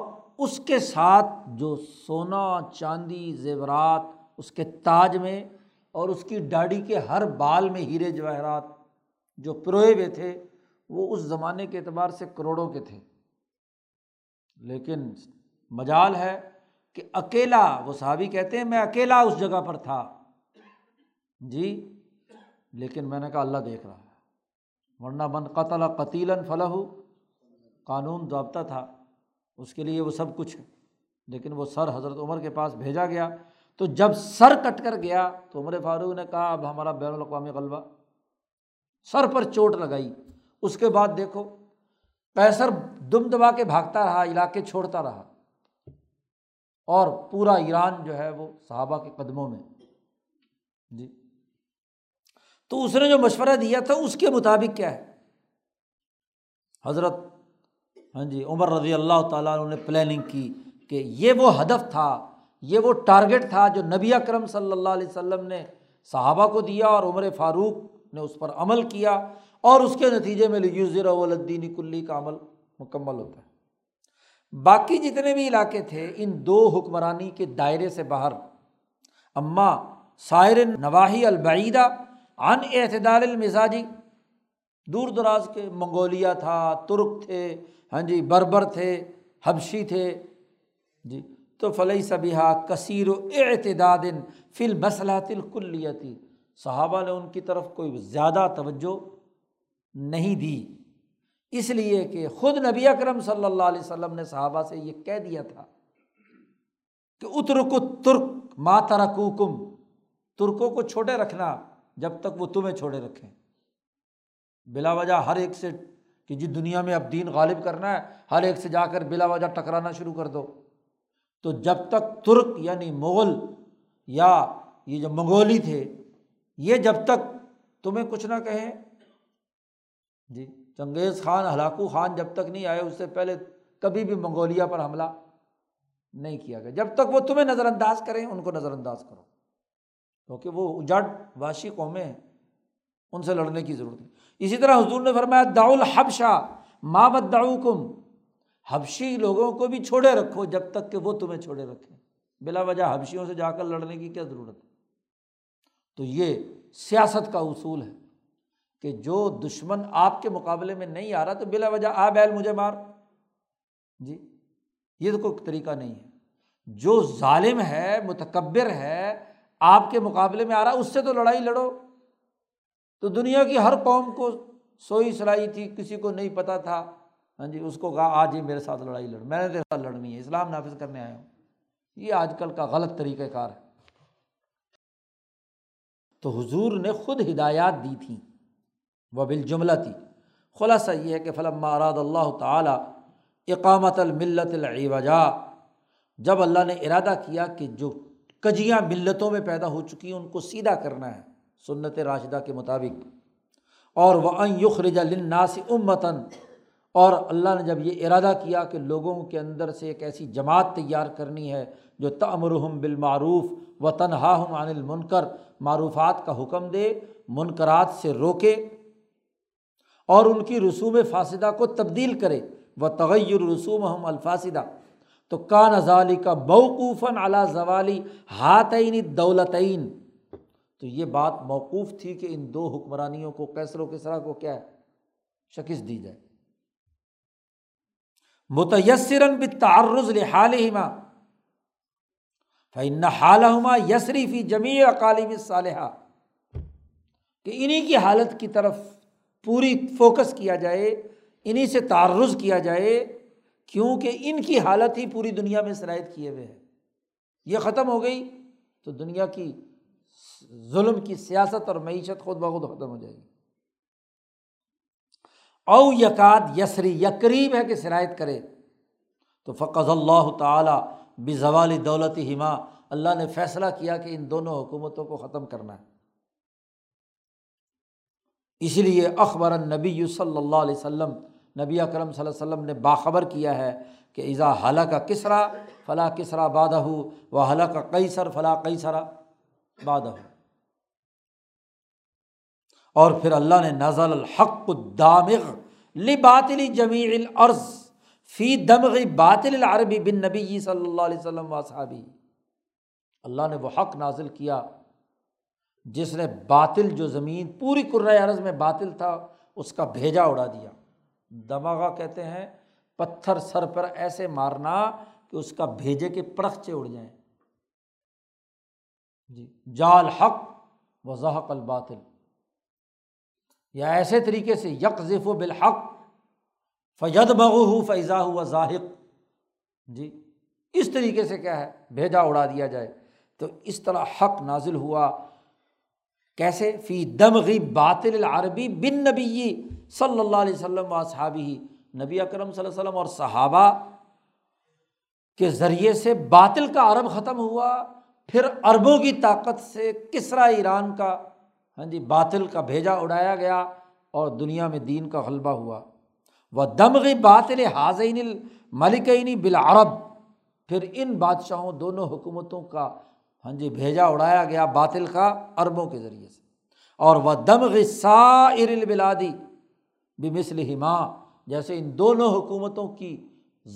اس کے ساتھ جو سونا چاندی زیورات اس کے تاج میں اور اس کی داڑھی کے ہر بال میں ہیرے جواہرات جو پروئے ہوئے تھے، وہ اس زمانے کے اعتبار سے کروڑوں کے تھے۔ لیکن مجال ہے کہ اکیلا وہ صحابی کہتے ہیں میں اکیلا اس جگہ پر تھا جی، لیکن میں نے کہا اللہ دیکھ رہا ہے، ورنہ من قتل قتیلا فلہ، قانون ضابطہ تھا اس کے لیے وہ سب کچھ ہے، لیکن وہ سر حضرت عمر کے پاس بھیجا گیا۔ تو جب سر کٹ کر گیا تو عمر فاروق نے کہا اب ہمارا بین الاقوامی غلبہ، سر پر چوٹ لگائی۔ اس کے بعد دیکھو قیصر دم دبا کے بھاگتا رہا، علاقے چھوڑتا رہا، اور پورا ایران جو ہے وہ صحابہ کے قدموں میں جی۔ تو اس نے جو مشورہ دیا تھا اس کے مطابق کیا ہے حضرت ہاں جی عمر رضی اللہ تعالیٰ عنہ نے پلاننگ کی کہ یہ وہ ہدف تھا، یہ وہ ٹارگٹ تھا جو نبی اکرم صلی اللہ علیہ وسلم نے صحابہ کو دیا، اور عمر فاروق نے اس پر عمل کیا، اور اس کے نتیجے میں لیظہر علی الدین کلی کا عمل مکمل ہوتا ہے۔ باقی جتنے بھی علاقے تھے ان دو حکمرانی کے دائرے سے باہر، اما سائر نواحی البعیدہ عن اعتدال المزاجی، دور دراز کے منگولیا تھا، ترک تھے ہاں جی، بربر تھے، حبشی تھے جی، تو فلیس بہا کثیر اعتداد فی المصلحۃ الکلیۃ، صحابہ نے ان کی طرف کوئی زیادہ توجہ نہیں دی، اس لیے کہ خود نبی اکرم صلی اللہ علیہ وسلم نے صحابہ سے یہ کہہ دیا تھا کہ اترکو ترک ما ترکوکم، ترکوں کو چھوٹے رکھنا جب تک وہ تمہیں چھوڑے رکھیں، بلا وجہ ہر ایک سے کہ جی دنیا میں اب دین غالب کرنا ہے، ہر ایک سے جا کر بلا وجہ ٹکرانا شروع کر دو۔ تو جب تک ترک یعنی مغل یا یہ جو منگولی تھے، یہ جب تک تمہیں کچھ نہ کہیں جی، چنگیز خان ہلاکو خان جب تک نہیں آئے اس سے پہلے کبھی بھی منگولیا پر حملہ نہیں کیا گیا، جب تک وہ تمہیں نظر انداز کریں ان کو نظر انداز کرو، کیونکہ وہ اجڑ واشی قومیں ہیں، ان سے لڑنے کی ضرورت ہے۔ اسی طرح حضور نے فرمایا دعو الحبشہ ما بدعوکم، حبشی لوگوں کو بھی چھوڑے رکھو جب تک کہ وہ تمہیں چھوڑے رکھیں، بلا وجہ حبشیوں سے جا کر لڑنے کی کیا ضرورت ہے۔ تو یہ سیاست کا اصول ہے کہ جو دشمن آپ کے مقابلے میں نہیں آ رہا تو بلا وجہ آ بیل مجھے مار جی، یہ تو کوئی طریقہ نہیں ہے۔ جو ظالم ہے، متکبر ہے، آپ کے مقابلے میں آ رہا اس سے تو لڑائی لڑو۔ تو دنیا کی ہر قوم کو سوئی سلائی تھی، کسی کو نہیں پتہ تھا ہاں جی، اس کو کہا آج یہ میرے ساتھ لڑائی لڑ، میں نے تیرے ساتھ لڑنی ہے، اسلام نافذ کرنے آیا ہوں۔ یہ آج کل کا غلط طریقہ کار ہے۔ تو حضور نے خود ہدایات دی تھی و بالجملہ تھی۔ خلاصہ یہ ہے کہ فلما اراد اللہ تعالیٰ اقامت الملت العوجا، جب اللہ نے ارادہ کیا کہ جو کجیاں ملتوں میں پیدا ہو چکی ہیں ان کو سیدھا کرنا ہے سنت راشدہ کے مطابق، اور وَأَن يُخْرِجَ لِلنَّاسِ أُمَّةً، اور اللہ نے جب یہ ارادہ کیا کہ لوگوں کے اندر سے ایک ایسی جماعت تیار کرنی ہے جو تأمرهم بالمعروف وتنہاهم عن المنکر، معروفات کا حکم دے، منکرات سے روکے، اور ان کی رسوم فاسدہ کو تبدیل کرے، وتغیر رسومهم الفاسدہ۔ تو کان ذالک موقوفاً علی زوالی ہاتین الدولتین، تو یہ بات موقوف تھی کہ ان دو حکمرانیوں کو، قیصر و کسریٰ کو کیا ہے، شکست دی جائے۔ متیسراً بالتعرض لحالہما فإن حالہما یسری فی جمیع اقالیم الصالحہ، کہ انہی کی حالت کی طرف پوری فوکس کیا جائے، انہی سے تعرض کیا جائے، کیونکہ ان کی حالت ہی پوری دنیا میں شرائط کیے ہوئے ہے۔ یہ ختم ہو گئی تو دنیا کی ظلم کی سیاست اور معیشت خود بخود ختم ہو جائے گی۔ او یکاد یسری، یا قریب ہے کہ سرایت کرے۔ تو فقض اللہ تعالیٰ بزوال دولتہما، اللہ نے فیصلہ کیا کہ ان دونوں حکومتوں کو ختم کرنا ہے۔ اس لیے اخبر النبی صلی اللہ علیہ وسلم، نبی اکرم صلی اللہ علیہ وسلم نے باخبر کیا ہے کہ اذا ہلک کسرا فلا کسرا بعدہ و ہلک قیصر فلا قیصر بعدہ۔ اور پھر اللہ نے نزل الحق الدامغ لباطل جمیع الارض فی دمغ باطل العرب بالنبی صلی اللہ علیہ وسلم و اصحابی۔ اللہ نے وہ حق نازل کیا جس نے باطل، جو زمین پوری کرۂ ارض میں باطل تھا، اس کا بھیجا اڑا دیا۔ دماغہ کہتے ہیں پتھر سر پر ایسے مارنا کہ اس کا بھیجے کے پرخچے اڑ جائیں۔ جی، جاء الحق وزہق الباطل، یا ایسے طریقے سے یقذف بالحق فیدبغہ فاذا ھو زاہق۔ جی، اس طریقے سے کیا ہے، بھیجا اڑا دیا جائے۔ تو اس طرح حق نازل ہوا، کیسے؟ فی دمغ باطل العربی بالنبی صلی اللہ علیہ وسلم و اصحابہ۔ نبی اکرم صلی اللہ علیہ وسلم اور صحابہ کے ذریعے سے باطل کا عرب ختم ہوا، پھر عربوں کی طاقت سے کسرا ایران کا، ہاں جی، باطل کا بھیجا اڑایا گیا اور دنیا میں دین کا غلبہ ہوا۔ وَدَمْغِ بَاطِلِ حَاذَيْنِ الْمَلِكَيْنِ بِالْعَرَبِ، پھر ان بادشاہوں، دونوں حکومتوں کا، ہاں جی، بھیجا اڑایا گیا باطل کا عربوں کے ذریعے سے۔ اور وَدَمْغِ سَائِرِ الْبِلَادِ بِمِثْلِهِمَا، جیسے ان دونوں حکومتوں کی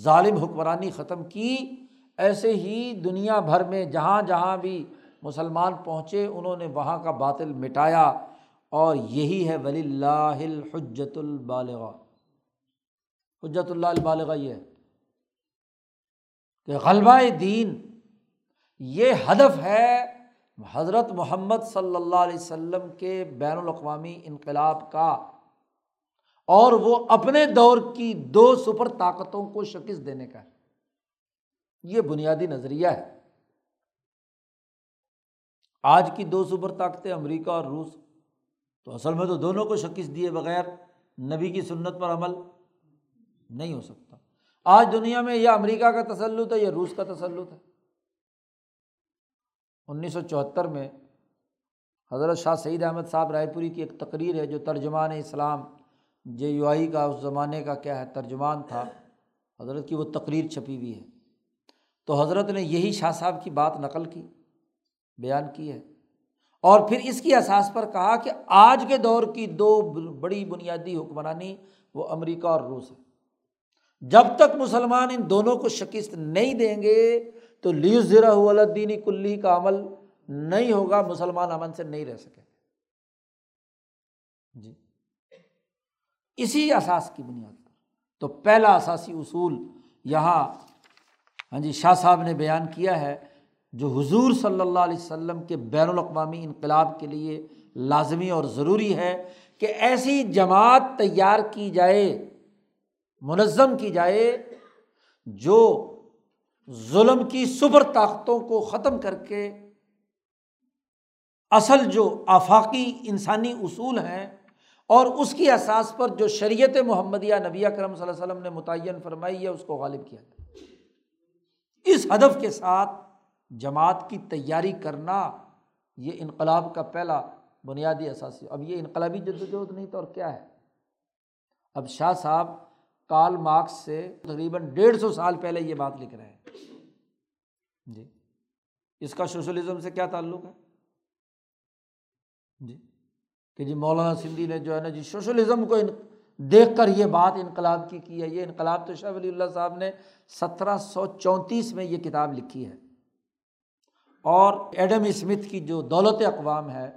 ظالم حکمرانی ختم کی، ایسے ہی دنیا بھر میں جہاں جہاں بھی مسلمان پہنچے انہوں نے وہاں کا باطل مٹایا۔ اور یہی ہے وللہ الحجت البالغہ۔ حجت اللہ البالغہ یہ ہے کہ غلبہ دین، یہ ہدف ہے حضرت محمد صلی اللہ علیہ وسلم کے بین الاقوامی انقلاب کا، اور وہ اپنے دور کی دو سپر طاقتوں کو شکست دینے کا ہے۔ یہ بنیادی نظریہ ہے۔ آج کی دو سپر طاقتیں امریکہ اور روس، تو اصل میں تو دونوں کو شکست دیے بغیر نبی کی سنت پر عمل نہیں ہو سکتا۔ آج دنیا میں یا امریکہ کا تسلط ہے یا روس کا تسلط ہے۔ انیس سو چوہتر میں حضرت شاہ سید احمد صاحب رائے پوری کی ایک تقریر ہے، جو ترجمان اسلام جے یو آئی کا اس زمانے کا کیا ہے ترجمان تھا، حضرت کی وہ تقریر چھپی ہوئی ہے۔ تو حضرت نے یہی شاہ صاحب کی بات نقل کی، بیان کی ہے، اور پھر اس کی اساس پر کہا کہ آج کے دور کی دو بڑی بنیادی حکمرانی وہ امریکہ اور روس ہے۔ جب تک مسلمان ان دونوں کو شکست نہیں دیں گے تو لیظہرہ علی الدین کلہ کا عمل نہیں ہوگا، مسلمان امن سے نہیں رہ سکے۔ جی، اسی اساس کی بنیاد پر تو پہلا اساسی اصول یہاں، ہاں جی، شاہ صاحب نے بیان کیا ہے، جو حضور صلی اللہ علیہ وسلم کے بین الاقوامی انقلاب کے لیے لازمی اور ضروری ہے کہ ایسی جماعت تیار کی جائے، منظم کی جائے، جو ظلم کی سپر طاقتوں کو ختم کر کے اصل جو آفاقی انسانی اصول ہیں اور اس کی اساس پر جو شریعت محمدیہ نبی اکرم صلی اللہ علیہ وسلم نے متعین فرمائی ہے اس کو غالب کیا جائے۔ اس ہدف کے ساتھ جماعت کی تیاری کرنا یہ انقلاب کا پہلا بنیادی اساس ہے۔ اب یہ انقلابی جدوجہد نہیں تو اور کیا ہے؟ اب شاہ صاحب کارل مارکس سے تقریباً ڈیڑھ سو سال پہلے یہ بات لکھ رہے ہیں۔ جی، اس کا سوشلزم سے کیا تعلق ہے؟ جی، کہ جی مولانا سندھی نے جو ہے نا جی سوشلزم کو ان... دیکھ کر یہ بات انقلاب کی کی ہے۔ یہ انقلاب تو شاہ ولی اللہ صاحب نے سترہ سو چونتیس میں یہ کتاب لکھی ہے، اور ایڈم اسمتھ کی جو دولت اقوام ہے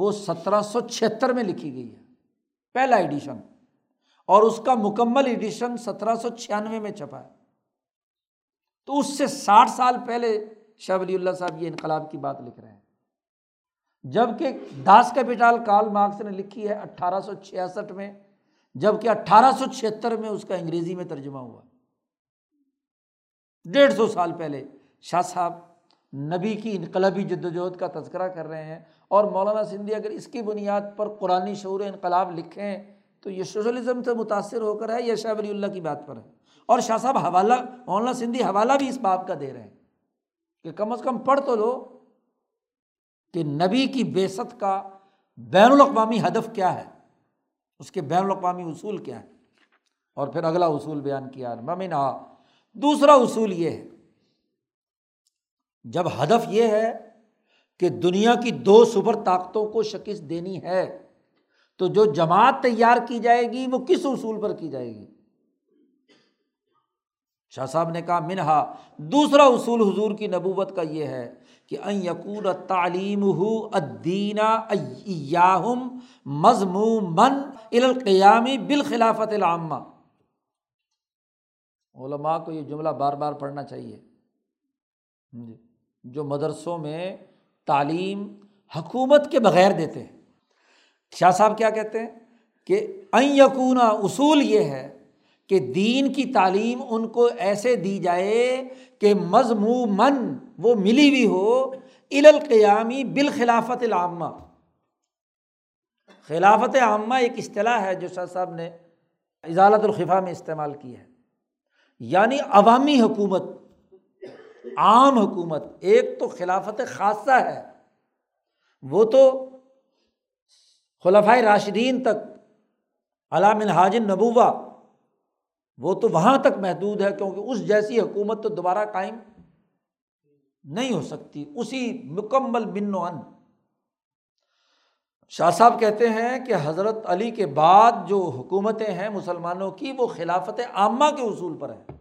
وہ سترہ سو چھہتر میں لکھی گئی ہے، پہلا ایڈیشن، اور اس کا مکمل ایڈیشن سترہ سو چھیانوے میں چھپا ہے۔ تو اس سے ساٹھ سال پہلے شاہ ولی اللہ صاحب یہ انقلاب کی بات لکھ رہے ہیں، جبکہ داس کیپیٹال کارل مارکس نے لکھی ہے اٹھارہ سو چھیاسٹھ میں، جبکہ اٹھارہ سو چھہتر میں اس کا انگریزی میں ترجمہ ہوا۔ ڈیڑھ سو سال پہلے شاہ صاحب نبی کی انقلابی جدوجہد کا تذکرہ کر رہے ہیں، اور مولانا سندھی اگر اس کی بنیاد پر قرآنی شعور انقلاب لکھیں تو یہ سوشلزم سے متاثر ہو کر ہے یا شاہ ولی اللہ کی بات پر ہے؟ اور شاہ صاحب حوالہ، مولانا سندھی حوالہ بھی اس باب کا دے رہے ہیں کہ کم از کم پڑھ تو لو کہ نبی کی بعثت کا بین الاقوامی ہدف کیا ہے، اس کے بین الاقوامی اصول کیا ہے، اور پھر اگلا اصول بیان کیا ممنہا۔ دوسرا اصول یہ ہے، جب ہدف یہ ہے کہ دنیا کی دو سپر طاقتوں کو شکست دینی ہے تو جو جماعت تیار کی جائے گی وہ کس اصول پر کی جائے گی؟ شاہ صاحب نے کہا منہا، دوسرا اصول حضور کی نبوت کا یہ ہے کہ ان یکون تعلیمہ الدین ایاہم مضموما الی القیام بالخلافت العامہ۔ علماء کو یہ جملہ بار بار پڑھنا چاہیے، جو مدرسوں میں تعلیم حکومت کے بغیر دیتے ہیں۔ شاہ صاحب کیا کہتے ہیں کہ ان یکون، اصول یہ ہے کہ دین کی تعلیم ان کو ایسے دی جائے کہ مضموماً وہ ملی ہوئی ہو الی القیام بالخلافت العامہ۔ خلافت عامہ ایک اصطلاح ہے جو شاہ صاحب نے ازالۃ الخفا میں استعمال کی ہے، یعنی عوامی حکومت، عام حکومت۔ ایک تو خلافت خاصہ ہے، وہ تو خلفائے راشدین تک علی منہاج النبوہ، وہ تو وہاں تک محدود ہے، کیونکہ اس جیسی حکومت تو دوبارہ قائم نہیں ہو سکتی، اسی مکمل من و عن۔ شاہ صاحب کہتے ہیں کہ حضرت علی کے بعد جو حکومتیں ہیں مسلمانوں کی وہ خلافت عامہ کے اصول پر ہیں۔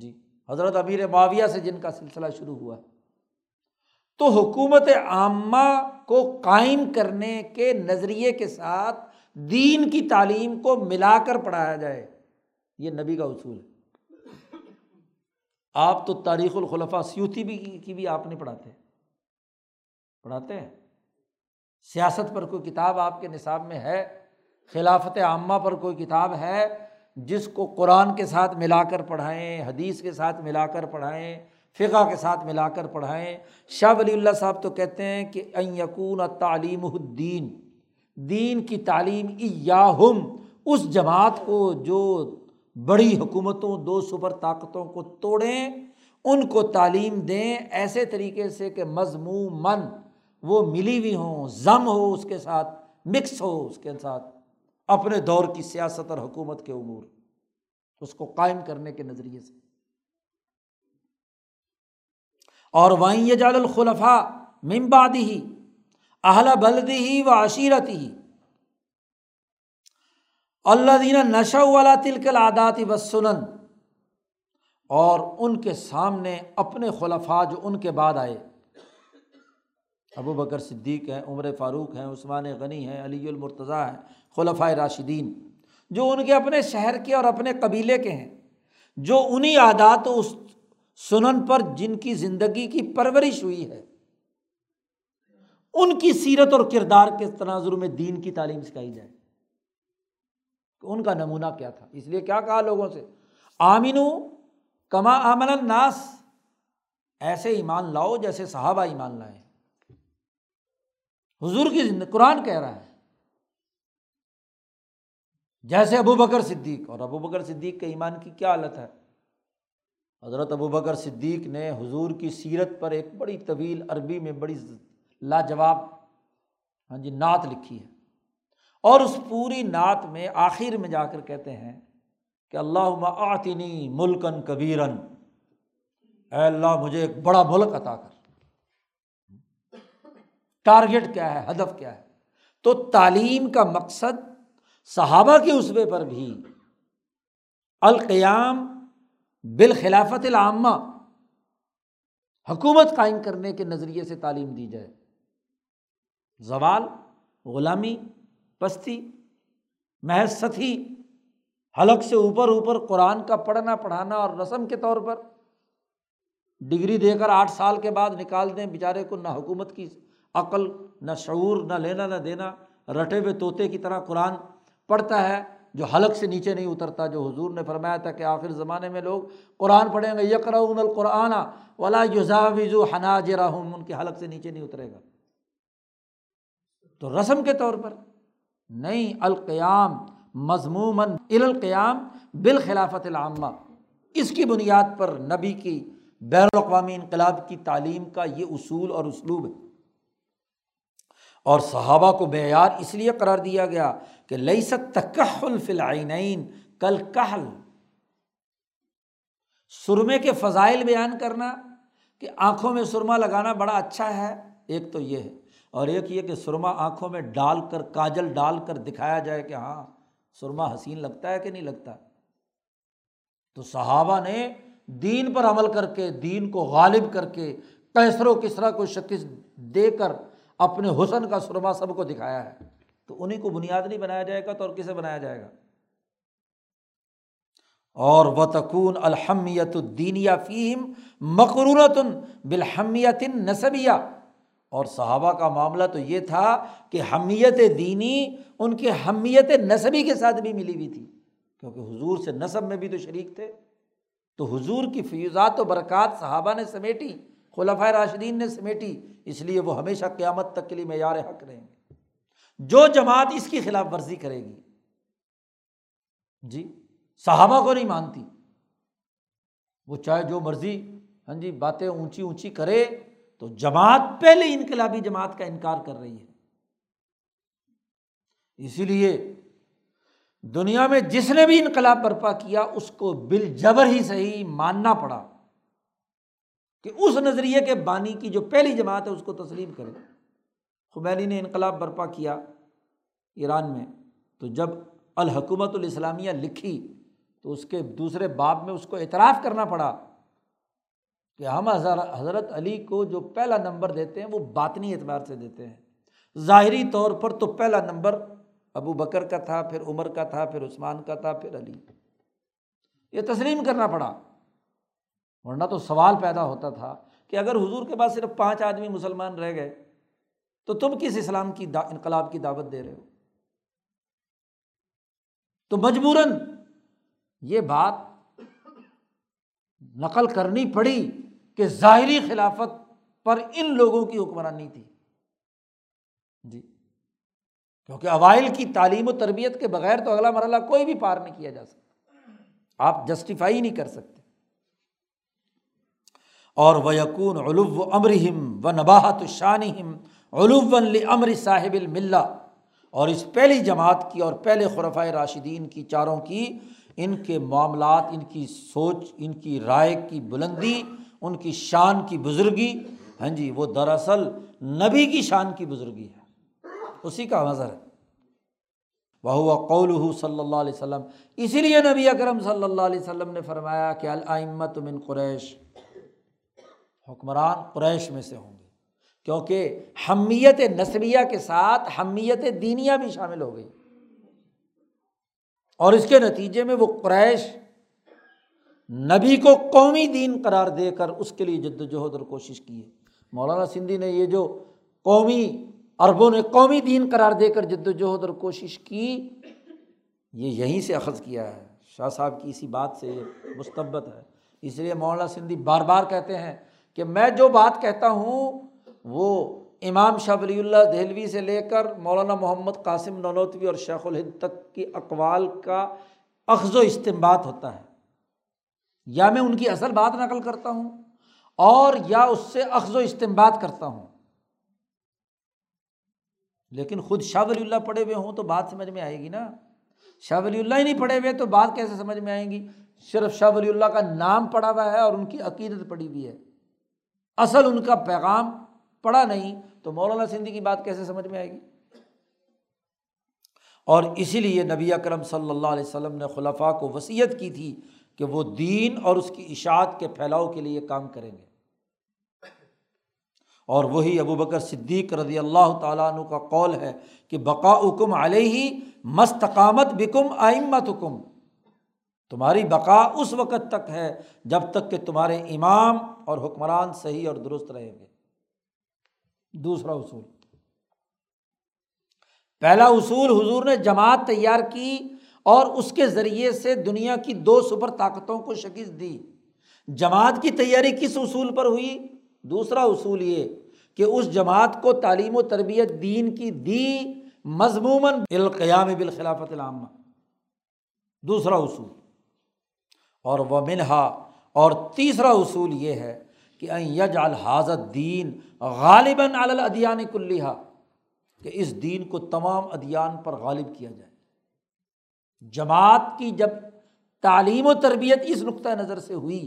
جی، حضرت امیر معاویہ سے جن کا سلسلہ شروع ہوا ہے، تو حکومت عامہ کو قائم کرنے کے نظریے کے ساتھ دین کی تعلیم کو ملا کر پڑھایا جائے، یہ نبی کا اصول ہے۔ آپ تو تاریخ الخلفاء سیوطی بھی کی بھی آپ نہیں پڑھاتے پڑھاتے ہیں؟ سیاست پر کوئی کتاب آپ کے نصاب میں ہے؟ خلافت عامہ پر کوئی کتاب ہے جس کو قرآن کے ساتھ ملا کر پڑھائیں، حدیث کے ساتھ ملا کر پڑھائیں، فقہ کے ساتھ ملا کر پڑھائیں؟ شاہ ولی اللہ صاحب تو کہتے ہیں کہ ان یکون تعلیم الدین، دین کی تعلیم ایاہم، اس جماعت کو جو بڑی حکومتوں، دو سپر طاقتوں کو توڑیں، ان کو تعلیم دیں ایسے طریقے سے کہ مضموماً وہ ملی ہوئی ہوں، ضم ہو اس کے ساتھ، مکس ہو اس کے ساتھ اپنے دور کی سیاست اور حکومت کے امور، اس کو قائم کرنے کے نظریے سے۔ اور وَإِنْ يَجْعَلِ الْخُلَفَاءَ مِنْ بَعْدِهِ اہل بلدہ و عشیرتہ الذین نشأوا علی تلک العادات والسنن، اور ان کے سامنے اپنے خلفاء جو ان کے بعد آئے، ابو بکر صدیق ہیں، عمر فاروق ہیں، عثمان غنی ہیں، علی المرتضی ہیں، خلفائے راشدین، جو ان کے اپنے شہر کے اور اپنے قبیلے کے ہیں، جو انہی عادات و سنن پر جن کی زندگی کی پرورش ہوئی ہے، ان کی سیرت اور کردار کے تناظر میں دین کی تعلیم سکھائی جائے کہ ان کا نمونہ کیا تھا۔ اس لیے کیا کہا لوگوں سے، آمنو کما آمن الناس، ایسے ایمان لاؤ جیسے صحابہ ایمان لائے۔ حضور کی زندگی، قرآن کہہ رہا ہے، جیسے ابو بکر صدیق، اور ابو بکر صدیق کے ایمان کی کیا حالت ہے؟ حضرت ابو بکر صدیق نے حضور کی سیرت پر ایک بڑی طویل، عربی میں بڑی لاجواب ہاں جی نعت لکھی ہے، اور اس پوری نعت میں آخر میں جا کر کہتے ہیں کہ اللہم اعطنی ملکن کبیرن، اے اللہ مجھے ایک بڑا ملک عطا کر۔ ٹارگٹ کیا ہے، ہدف کیا ہے؟ تو تعلیم کا مقصد صحابہ کے اسوے پر بھی القیام بالخلافت العامہ، حکومت قائم کرنے کے نظریے سے تعلیم دی جائے، زوال، غلامی، پستی، محض سطحی حلق سے اوپر اوپر قرآن کا پڑھنا پڑھانا اور رسم کے طور پر ڈگری دے کر آٹھ سال کے بعد نکال دیں، بیچارے کو نہ حکومت کی عقل، نہ شعور، نہ لینا نہ دینا، رٹے ہوئے طوطے کی طرح قرآن پڑھتا ہے، جو حلق سے نیچے نہیں اترتا، جو حضور نے فرمایا تھا کہ آخر زمانے میں لوگ قرآن پڑھیں گے، یقرؤون القرآن ولا یزاوز حناجرہم، ان کے حلق سے نیچے نہیں اترے گا۔ تو رسم کے طور پر نہیں، القیام مضموماً الی القیام بالخلافت العامہ، اس کی بنیاد پر نبی کی بین الاقوامی انقلاب کی تعلیم کا یہ اصول اور اسلوب ہے۔ اور صحابہ کو معیار اس لیے قرار دیا گیا کہ لیست تکحل فی العینین کل کحل، سرمے کے فضائل بیان کرنا کہ آنکھوں میں سرما لگانا بڑا اچھا ہے، ایک تو یہ ہے، اور ایک یہ کہ سرما آنکھوں میں ڈال کر، کاجل ڈال کر دکھایا جائے کہ ہاں سرما حسین لگتا ہے کہ نہیں لگتا۔ تو صحابہ نے دین پر عمل کر کے، دین کو غالب کر کے، کیسر و کسریٰ کو شکست دے کر اپنے حسن کا سرما سب کو دکھایا ہے۔ تو انہیں کو بنیاد نہیں بنایا جائے گا تو اور کسے بنایا جائے گا؟ اور وتکون الحمیت الدینیہ فیہم مقرونۃ بالحمیت النسبیہ، اور صحابہ کا معاملہ تو یہ تھا کہ حمیت دینی ان کی حمیت نسبی کے ساتھ بھی ملی ہوئی تھی، کیونکہ حضور سے نسب میں بھی تو شریک تھے۔ تو حضور کی فیوزات و برکات صحابہ نے سمیٹی، خلفائے راشدین نے سمیٹی، اس لیے وہ ہمیشہ قیامت تک کے لیے معیار حق رہیں گے۔ جو جماعت اس کی خلاف ورزی کرے گی، جی صحابہ کو نہیں مانتی، وہ چاہے جو مرضی ہاں جی باتیں اونچی اونچی کرے، تو جماعت پہلے انقلابی جماعت کا انکار کر رہی ہے۔ اسی لیے دنیا میں جس نے بھی انقلاب برپا کیا اس کو بالجبر ہی صحیح ماننا پڑا کہ اس نظریے کے بانی کی جو پہلی جماعت ہے اس کو تسلیم کرے۔ خمینی نے انقلاب برپا کیا ایران میں، تو جب الحکومت الاسلامیہ لکھی تو اس کے دوسرے باب میں اس کو اعتراف کرنا پڑا کہ ہم حضرت علی کو جو پہلا نمبر دیتے ہیں وہ باطنی اعتبار سے دیتے ہیں، ظاہری طور پر تو پہلا نمبر ابو بکر کا تھا، پھر عمر کا تھا، پھر عثمان کا تھا، پھر علی، یہ تسلیم کرنا پڑا۔ ورنہ تو سوال پیدا ہوتا تھا کہ اگر حضور کے پاس صرف پانچ آدمی مسلمان رہ گئے تو تم کس اسلام کی انقلاب کی دعوت دے رہے ہو؟ تو مجبوراً یہ بات نقل کرنی پڑی کہ ظاہری خلافت پر ان لوگوں کی حکمرانی تھی، جی کیونکہ اوائل کی تعلیم و تربیت کے بغیر تو اگلا مرحلہ کوئی بھی پار نہیں کیا جا سکتا، آپ جسٹیفائی نہیں کر سکتے۔ اور وَيَكُونُ عُلُوُّ أَمْرِهِمْ وَنَبَاحَةُ شَانِهِمْ عُلُوًّا لِأَمْرِ صَاحِبِ الْمِلَّةِ، اور اس پہلی جماعت کی اور پہلے خلفائے راشدین کی چاروں کی، ان کے معاملات، ان کی سوچ، ان کی رائے کی بلندی، ان کی شان کی بزرگی، ہاں جی وہ دراصل نبی کی شان کی بزرگی ہے، اسی کا مظہر ہے۔ وَهُوَ قَوْلُهُ صلی اللہ علیہ وسلم، اسی لیے نبی اکرم صلی اللہ علیہ وسلم نے فرمایا کہ الْأَئِمَّةُ مِنْ قُرَيْشٍ، حکمران قریش میں سے ہوں گے، کیونکہ حمیت نسبیہ کے ساتھ حمیت دینیہ بھی شامل ہو گئی، اور اس کے نتیجے میں وہ قریش نبی کو قومی دین قرار دے کر اس کے لیے جد و جہد اور کوشش کی ہے۔ مولانا سندھی نے یہ جو قومی، عربوں نے قومی دین قرار دے کر جد و جہد اور کوشش کی، یہ یہیں سے اخذ کیا ہے، شاہ صاحب کی اسی بات سے مستبت ہے۔ اس لیے مولانا سندھی بار بار کہتے ہیں کہ میں جو بات کہتا ہوں وہ امام شاہ ولی اللہ دہلوی سے لے کر مولانا محمد قاسم نانوتوی اور شیخ الہند تک کی اقوال کا اخذ و استنباط ہوتا ہے، یا میں ان کی اصل بات نقل کرتا ہوں اور یا اس سے اخذ و استنباط کرتا ہوں، لیکن خود شاہ ولی اللہ پڑھے ہوئے ہوں تو بات سمجھ میں آئے گی نا، شاہ ولی اللہ ہی نہیں پڑھے ہوئے تو بات کیسے سمجھ میں آئے گی؟ صرف شاہ ولی اللہ کا نام پڑھا ہوا ہے اور ان کی عقیدت پڑھی ہوئی ہے، اصل ان کا پیغام پڑا نہیں، تو مولانا سندھی کی بات کیسے سمجھ میں آئے گی؟ اور اسی لیے نبی اکرم صلی اللہ علیہ وسلم نے خلفاء کو وصیت کی تھی کہ وہ دین اور اس کی اشاعت کے پھیلاؤ کے لیے کام کریں گے، اور وہی ابو بکر صدیق رضی اللہ تعالیٰ عنہ کا قول ہے کہ بقاؤکم علیہ مستقامت بکم ائمتکم، تمہاری بقا اس وقت تک ہے جب تک کہ تمہارے امام اور حکمران صحیح اور درست رہیں گے۔ دوسرا اصول، پہلا اصول حضور نے جماعت تیار کی اور اس کے ذریعے سے دنیا کی دو سپر طاقتوں کو شکست دی۔ جماعت کی تیاری کس اصول پر ہوئی؟ دوسرا اصول یہ کہ اس جماعت کو تعلیم و تربیت دین کی دی مضموماً القیام بالخلافت العامہ، دوسرا اصول۔ اور ومنہا، اور تیسرا اصول یہ ہے کہ ان یجعل ھذا الدین غالباً علی الادیان کلھا، کہ اس دین کو تمام ادیان پر غالب کیا جائے۔ جماعت کی جب تعلیم و تربیت اس نقطہ نظر سے ہوئی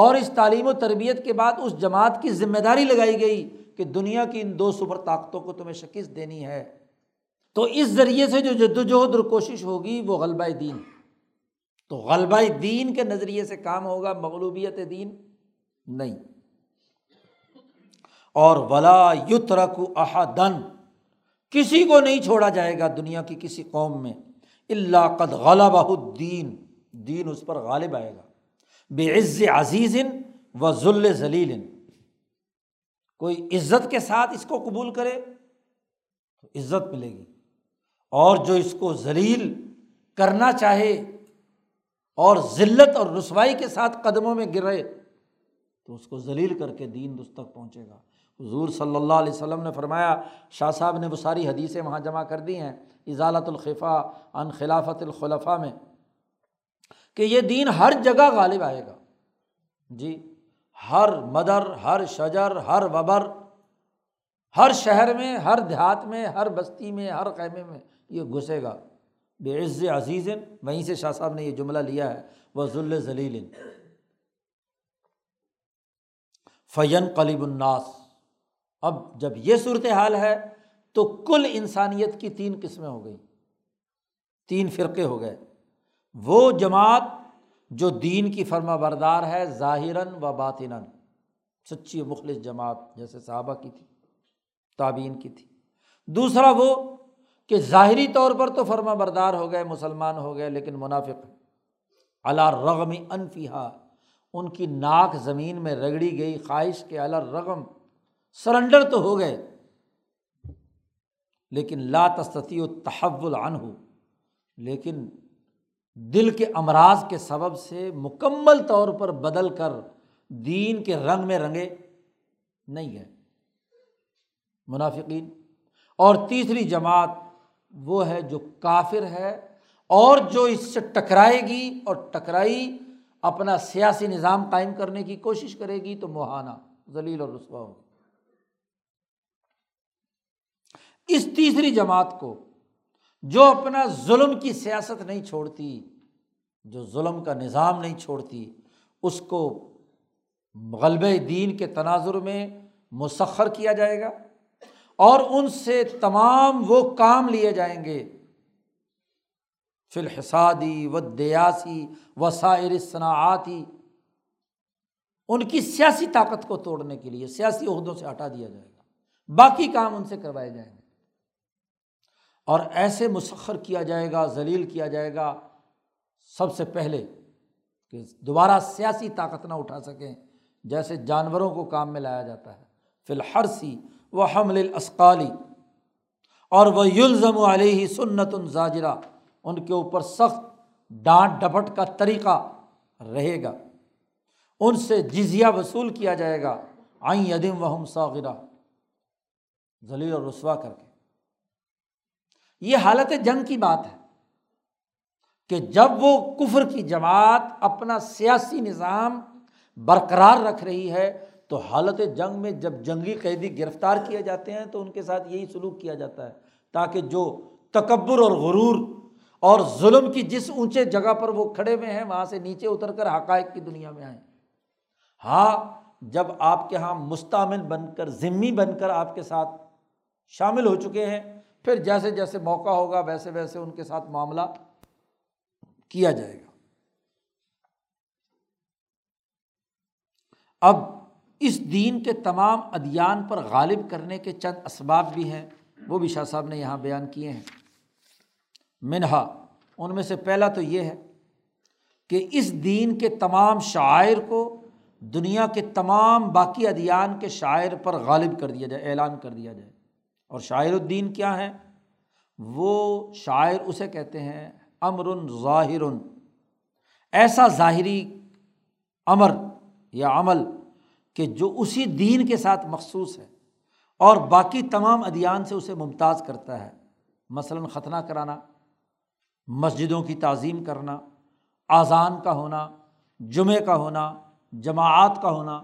اور اس تعلیم و تربیت کے بعد اس جماعت کی ذمہ داری لگائی گئی کہ دنیا کی ان دو سپر طاقتوں کو تمہیں شکست دینی ہے، تو اس ذریعے سے جو جدوجہد اور کوشش ہوگی وہ غلبہ دین، تو غلبہ دین کے نظریے سے کام ہوگا، مغلوبیت دین نہیں۔ اور ولا یترک احدا، کسی کو نہیں چھوڑا جائے گا دنیا کی کسی قوم میں، الا قد غلبہ الدین، دین اس پر غالب آئے گا، بعز عزیز و ذل ذلیل، کوئی عزت کے ساتھ اس کو قبول کرے تو عزت ملے گی، اور جو اس کو ذلیل کرنا چاہے اور ذلت اور رسوائی کے ساتھ قدموں میں گرے تو اس کو ذلیل کر کے دین اس تک پہنچے گا۔ حضور صلی اللہ علیہ وسلم نے فرمایا، شاہ صاحب نے وہ ساری حدیثیں وہاں جمع کر دی ہیں ازالۃ الخفاء عن خلافت الخلفاء میں، کہ یہ دین ہر جگہ غالب آئے گا، جی ہر مدر، ہر شجر، ہر وبر، ہر شہر میں، ہر دیہات میں، ہر بستی میں، ہر خیمے میں یہ گھسے گا۔ بعز عزیز، وہیں سے شاہ صاحب نے یہ جملہ لیا ہے، وذل ذلیل، فینقلب الناس۔ اب جب یہ صورتحال ہے تو کل انسانیت کی تین قسمیں ہو گئی، تین فرقے ہو گئے۔ وہ جماعت جو دین کی فرما بردار ہے ظاہراً و باطناً، سچی مخلص جماعت جیسے صحابہ کی تھی، تابعین کی تھی۔ دوسرا وہ کہ ظاہری طور پر تو فرما بردار ہو گئے، مسلمان ہو گئے، لیکن منافق ہیں، علی الرغم انفیہا، ان کی ناک زمین میں رگڑی گئی خواہش کے علی الرغم، سرنڈر تو ہو گئے لیکن لا تستطیع التحول عنہ، لیکن دل کے امراض کے سبب سے مکمل طور پر بدل کر دین کے رنگ میں رنگے نہیں گئے، منافقین۔ اور تیسری جماعت وہ ہے جو کافر ہے اور جو اس سے ٹکرائے گی اور ٹکرائی اپنا سیاسی نظام قائم کرنے کی کوشش کرے گی تو مہانہ، ذلیل اور رسوا ہوگی۔ اس تیسری جماعت کو جو اپنا ظلم کی سیاست نہیں چھوڑتی، جو ظلم کا نظام نہیں چھوڑتی، اس کو غلبہ دین کے تناظر میں مسخر کیا جائے گا اور ان سے تمام وہ کام لیے جائیں گے، فی الحسادی و دیاسی و سائر الصناعاتی، ان کی سیاسی طاقت کو توڑنے کے لیے سیاسی عہدوں سے ہٹا دیا جائے گا، باقی کام ان سے کروائے جائیں گے، اور ایسے مسخر کیا جائے گا، ذلیل کیا جائے گا سب سے پہلے کہ دوبارہ سیاسی طاقت نہ اٹھا سکیں، جیسے جانوروں کو کام میں لایا جاتا ہے، فی الحرسی وحمل الاسقال، اور ویلزم علیہ سنت زاجرہ، ان کے اوپر سخت ڈانٹ ڈپٹ کا طریقہ رہے گا، ان سے جزیہ وصول کیا جائے گا عن ید وہم صاغرہ، ذلیل اور رسوا کر کے۔ یہ حالت جنگ کی بات ہے کہ جب وہ کفر کی جماعت اپنا سیاسی نظام برقرار رکھ رہی ہے تو حالت جنگ میں جب جنگی قیدی گرفتار کیے جاتے ہیں تو ان کے ساتھ یہی سلوک کیا جاتا ہے تاکہ جو تکبر اور غرور اور ظلم کی جس اونچے جگہ پر وہ کھڑے ہوئے ہیں وہاں سے نیچے اتر کر حقائق کی دنیا میں آئیں۔ ہاں، جب آپ کے ہاں مستعمل بن کر، ذمی بن کر آپ کے ساتھ شامل ہو چکے ہیں، پھر جیسے جیسے موقع ہوگا ویسے ویسے ان کے ساتھ معاملہ کیا جائے گا۔ اب اس دین کے تمام ادیان پر غالب کرنے کے چند اسباب بھی ہیں، وہ بھی شاہ صاحب نے یہاں بیان کیے ہیں۔ منہا، ان میں سے پہلا تو یہ ہے کہ اس دین کے تمام شاعر کو دنیا کے تمام باقی ادیان کے شاعر پر غالب کر دیا جائے، اعلان کر دیا جائے۔ اور شاعر الدین کیا ہیں؟ وہ شاعر اسے کہتے ہیں امر ظاہر، ایسا ظاہری امر یا عمل کہ جو اسی دین کے ساتھ مخصوص ہے اور باقی تمام ادیان سے اسے ممتاز کرتا ہے، مثلاً ختنہ کرانا، مسجدوں کی تعظیم کرنا، اذان کا ہونا، جمعہ کا ہونا، جماعات کا ہونا،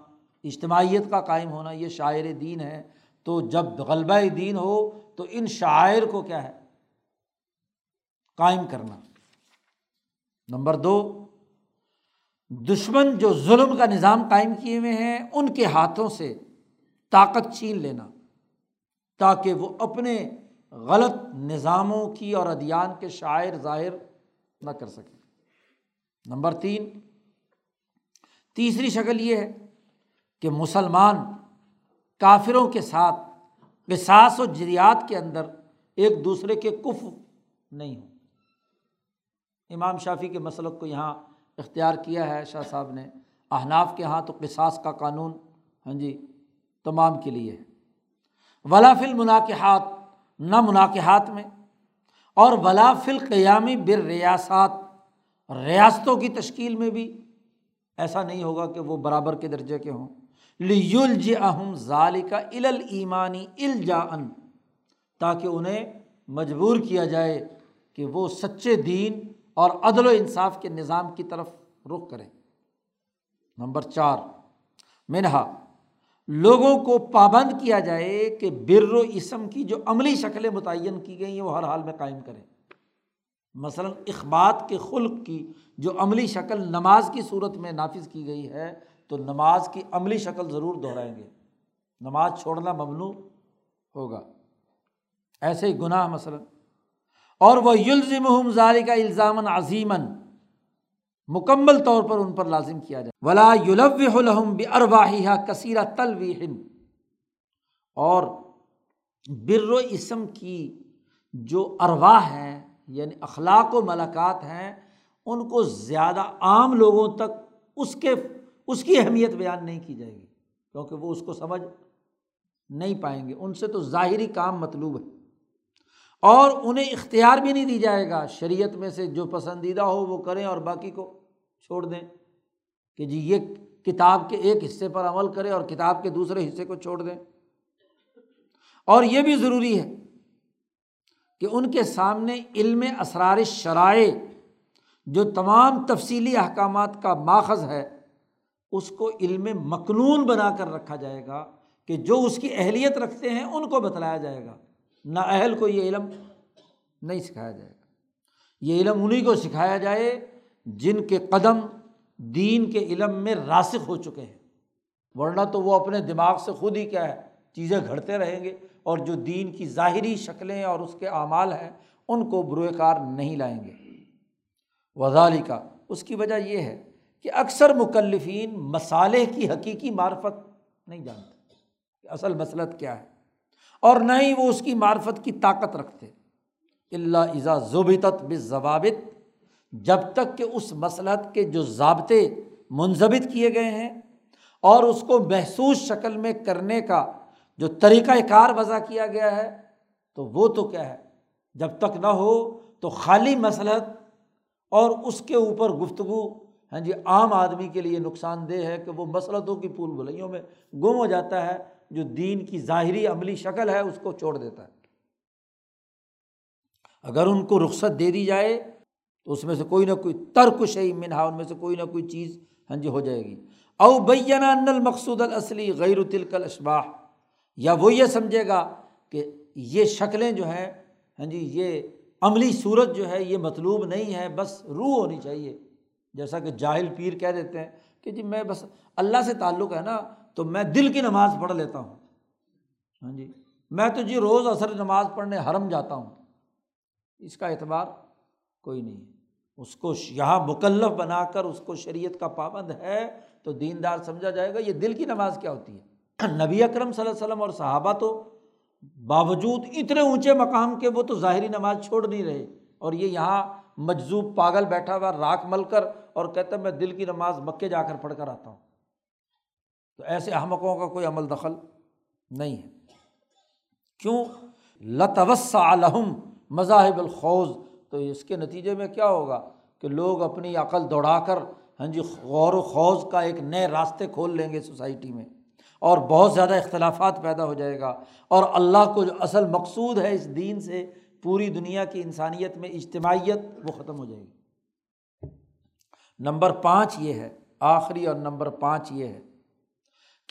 اجتماعیت کا قائم ہونا، یہ شاعر دین ہے۔ تو جب غلبہ دین ہو تو ان شاعر کو کیا ہے قائم کرنا۔ نمبر دو، دشمن جو ظلم کا نظام قائم کیے ہوئے ہیں ان کے ہاتھوں سے طاقت چھین لینا تاکہ وہ اپنے غلط نظاموں کی اور ادیان کے شاعر ظاہر نہ کر سکیں۔ نمبر تین، تیسری شکل یہ ہے کہ مسلمان کافروں کے ساتھ قصاص و جریات کے اندر ایک دوسرے کے کفو نہیں ہوں۔ امام شافعی کے مسلک کو یہاں اختیار کیا ہے شاہ صاحب نے، احناف کے ہاں تو قصاص کا قانون ہاں جی تمام کے لیے ہے۔ ولا فی المناکحات، نہ مناکحات میں، اور ولا فی القیام بالریاست، ریاستوں کی تشکیل میں بھی ایسا نہیں ہوگا کہ وہ برابر کے درجے کے ہوں۔ لیلجئہم ذالک الی الایمان الجاء، تاکہ انہیں مجبور کیا جائے کہ وہ سچے دین اور عدل و انصاف کے نظام کی طرف رخ کریں۔ نمبر چار، منہا، لوگوں کو پابند کیا جائے کہ بر و اسم کی جو عملی شکلیں متعین کی گئی ہیں وہ ہر حال میں قائم کریں، مثلا اخبات کے خلق کی جو عملی شکل نماز کی صورت میں نافذ کی گئی ہے تو نماز کی عملی شکل ضرور دہرائیں گے، نماز چھوڑنا ممنوع ہوگا، ایسے ہی گناہ مثلا۔ اور وہ یلزمہم ذالک الزاما عظیما، مکمل طور پر ان پر لازم کیا جائے۔ ولا یلوح لہم بارواحھا کثیر تلویح، اور بر و اسم کی جو ارواح ہیں یعنی اخلاق و ملکات ہیں ان کو زیادہ عام لوگوں تک اس کے اس کی اہمیت بیان نہیں کی جائے گی کیونکہ وہ اس کو سمجھ نہیں پائیں گے، ان سے تو ظاہری کام مطلوب ہے، اور انہیں اختیار بھی نہیں دی جائے گا شریعت میں سے، جو پسندیدہ ہو وہ کریں اور باقی کو چھوڑ دیں کہ جی یہ کتاب کے ایک حصے پر عمل کرے اور کتاب کے دوسرے حصے کو چھوڑ دیں۔ اور یہ بھی ضروری ہے کہ ان کے سامنے علم اسرار شرائع جو تمام تفصیلی احکامات کا ماخذ ہے اس کو علم مکنون بنا کر رکھا جائے گا کہ جو اس کی اہلیت رکھتے ہیں ان کو بتلایا جائے گا، نااہل کو یہ علم نہیں سکھایا جائے گا، یہ علم انہیں کو سکھایا جائے جن کے قدم دین کے علم میں راسخ ہو چکے ہیں، ورنہ تو وہ اپنے دماغ سے خود ہی کیا ہے چیزیں گھڑتے رہیں گے اور جو دین کی ظاہری شکلیں اور اس کے اعمال ہیں ان کو بروئے کار نہیں لائیں گے۔ وذالک، اس کی وجہ یہ ہے کہ اکثر مکلفین مصالح کی حقیقی معرفت نہیں جانتے کہ اصل مسئلہ کیا ہے، اور نہ ہی وہ اس کی معرفت کی طاقت رکھتے۔ الا اذا ضبطت بالضوابط، جب تک کہ اس مصلحت کے جو ضابطے منضبط کیے گئے ہیں اور اس کو محسوس شکل میں کرنے کا جو طریقہ کار وضع کیا گیا ہے تو وہ تو کیا ہے جب تک نہ ہو تو خالی مصلحت اور اس کے اوپر گفتگو ہاں جی عام آدمی کے لیے نقصان دہ ہے کہ وہ مصلحتوں کی پھول بھلائیوں میں گم ہو جاتا ہے، جو دین کی ظاہری عملی شکل ہے اس کو چھوڑ دیتا ہے۔ اگر ان کو رخصت دے دی جائے تو اس میں سے کوئی نہ کوئی ترک شیء منہا، ان میں سے کوئی نہ کوئی چیز ہاں جی ہو جائے گی۔ او بینا ان المقصود الاصلی غیر تلک الاشباح، یا وہ یہ سمجھے گا کہ یہ شکلیں جو ہیں ہاں جی یہ عملی صورت جو ہے یہ مطلوب نہیں ہے، بس روح ہونی چاہیے، جیسا کہ جاہل پیر کہہ دیتے ہیں کہ جی میں بس اللہ سے تعلق ہے نا تو میں دل کی نماز پڑھ لیتا ہوں، ہاں جی میں تو جی روز عصر نماز پڑھنے حرم جاتا ہوں، اس کا اعتبار کوئی نہیں۔ اس کو یہاں مکلف بنا کر اس کو شریعت کا پابند ہے تو دیندار سمجھا جائے گا، یہ دل کی نماز کیا ہوتی ہے؟ نبی اکرم صلی اللہ علیہ وسلم اور صحابہ تو باوجود اتنے اونچے مقام کے وہ تو ظاہری نماز چھوڑ نہیں رہے، اور یہ یہاں مجذوب پاگل بیٹھا ہوا راک مل کر اور کہتا ہے میں دل کی نماز مکے جا کر پڑھ کر آتا ہوں، تو ایسے احمقوں کا کوئی عمل دخل نہیں ہے۔ کیوں؟ لتوسع لہم مذاہب الخوض، تو اس کے نتیجے میں کیا ہوگا کہ لوگ اپنی عقل دوڑا کر ہاں جی غور و خوض کا ایک نئے راستے کھول لیں گے سوسائٹی میں، اور بہت زیادہ اختلافات پیدا ہو جائے گا، اور اللہ کو جو اصل مقصود ہے اس دین سے پوری دنیا کی انسانیت میں اجتماعیت، وہ ختم ہو جائے گی۔ نمبر پانچ یہ ہے، آخری اور نمبر پانچ یہ ہے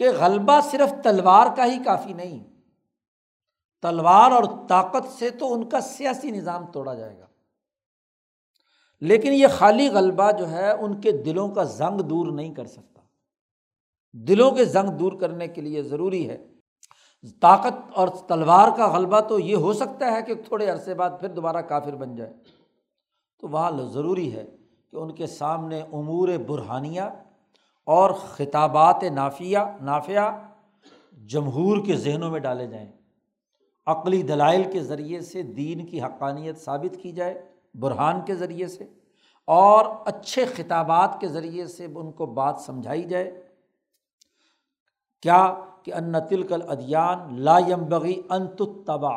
کہ غلبہ صرف تلوار کا ہی کافی نہیں، تلوار اور طاقت سے تو ان کا سیاسی نظام توڑا جائے گا، لیکن یہ خالی غلبہ جو ہے ان کے دلوں کا زنگ دور نہیں کر سکتا۔ دلوں کے زنگ دور کرنے کے لیے ضروری ہے، طاقت اور تلوار کا غلبہ تو یہ ہو سکتا ہے کہ تھوڑے عرصے بعد پھر دوبارہ کافر بن جائے، تو وہاں ضروری ہے کہ ان کے سامنے امور برہانیہ اور خطابات نافیہ نافعہ جمہور کے ذہنوں میں ڈالے جائیں، عقلی دلائل کے ذریعے سے دین کی حقانیت ثابت کی جائے برہان کے ذریعے سے، اور اچھے خطابات کے ذریعے سے ان کو بات سمجھائی جائے، کیا کہ ان تلک الادیان لا ینبغی ان تتبع،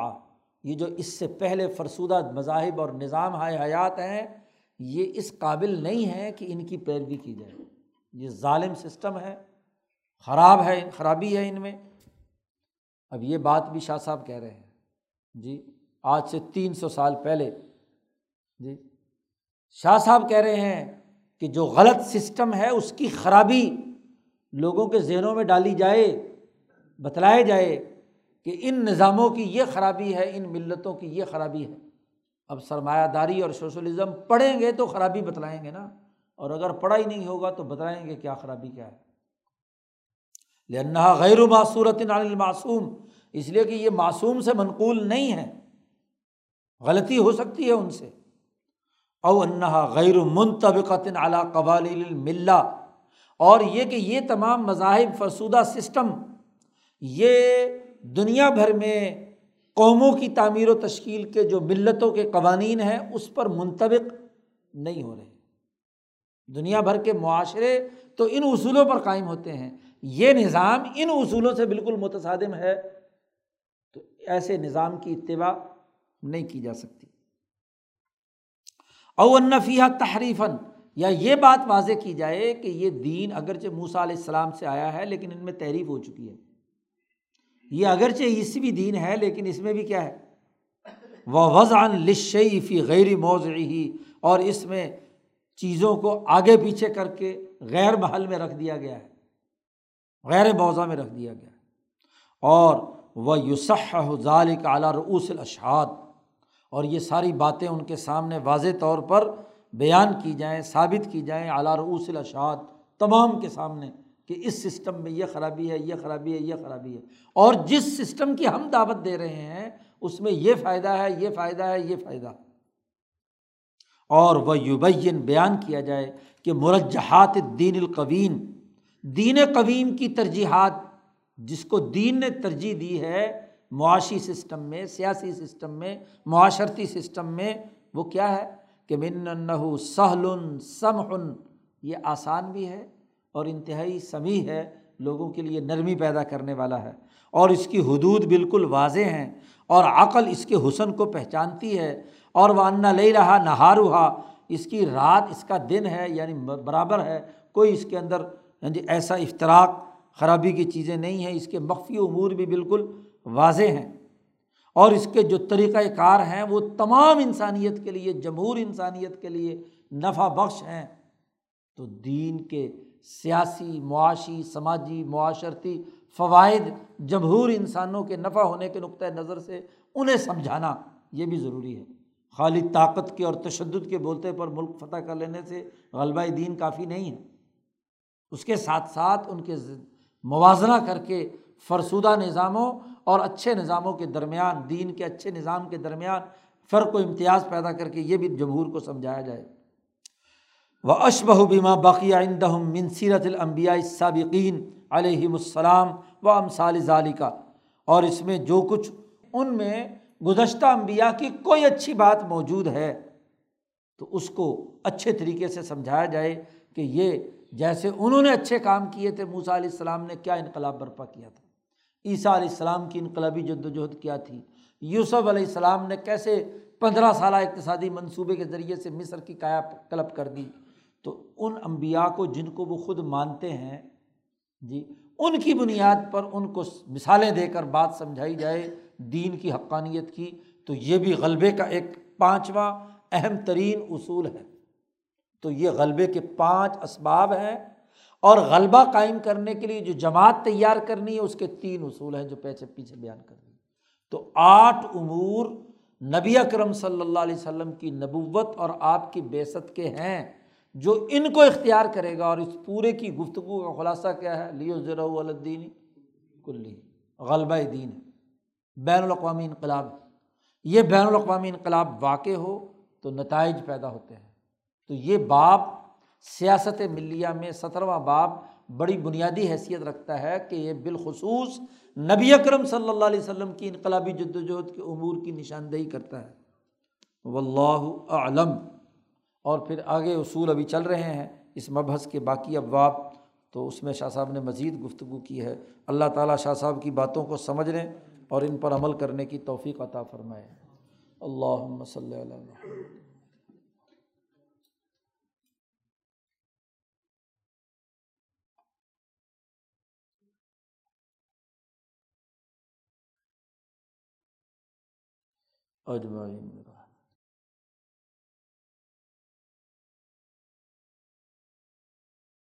یہ جو اس سے پہلے فرسودہ مذاہب اور نظام ہائے حیات ہیں یہ اس قابل نہیں ہیں کہ ان کی پیروی کی جائے، یہ ظالم سسٹم ہے، خراب ہے، خرابی ہے ان میں۔ اب یہ بات بھی شاہ صاحب کہہ رہے ہیں جی، آج سے تین سو سال پہلے جی شاہ صاحب کہہ رہے ہیں کہ جو غلط سسٹم ہے اس کی خرابی لوگوں کے ذہنوں میں ڈالی جائے، بتلائے جائے کہ ان نظاموں کی یہ خرابی ہے، ان ملتوں کی یہ خرابی ہے۔ اب سرمایہ داری اور سوشلزم پڑھیں گے تو خرابی بتلائیں گے نا، اور اگر پڑھا ہی نہیں ہوگا تو بتلائیں گے کیا خرابی کیا ہے۔ لأنہا غیر معصورۃ عن المعصوم، اس لیے کہ یہ معصوم سے منقول نہیں ہے، غلطی ہو سکتی ہے ان سے۔ او انہا غیر منطبقۃ علی قوالل الملہ، اور یہ کہ یہ تمام مذاہب فرسودہ سسٹم یہ دنیا بھر میں قوموں کی تعمیر و تشکیل کے جو ملتوں کے قوانین ہیں اس پر منطبق نہیں ہو رہے، دنیا بھر کے معاشرے تو ان اصولوں پر قائم ہوتے ہیں، یہ نظام ان اصولوں سے بالکل متصادم ہے، تو ایسے نظام کی اتباع نہیں کی جا سکتی۔ او ان فیہا تحریفا، یا یہ بات واضح کی جائے کہ یہ دین اگرچہ موسیٰ علیہ السلام سے آیا ہے لیکن ان میں تحریف ہو چکی ہے، یہ اگرچہ عیسوی دین ہے لیکن اس میں بھی کیا ہے، ووضعا للشیء فی غیر موضعہ، اور اس میں چیزوں کو آگے پیچھے کر کے غیر محل میں رکھ دیا گیا ہے، غیر موضع میں رکھ دیا گیا ہے۔ اور وَيُصَحَّحُ ذَلِكَ عَلَى رُؤُوسِ الْأَشْهَادِ، اور یہ ساری باتیں ان کے سامنے واضح طور پر بیان کی جائیں، ثابت کی جائیں، عَلَى رُؤُوسِ الْأَشْهَادِ، تمام کے سامنے کہ اس سسٹم میں یہ خرابی ہے، یہ خرابی ہے، یہ خرابی ہے، اور جس سسٹم کی ہم دعوت دے رہے ہیں اس میں یہ فائدہ ہے، یہ فائدہ ہے، یہ فائدہ ہے۔ اور وَيُبَيِّن، بیان کیا جائے کہ مرجحات الدین القویم، دین قویم کی ترجیحات جس کو دین نے ترجیح دی ہے معاشی سسٹم میں، سیاسی سسٹم میں، معاشرتی سسٹم میں، وہ کیا ہے کہ من انہ سہل سمح، یہ آسان بھی ہے اور انتہائی سمیع ہے، لوگوں کے لیے نرمی پیدا کرنے والا ہے، اور اس کی حدود بالکل واضح ہیں، اور عقل اس کے حسن کو پہچانتی ہے، اور وَأَنَّ لَيْلَهَا نَهَارُهَا، اس کی رات اس کا دن ہے، یعنی برابر ہے، کوئی اس کے اندر ایسا افتراق خرابی کی چیزیں نہیں ہیں، اس کے مخفی امور بھی بالکل واضح ہیں، اور اس کے جو طریقۂ کار ہیں وہ تمام انسانیت کے لیے، جمہور انسانیت کے لیے نفع بخش ہیں۔ تو دین کے سیاسی، معاشی، سماجی، معاشرتی فوائد جمہور انسانوں کے نفع ہونے کے نقطۂ نظر سے انہیں سمجھانا یہ بھی ضروری ہے، خالی طاقت کے اور تشدد کے بولتے پر ملک فتح کر لینے سے غلبہ دین کافی نہیں ہے، اس کے ساتھ ساتھ ان کے موازنہ کر کے فرسودہ نظاموں اور اچھے نظاموں کے درمیان، دین کے اچھے نظام کے درمیان فرق و امتیاز پیدا کر کے یہ بھی جمہور کو سمجھایا جائے۔ وَأَشْبَهُ بِمَا بَقِيَ عِنْدَهُم مِّن سیرۃ الانبیاء السابقین علیہم السلام وَأَمْثَالِ ذَلِكَ، اور اس میں جو کچھ ان میں گزشتہ انبیاء کی کوئی اچھی بات موجود ہے تو اس کو اچھے طریقے سے سمجھایا جائے کہ یہ جیسے انہوں نے اچھے کام کیے تھے، موسیٰ علیہ السلام نے کیا انقلاب برپا کیا تھا، عیسیٰ علیہ السلام کی انقلابی جد و جہد کیا تھی، یوسف علیہ السلام نے کیسے پندرہ سالہ اقتصادی منصوبے کے ذریعے سے مصر کی کایا کلپ کر دی، تو ان انبیاء کو جن کو وہ خود مانتے ہیں جی، ان کی بنیاد پر ان کو مثالیں دے کر بات سمجھائی جائے دین کی حقانیت کی، تو یہ بھی غلبے کا ایک پانچواں اہم ترین اصول ہے۔ تو یہ غلبے کے پانچ اسباب ہیں، اور غلبہ قائم کرنے کے لیے جو جماعت تیار کرنی ہے اس کے تین اصول ہیں جو پیچھے پیچھے بیان کر دی۔ تو آٹھ امور نبی اکرم صلی اللہ علیہ وسلم کی نبوت اور آپ کی بعثت کے ہیں، جو ان کو اختیار کرے گا۔ اور اس پورے کی گفتگو کا خلاصہ کیا ہے؟ لیظہرہ علی الدین کلہ، غلبہ دین ہے، بین الاقوامی انقلاب ہے۔ یہ بین الاقوامی انقلاب واقع ہو تو نتائج پیدا ہوتے ہیں۔ تو یہ باب سیاست ملیہ میں سترواں باب بڑی بنیادی حیثیت رکھتا ہے کہ یہ بالخصوص نبی اکرم صلی اللہ علیہ وسلم کی انقلابی جد و جہد کے امور کی نشاندہی کرتا ہے۔ واللہ اعلم۔ اور پھر آگے اصول ابھی چل رہے ہیں اس مبحث کے باقی ابواب، تو اس میں شاہ صاحب نے مزید گفتگو کی ہے۔ اللہ تعالیٰ شاہ صاحب کی باتوں کو سمجھنے اور ان پر عمل کرنے کی توفیق عطا فرمائے۔ اللہم صلی اللہ علیہ وسلم۔ اجمعین۔